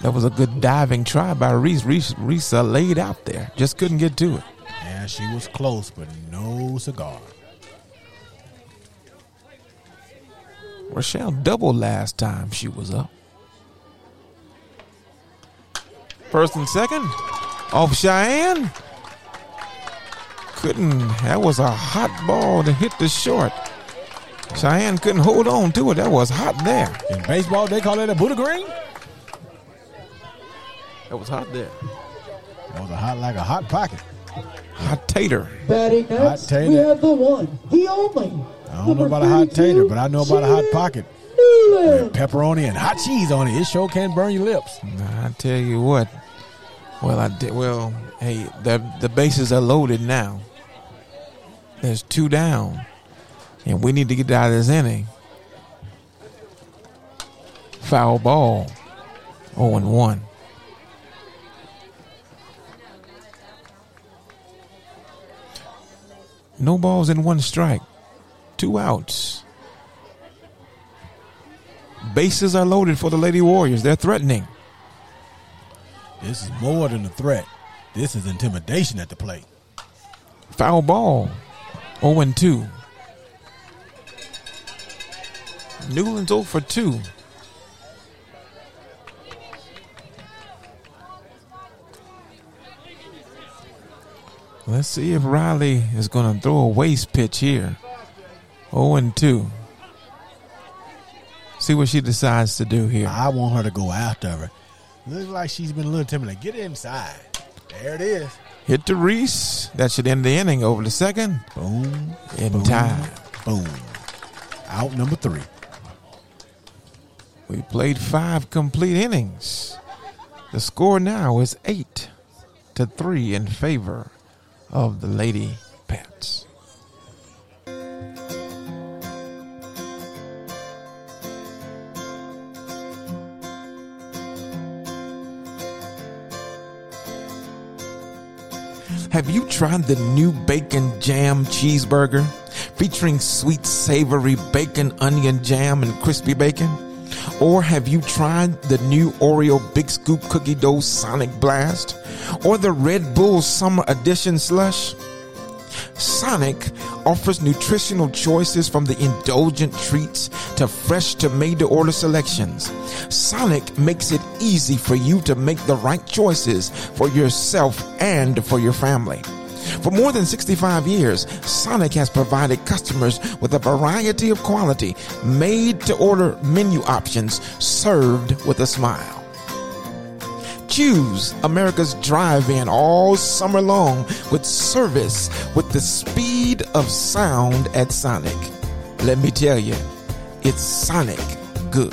That was a good diving try by Reese. Reese, Reese uh, laid out there. Just couldn't get to it. Yeah, she was close, but no cigar. Rochelle doubled last time she was up. First and second. Off Cheyenne. Couldn't. That was a hot ball to hit the short. Cheyenne couldn't hold on to it. That was hot there. In baseball, they call it a Buddha green. That was hot there. That was a hot like a hot pocket. Hot tater. Batting hot tater. We have the one, the only. I don't know about a hot tater, but I know about a hot pocket. With pepperoni and hot cheese on it. It sure can burn your lips. I tell you what. Well, I did. Well, hey, the the bases are loaded now. There's two down. And we need to get out of this inning. Foul ball. oh and one. No balls in one strike. Two outs. Bases are loaded for the Lady Warriors. They're threatening. This is more than a threat. This is intimidation at the plate. Foul ball. oh and two. Newland's oh for two. Let's see if Riley is going to throw a waste pitch here. oh and two. See what she decides to do here. I want her to go after her. Looks like she's been a little timid. Get inside. There it is. Hit to Reese. That should end the inning. Over the second. Boom. In boom, time. Boom. Out number three. We played five complete innings. The score now is eight to three in favor of the Lady Pats. Have you tried the new bacon jam cheeseburger featuring sweet, savory bacon, onion jam, and crispy bacon? Or have you tried the new Oreo Big Scoop Cookie Dough Sonic Blast? Or the Red Bull Summer Edition Slush? Sonic offers nutritional choices from the indulgent treats to fresh to made-to-order selections. Sonic makes it easy for you to make the right choices for yourself and for your family. For more than sixty-five years, Sonic has provided customers with a variety of quality, made-to-order menu options served with a smile. Choose America's Drive-In all summer long with service with the speed of sound at Sonic. Let me tell you, it's Sonic good.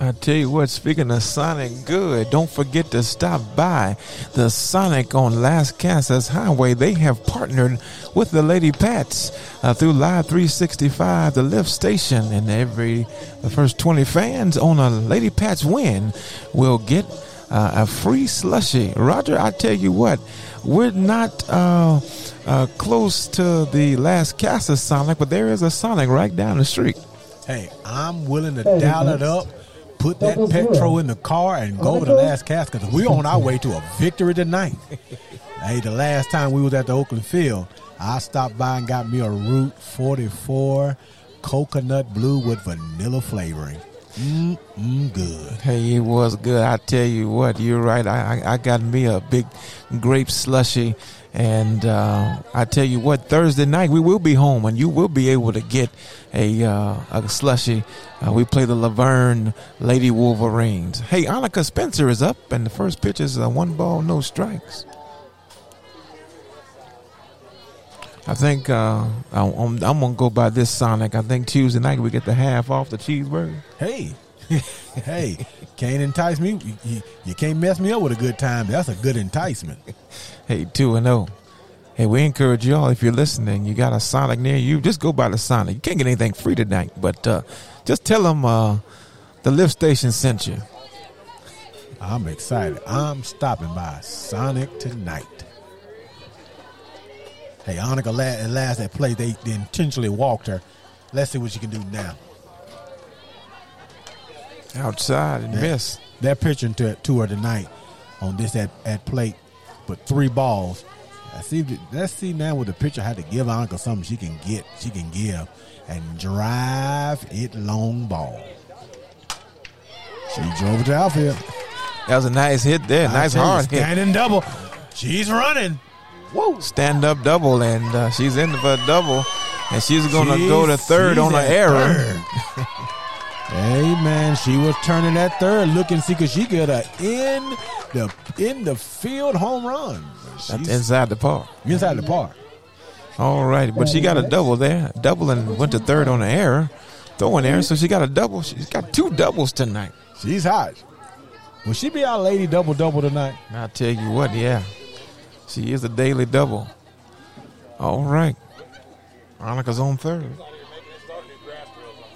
I tell you what, speaking of Sonic good, don't forget to stop by the Sonic on Las Casas Highway. They have partnered with the Lady Pats uh, through Live three sixty-five, the Lift Station, and every the first twenty fans on a Lady Pats win will get uh, a free slushie. Roger, I tell you what, we're not uh, uh, close to the Las Casas Sonic, but there is a Sonic right down the street. Hey, I'm willing to hey, dial it up. Put that petrol in the car and go over the last casket. We're on our way to a victory tonight. Hey, the last time we was at the Oakland field, I stopped by and got me a Route forty-four coconut blue with vanilla flavoring. Mm-mm, good. Hey, it was good. I tell you what, you're right. I, I, I got me a big grape slushie. And uh, I tell you what, Thursday night we will be home and you will be able to get a, uh, a slushie. Uh, we play the La Vergne Lady Wolverines. Hey, Annika Spencer is up and the first pitch is a one ball, no strikes. I think uh, I, I'm, I'm going to go by this Sonic. I think Tuesday night we get the half off the cheeseburger. Hey, Hey, can't entice me. You, you, you can't mess me up with a good time. That's a good enticement. Hey, two and oh. Hey, we encourage y'all, if you're listening, you got a Sonic near you, just go by the Sonic. You can't get anything free tonight, but uh, just tell them uh, the Lift Station sent you. I'm excited. I'm stopping by Sonic tonight. Hey, Annika, at last that play, they, they intentionally walked her. Let's see what she can do now. Outside and that, miss. They're pitching to, to her tonight on this at, at plate, but three balls. I see. Let's see now with the pitcher how to give Annika something she can get, she can give, and drive it long ball. She drove it to outfield. That was a nice hit there. Nice hard hit. Standing double. She's running. Whoa. Stand up double, and uh, she's in for a double, and she's going to go to third on an error. Hey man, she was turning that third, looking see because she got a in the in the field home run. She's That's inside the park. Inside the park. All right, but she got a double there, double and went to third on an error, throwing error. So she got a double. She's got two doubles tonight. She's hot. Will she be our lady double double tonight? I tell you what, yeah, she is a daily double. All right, Annika's on third.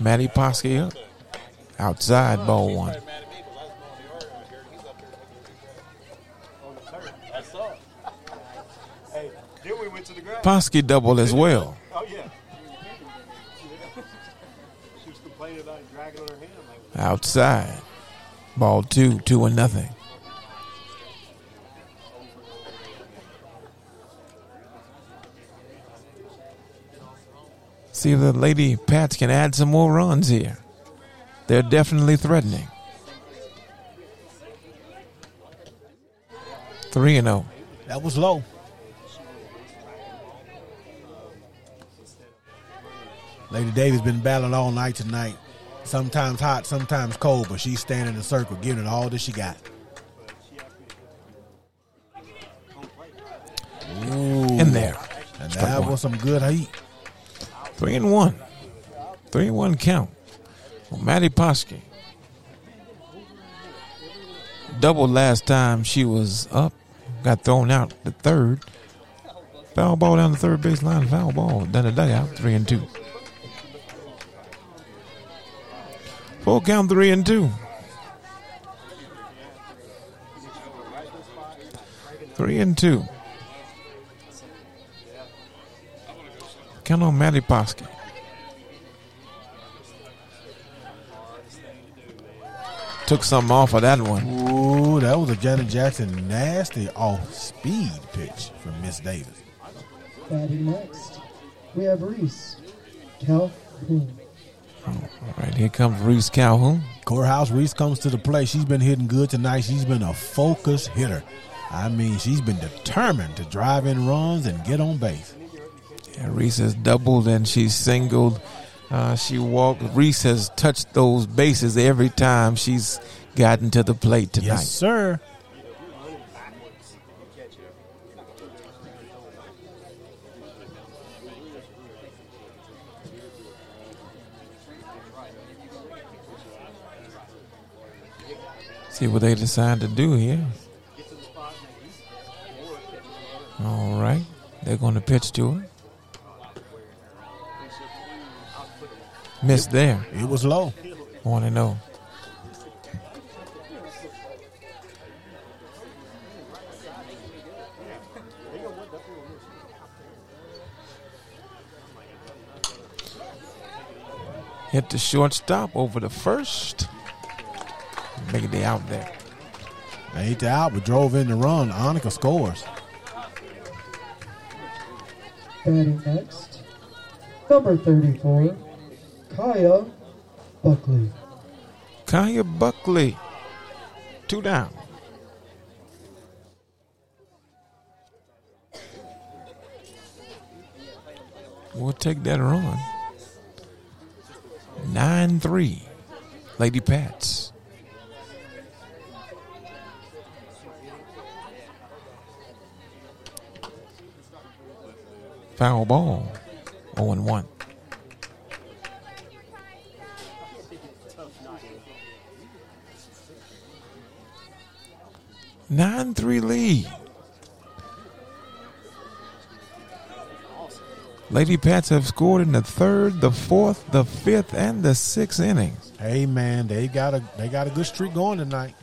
Maddie Poskey up. Outside, ball one. Poskey double as well. Outside, ball two, two and nothing. See if the Lady Pats can add some more runs here. They're definitely threatening. three and oh. That was low. Lady Davis been battling all night tonight. Sometimes hot, sometimes cold, but she's standing in the circle, giving it all that she got. Ooh. In there. And Strike that one. Was some good heat. Three and one. Three and one count. Well, Maddie Poskey. Double last time she was up. Got thrown out the third. Foul ball down the third baseline. Foul ball down the dugout. Three and two. Full count three and two. Three and two. Count on Maddie Poskey. Took something off of that one. Ooh, that was a Janet Jackson nasty off-speed pitch from Miss Davis. And next, we have Reese Calhoun. All right, here comes Reese Calhoun. Courthouse Reese comes to the plate. She's been hitting good tonight. She's been a focused hitter. I mean, she's been determined to drive in runs and get on base. Yeah, Reese has doubled and she's singled. Uh, she walked. Reese has touched those bases every time she's gotten to the plate tonight. Yes, sir. See what they decide to do here. All right. They're going to pitch to her. Missed there. It was low. One and oh. Hit the shortstop over the first. Make it the out there. They hit the out, but drove in the run. Annika scores. And next, number thirty-four. Kaya Buckley. Kaya Buckley. Two down. We'll take that run. nine three. Lady Pats. Foul ball. oh and one. nine three lead. Lady Pats have scored in the third, the fourth, the fifth, and the sixth innings. Hey, man, they got a they got a good streak going tonight.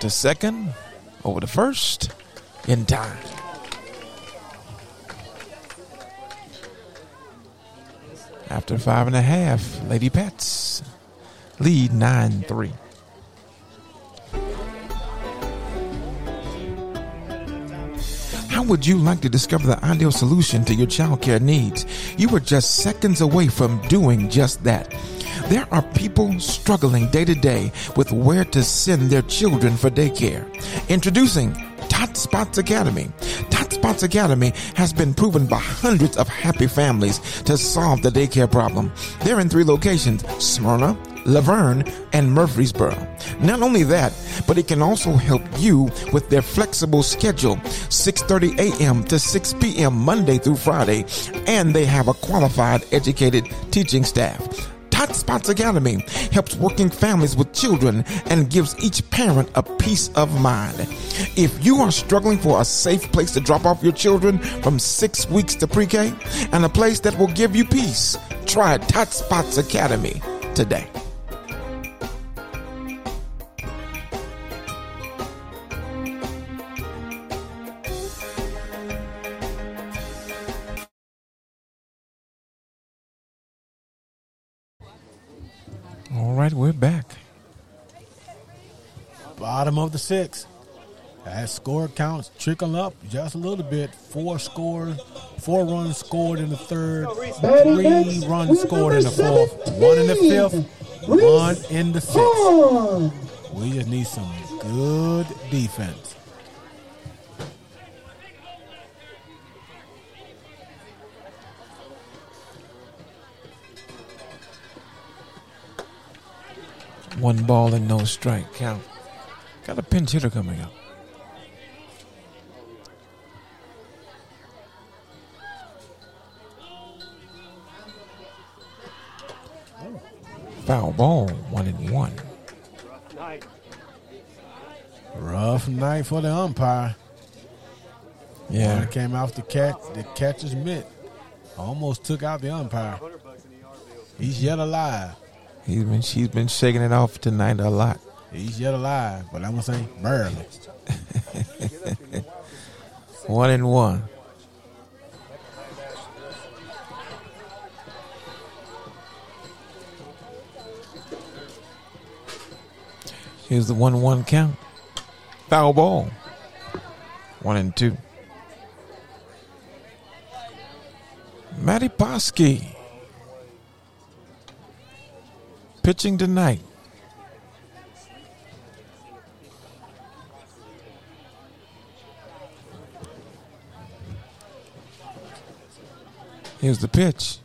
The second over the first in time. After five and a half, Lady Pats lead nine three. How would you like to discover the ideal solution to your childcare needs? You are just seconds away from doing just that. There are people struggling day to day with where to send their children for daycare. Introducing Tot Spots Academy. Tot Spots Academy has been proven by hundreds of happy families to solve the daycare problem. They're in three locations: Smyrna, La Vergne, and Murfreesboro. Not only that, but it can also help you with their flexible schedule, six thirty a.m. to six p.m. Monday through Friday, and they have a qualified, educated teaching staff. Tot Spots Academy helps working families with children and gives each parent a peace of mind. If you are struggling for a safe place to drop off your children from six weeks to pre-K and a place that will give you peace, try Tot Spots Academy today. All right, we're back. Bottom of the sixth. That score count's trickling up just a little bit. Four score, four runs scored in the third. Three runs scored in the fourth. One in the fifth. One in the sixth. We just need some good defense. One ball and no strike count. Got a pinch hitter coming up. Foul ball, one and one. Rough night. Rough night for the umpire. Yeah, when it came off the catch. The catcher's mitt almost took out the umpire. He's yet alive. He's been, she's been shaking it off tonight a lot. He's yet alive, but I'm going to say barely. One and one. Here's the one-one count. Foul ball. One and two. Maddie Poskey pitching tonight. Here's the pitch.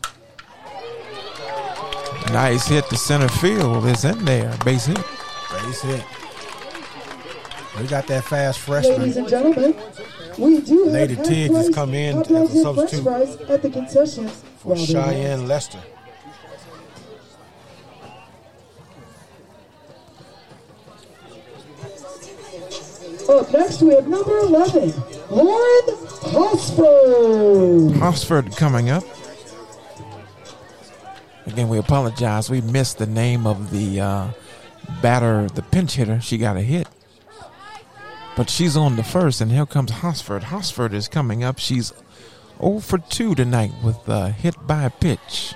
Nice hit to center field. It's in there. Base hit. Base hit. We got that fast freshman. Ladies and gentlemen, we do have Lady Tig has come in as a substitute at the concessions for Cheyenne Lester. Up next, we have number eleven, Lauren Hosford. Hosford coming up. Again, we apologize. We missed the name of the uh, batter, the pinch hitter. She got a hit. But she's on the first, and here comes Hosford. Hosford is coming up. She's oh for two tonight with a hit by a pitch.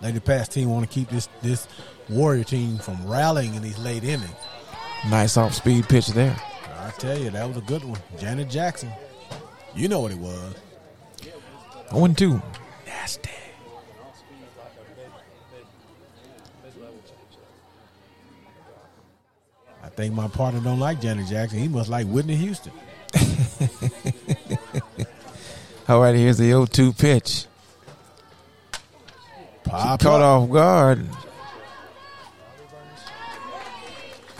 Lady Pats team want to keep this this Warrior team from rallying in these late innings. Nice off-speed pitch there. I tell you, that was a good one. Janet Jackson. You know what it was. oh and two. Nasty. I think my partner don't like Janet Jackson. He must like Whitney Houston. All right, here's the oh two pitch. Pop caught off guard.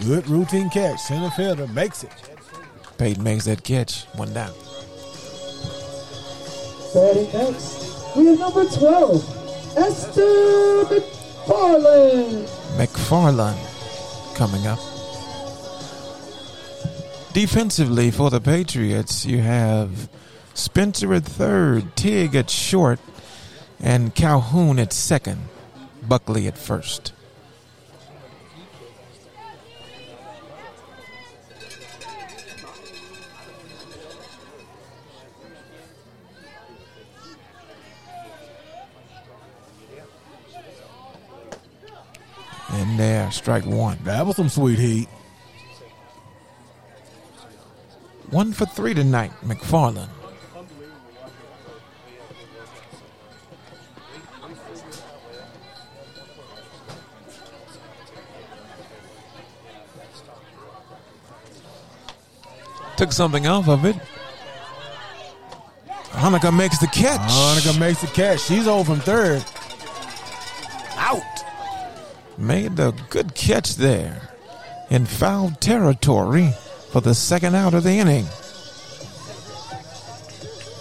Good routine catch. Center fielder makes it. Peyton makes that catch. One down. Batting next, we have number twelve, Esther McFarland. McFarland coming up. Defensively for the Patriots, you have Spencer at third, Tig at short, and Calhoun at second, Buckley at first. And there, strike one. That was some sweet heat. One for three tonight, McFarland. Took something off of it. Annika makes the catch. Annika makes the catch. She's zero from third. Out. Made a good catch there in foul territory for the second out of the inning.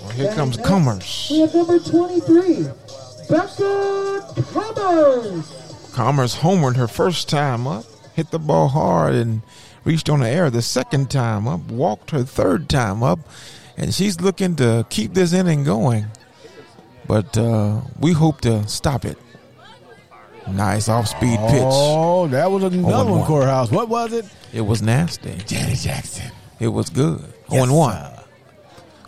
Well, here and comes Commerce. We have number twenty-three, Becca Commerce. Commerce homered her first time up, hit the ball hard and reached on the air the second time up, walked her third time up, and she's looking to keep this inning going. But uh, we hope to stop it. Nice off-speed pitch. Oh, that was another one, Courthouse. What was it? It was nasty. Janet Jackson. It was good. Yes, oh one.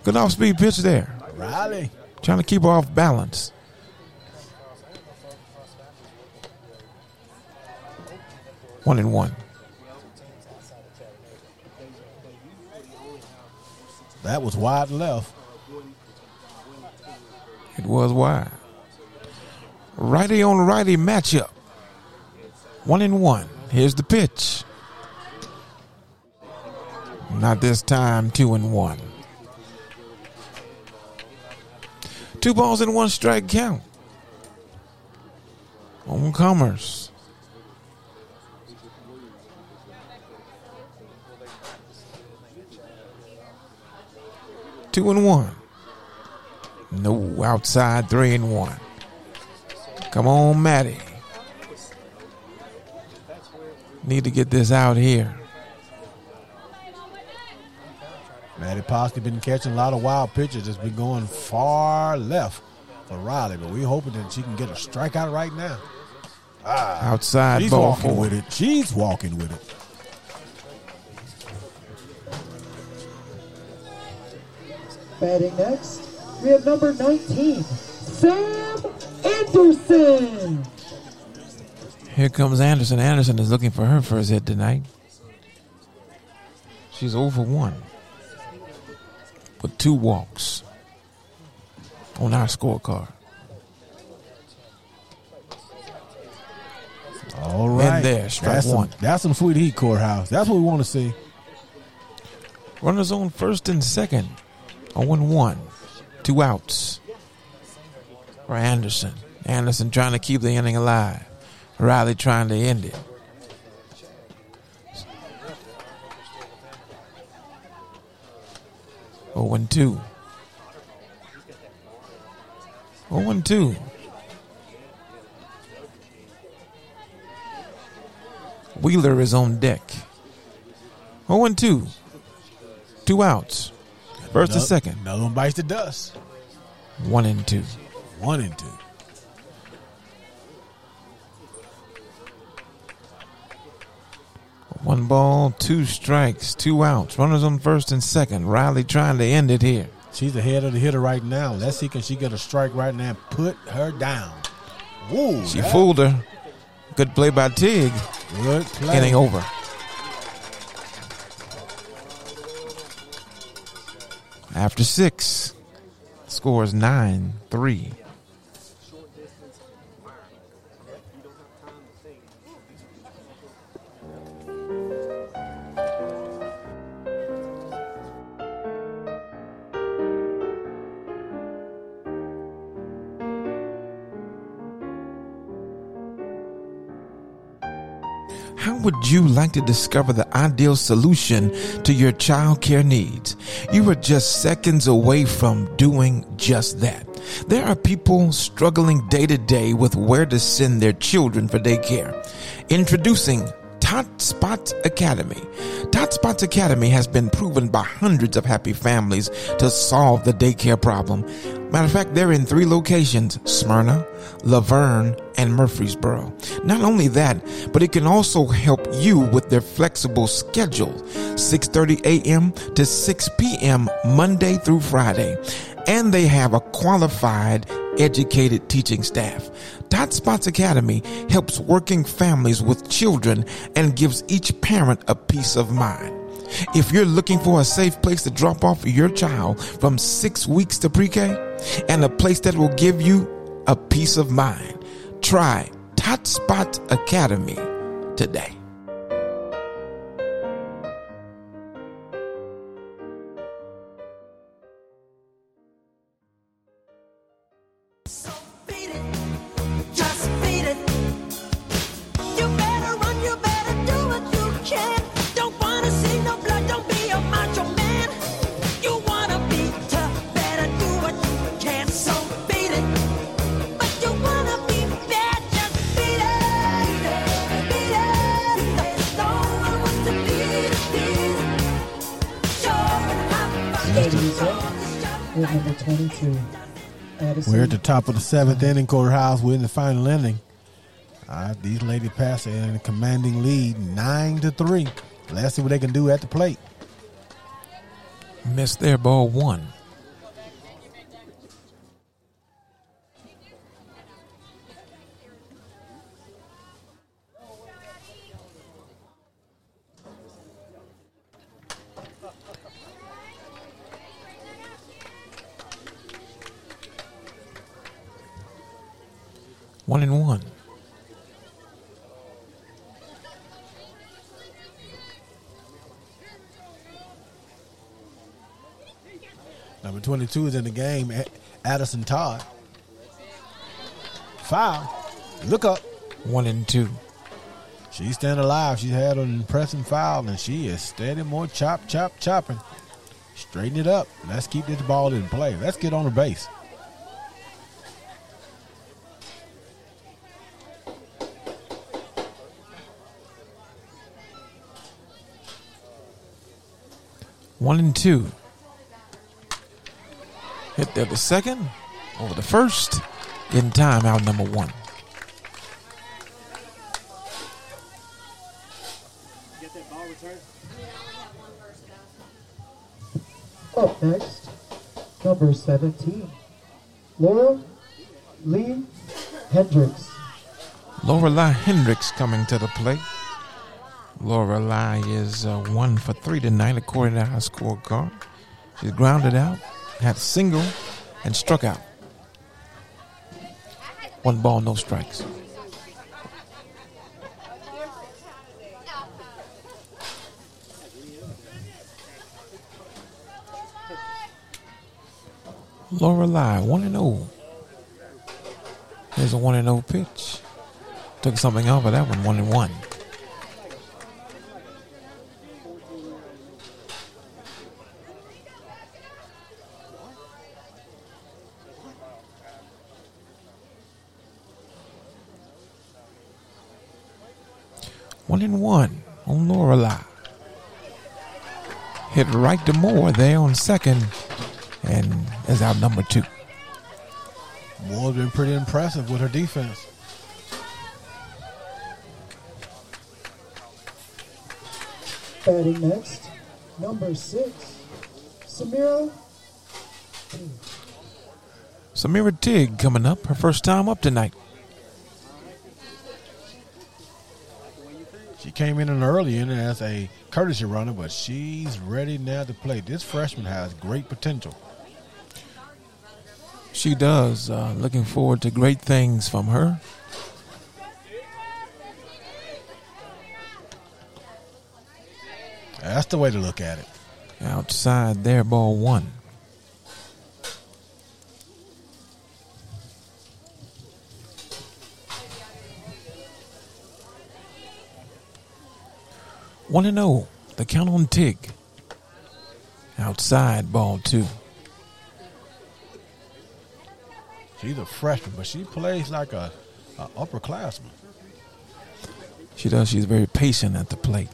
Good off-speed pitch there. Riley. Trying to keep her off balance. One and one. That was wide left. It was wide. Righty on righty matchup. One and one. Here's the pitch. Not this time, two and one. Two balls and one strike count on Commerce. Two and one. No, outside, three and one. Come on, Maddie. Need to get this out here. Maddie Poskey been catching a lot of wild pitches. It's been going far left for Riley, but we're hoping that she can get a strikeout right now. Ah, outside she's ball walking forward. with it. She's walking with it. Batting next, we have number nineteen, Sam Anderson. Here comes Anderson. Anderson is looking for her first hit tonight. She's oh for one with two walks on our scorecard. All right. And there, strike that's one. Some, that's some sweet heat, Courthouse. That's what we want to see. Runners on first and second. oh one. Two outs for Anderson. Anderson trying to keep the inning alive. Riley trying to end it. oh two. oh two. Wheeler is on deck. oh two. Two outs. First another, and second. Another one bites the dust. One and two. One and two. One ball, two strikes, two outs. Runners on first and second. Riley trying to end it here. She's ahead of the hitter right now. Let's see, can she get a strike right now and put her down? Woo! She that. fooled her. Good play by Tig. Good play. Inning over. After six, scores nine three. How would you like to discover the ideal solution to your child care needs? You are just seconds away from doing just that. There are people struggling day to day with where to send their children for daycare. Introducing Tot Spots Academy. Tot Spots Academy has been proven by hundreds of happy families to solve the daycare problem. Matter of fact, they're in three locations, Smyrna, La Vergne, and Murfreesboro. Not only that, but it can also help you with their flexible schedule, six thirty a.m. to six p.m. Monday through Friday. And they have a qualified, educated teaching staff. Tot Spots Academy helps working families with children and gives each parent a peace of mind. If you're looking for a safe place to drop off your child from six weeks to pre-K and a place that will give you a peace of mind, try Tot Spots Academy today. We're at the top of the seventh inning, Courthouse. We're in the final inning. Uh, these lady passers in a commanding lead, nine to three. Let's see what they can do at the plate. Missed their ball one. One and one. Number twenty-two is in the game. Addison Todd. Foul. Look up. One and two. She's staying alive. She's had an impressive foul, and she is steady more chop, chop, chopping. Straighten it up. Let's keep this ball in play. Let's get on the base. One and two. Hit there the second over the first. In time out number one. Get that ball returned. Up next, number seventeen, Lorelai Hendricks. Lorelai Hendricks coming to the plate. Lorelai is uh, one for three tonight, according to our scorecard. She's grounded out, had a single, and struck out. One ball, no strikes. Lorelai, one and oh. There's a one and oh pitch. Took something off of that one, one and one. One and one on Lorelai. Hit right to Moore there on second, and is out number two. Moore's been pretty impressive with her defense. Batting next, number six, Samira. Samira Tig coming up, her first time up tonight. She came in early in as a courtesy runner, but she's ready now to play. This freshman has great potential. She does. Uh, looking forward to great things from her. That's the way to look at it. Outside there, ball one. One and oh, the count on Tig. Outside ball two. She's a freshman, but she plays like a, a upperclassman. She does. She's very patient at the plate.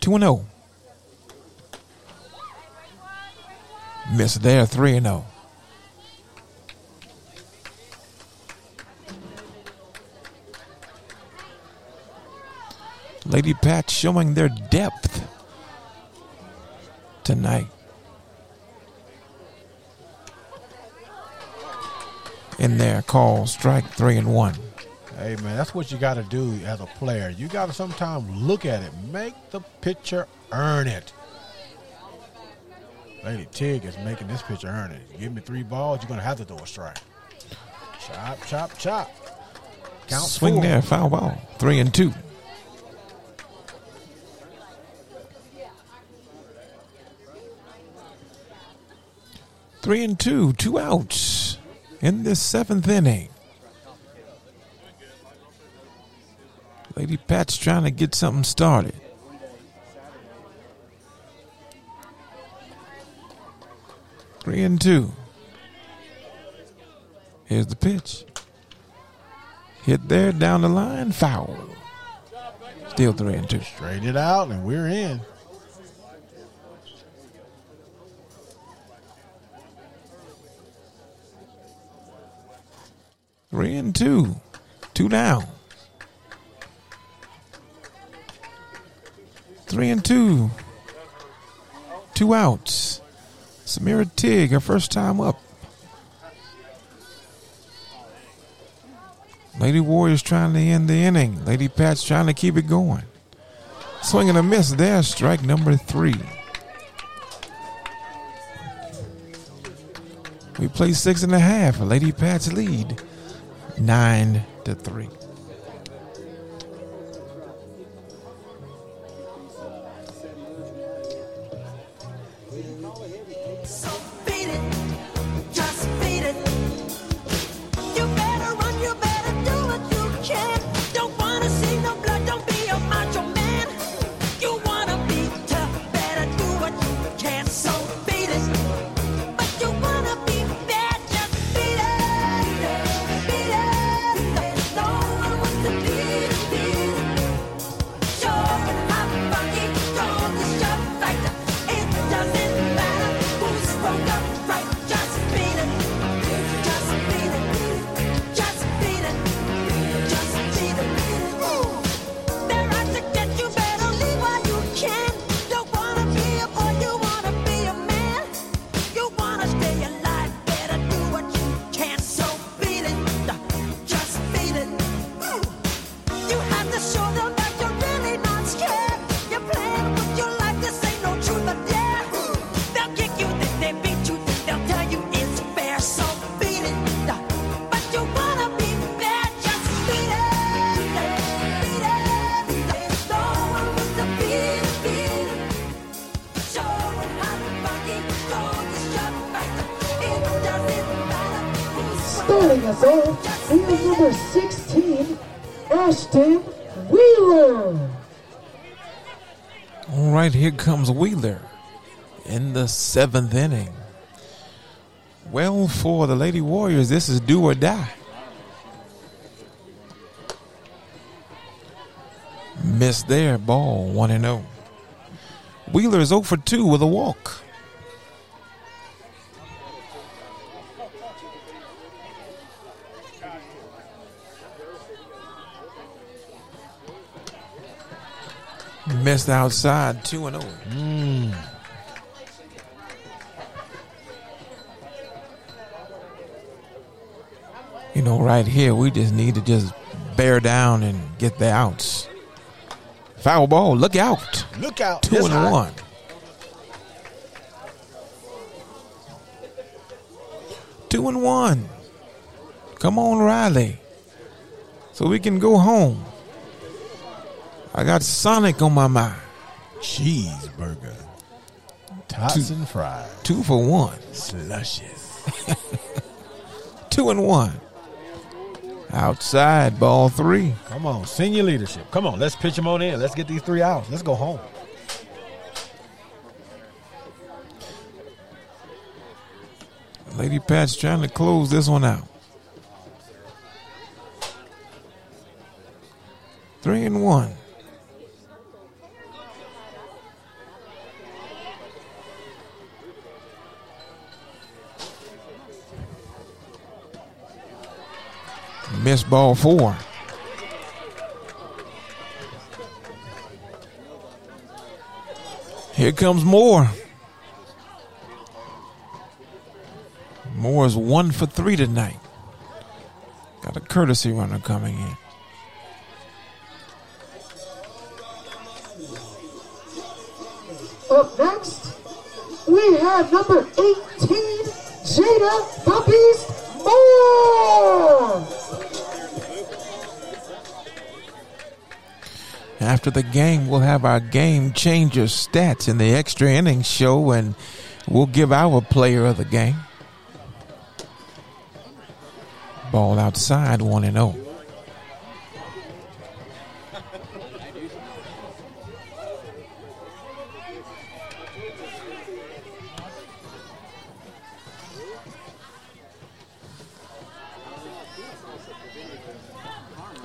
two and oh. Miss there, three and oh. Lady Pat showing their depth tonight. In there, call strike, three and one. Hey, man, that's what you got to do as a player. You got to sometimes look at it. Make the pitcher earn it. Lady Tig is making this pitcher earn it. You give me three balls, you're going to have to throw a strike. Chop, chop, chop. Count Swing four. There, foul ball, three and two. Three and two, two outs in this seventh inning. Lady Pat's trying to get something started. Three and two. Here's the pitch. Hit there, down the line, foul. Still three and two. Straight it out, and we're in. Three and two. Two down. Three and two. Two outs. Samira Tig, her first time up. Lady Warriors trying to end the inning. Lady Pat's trying to keep it going. Swing and a miss there. Strike number three. We play six and a half. Lady Pat's lead, nine to three. Ashton Wheeler. All right, here comes Wheeler in the seventh inning. Well, for the Lady Warriors, this is do or die. Missed their ball, one and oh. Wheeler is oh for two with a walk. Missed outside, two and oh. Mm. You know, right here, we just need to just bear down and get the outs. Foul ball, look out. Look out. Two and one. Two and one. Come on, Riley. So we can go home. I got Sonic on my mind. Cheeseburger. Tots two, and fries. Two for one. Slushes. Two and one. Outside, ball three. Come on, senior leadership. Come on, let's pitch them on in. Let's get these three outs. Let's go home. Lady Pat's trying to close this one out. Three and one. Missed ball four. Here comes Moore. Moore's one for three tonight. Got a courtesy runner coming in. Up next, we have number eighteen, Jada the Beast Moore. After the game, we'll have our game changer stats in the extra innings show, and we'll give our player of the game. Ball outside, one and oh.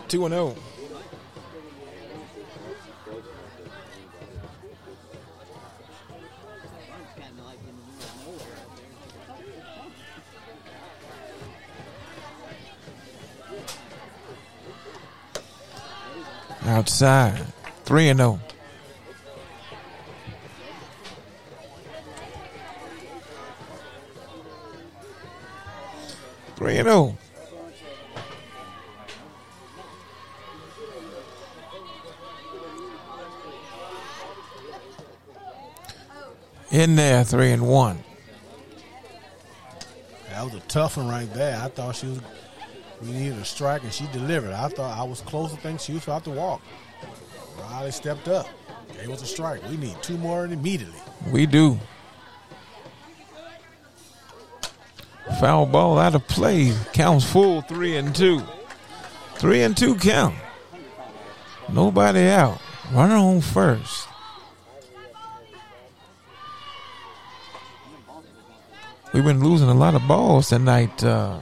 two and oh. Outside, three and oh. three and oh. In there, three and one. That was a tough one right there. I thought she was. We needed a strike, and she delivered. I thought I was close to think she was about to walk. Riley stepped up. It was a strike. We need two more immediately. We do. Foul ball out of play. Counts full. Three and two. Three and two count. Nobody out. Runner on first. We've been losing a lot of balls tonight. Uh,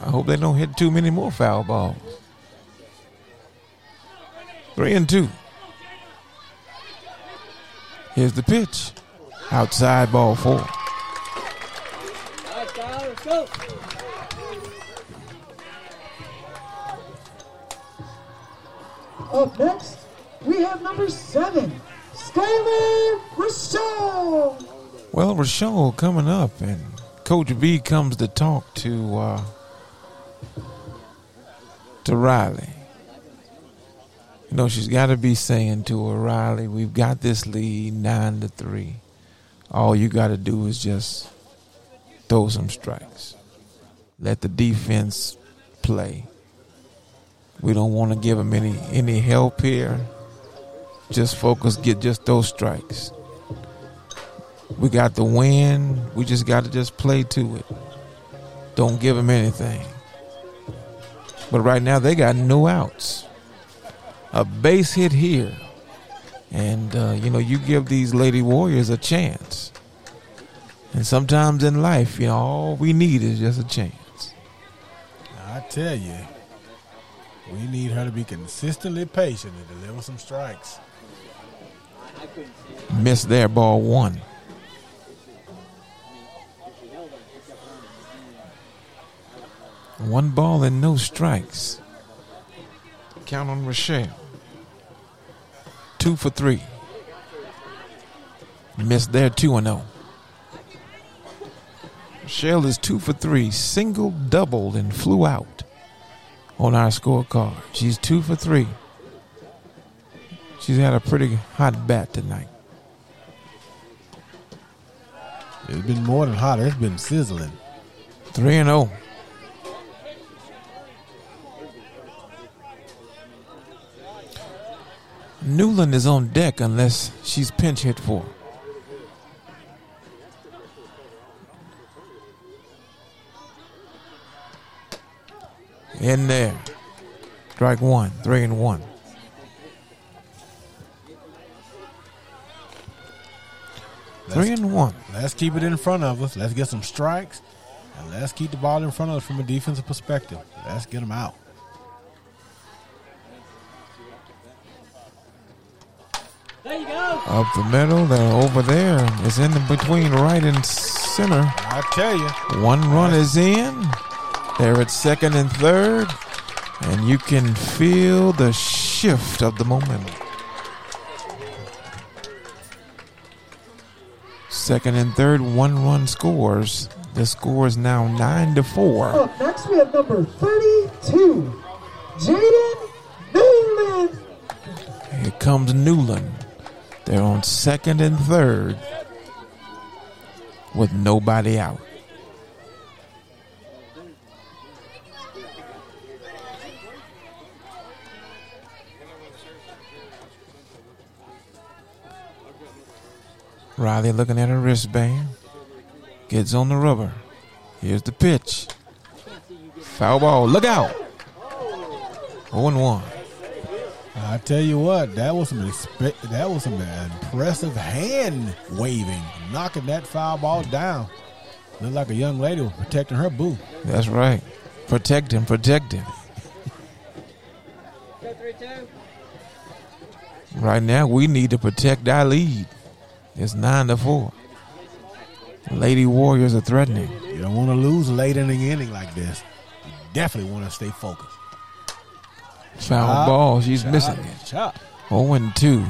I hope they don't hit too many more foul balls. Three and two. Here's the pitch. Outside, ball four. Up next, we have number seven. Well, Rashawn coming up, and Coach V comes to talk to uh, to Riley. You know, she's got to be saying to her, Riley, we've got this lead nine to three. All you got to do is just throw some strikes. Let the defense play. We don't want to give them any any help here. Just focus, get just those strikes. We got the win. We just got to just play to it. Don't give them anything. But right now they got no outs. A base hit here. And, uh, you know, you give these Lady Warriors a chance. And sometimes in life, you know, all we need is just a chance. I tell you, we need her to be consistently patient and deliver some strikes. Missed their ball one. One ball and no strikes. Count on Rochelle. Two for three. Missed their two and oh. Rochelle is two for three. Single, doubled, and flew out on our scorecard. She's two for three. She's had a pretty hot bat tonight. It's been more than hot. It's been sizzling. three and oh. Newland is on deck unless she's pinch hit for. In there. Strike one. Three and one. Let's, three and one. Let's keep it in front of us. Let's get some strikes And let's keep the ball in front of us from a defensive perspective. Let's get them out. There you go. Up the middle, they're over there. It's in the between right and center. I tell you. One run is in. They're at second and third. And you can feel the shift of the momentum. Second and third, one run scores. The score is now nine to four. Up next we have number thirty-two, Jaden Newland. Here comes Newland. They're on second and third with nobody out. Riley looking at her wristband. Gets on the rubber. Here's the pitch. Foul ball. Look out. oh and one. I tell you what, that was some expe- that was some impressive hand waving, knocking that foul ball down. Looked like a young lady was protecting her boo. That's right, protecting, protecting. Go three, two. Right now, we need to protect our lead. It's nine to four. Lady Warriors are threatening. You don't want to lose late in the inning like this. You definitely want to stay focused. Foul chop, ball. She's chop, missing it. Chop. oh and two.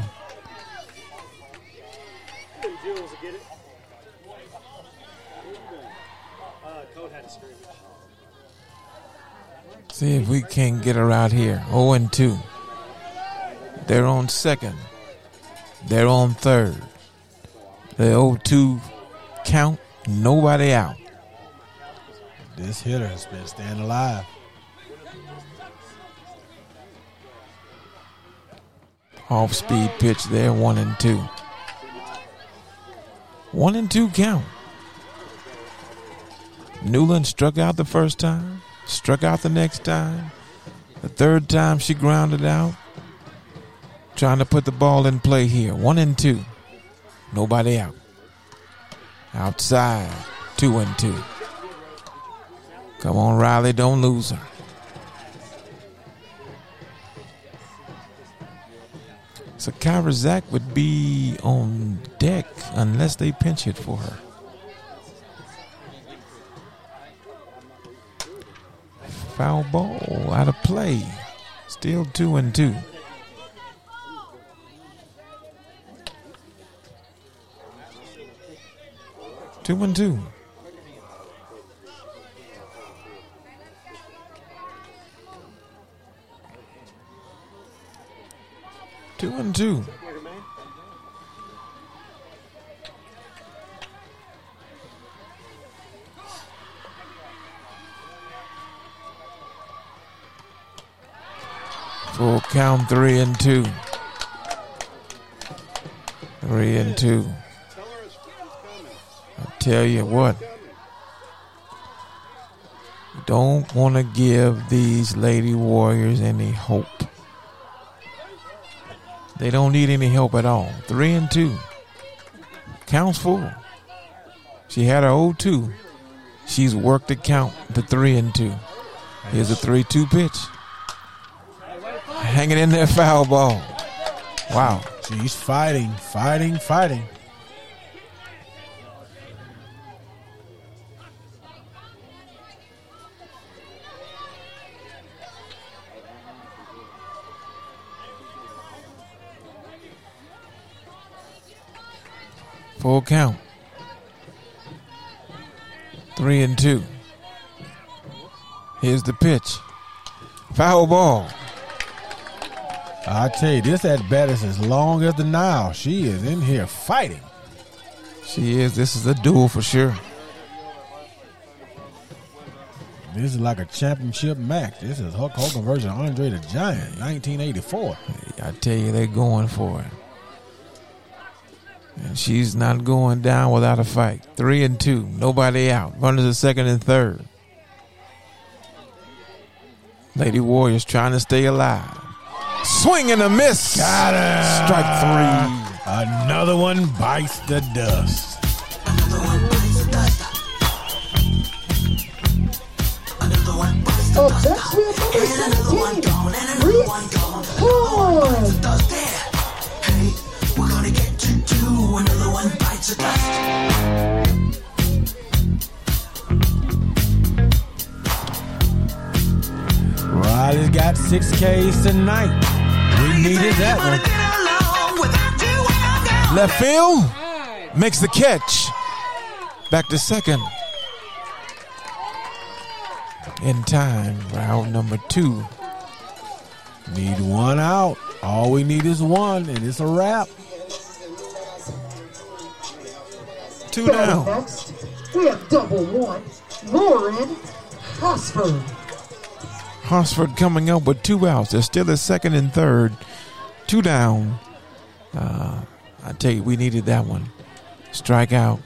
See if we can't get her out here. oh and two. They're on second. They're on third. The oh two count. Nobody out. This hitter has been staying alive. Off-speed pitch there, one and two. One and two count. Newland struck out the first time, struck out the next time. The third time she grounded out, trying to put the ball in play here. One and two. Nobody out. Outside, two and two. Come on, Riley, don't lose her. So Kyra Zach would be on deck unless they pinch it for her. Foul ball out of play. Still two and two. Two and two. Two and two. Full count, three and two. Three and two. I tell you what. Don't want to give these Lady Warriors any hope. They don't need any help at all. Three and two. Counts four. She had her oh two. She's worked the count to three and two. Here's a three two pitch. Hanging in there, foul ball. Wow. She's fighting, fighting, fighting. Full count. Three and two. Here's the pitch. Foul ball. I tell you, this at bat is as long as the Nile. She is in here fighting. She is. This is a duel for sure. This is like a championship match. This is Hulk Hogan versus Andre the Giant, nineteen eighty-four. I tell you, they're going for it. And she's not going down without a fight. Three and two. Nobody out. Runners at second and third. Lady Warriors trying to stay alive. Swing and a miss. Got her. Strike three. Another one bites the dust. Another one bites the dust. of Jacksonville, number seventeen, Reese Calhoun. Hey, we're gonna get to two, another one bites the dust. Riley's got six K's tonight. We needed that one. Left field makes the catch. Back to second. In time, round number two. Need one out. All we need is one, and it's a wrap. Two down. Next, we have double one. Lauren Hosford. Hosford coming up with two outs. They're still at second and third. Two down. Uh, I tell you, we needed that one. Strikeout.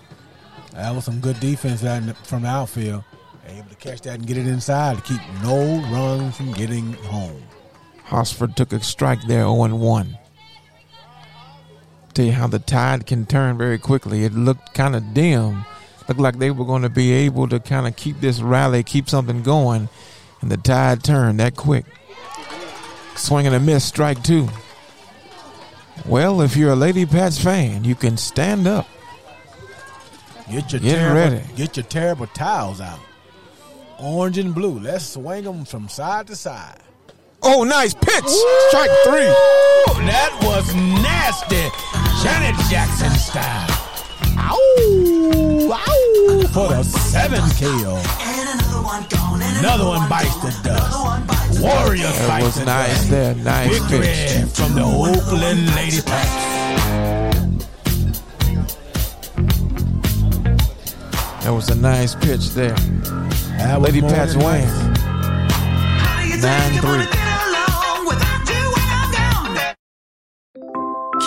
That was some good defense from the outfield. Able to catch that and get it inside to keep no runs from getting home. Hosford took a strike there, oh and one. Tell you how the tide can turn very quickly. It looked kind of dim. Looked like they were going to be able to kind of keep this rally, keep something going. And the tide turned that quick. Swing and a miss, strike two. Well, if you're a Lady Pats fan, you can stand up. Get your, get terrible, ready. Get your terrible towels out. Orange and blue. Let's swing them from side to side. Oh, nice pitch. Woo! Strike three. That was nasty. Janet Jackson style. Ow, ow. For the seventh kill. Another one bites the dust. Warriors bites was the nice dust. There. Nice victory pitch from the Oakland Lady Pats. That was a nice pitch there. That Lady Pats win. nine three.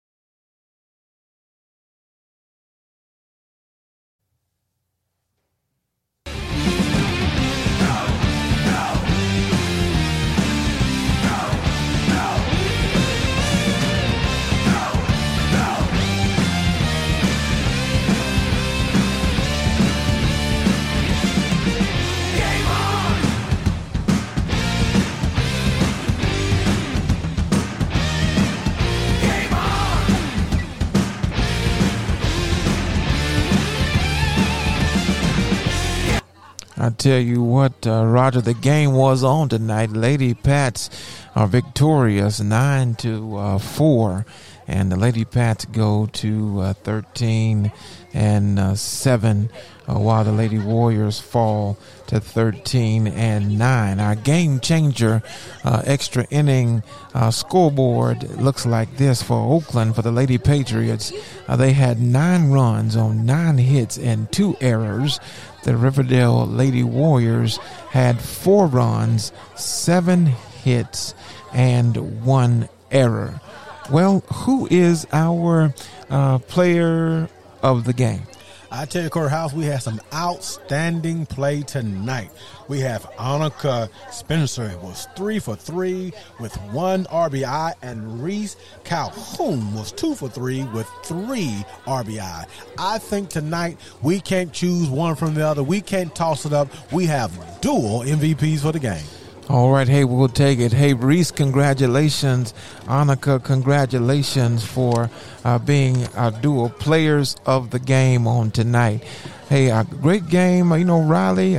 I tell you what, uh, Roger, the game was on tonight. Lady Pats are victorious nine to uh, four, and the Lady Pats go to uh, thirteen and uh, seven, uh, while the Lady Warriors fall to thirteen and nine. Our game changer, uh, extra inning uh, scoreboard looks like this for Oakland. For the Lady Patriots, uh, they had nine runs on nine hits and two errors. The Riverdale Lady Warriors had four runs, seven hits, and one error. Well, who is our uh, player of the game? I tell you, Courthouse, we had some outstanding play tonight. We have Annika Spencer. It was three for three with one R B I, and Reese Calhoun was two for three with three R B I. I think tonight we can't choose one from the other. We can't toss it up. We have dual M V Ps for the game. All right, hey, we'll take it. Hey, Reese, congratulations. Annika, congratulations for uh, being our dual players of the game on tonight. Hey, a great game. You know, Riley,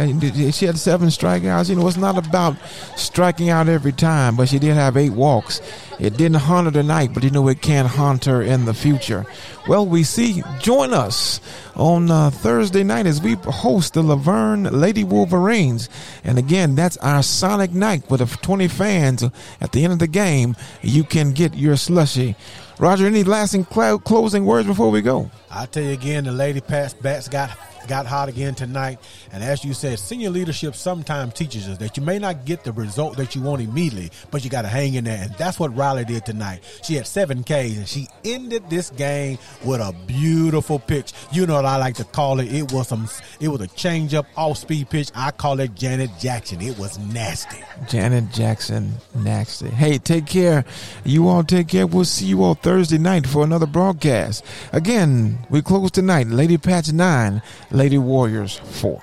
she had seven strikeouts. You know, it's not about striking out every time, but she did have eight walks. It didn't haunt her tonight, but, you know, it can haunt her in the future. Well, we see, join us on uh, Thursday night as we host the La Vergne Lady Wolverines. And, again, that's our Sonic night with twenty fans. At the end of the game, you can get your slushy. Roger, any lasting cl- closing words before we go? I tell you again, the Lady Pats bats got got hot again tonight, and as you said, senior leadership sometimes teaches us that you may not get the result that you want immediately, but you got to hang in there, and that's what Riley did tonight. She had seven Ks, and she ended this game with a beautiful pitch. You know what I like to call it? It was some, it was a change-up off-speed pitch. I call it Janet Jackson. It was nasty. Janet Jackson, nasty. Hey, take care. You all take care. We'll see you all Thursday night for another broadcast. Again, we close tonight. Lady Patch nine, Lady Warriors four.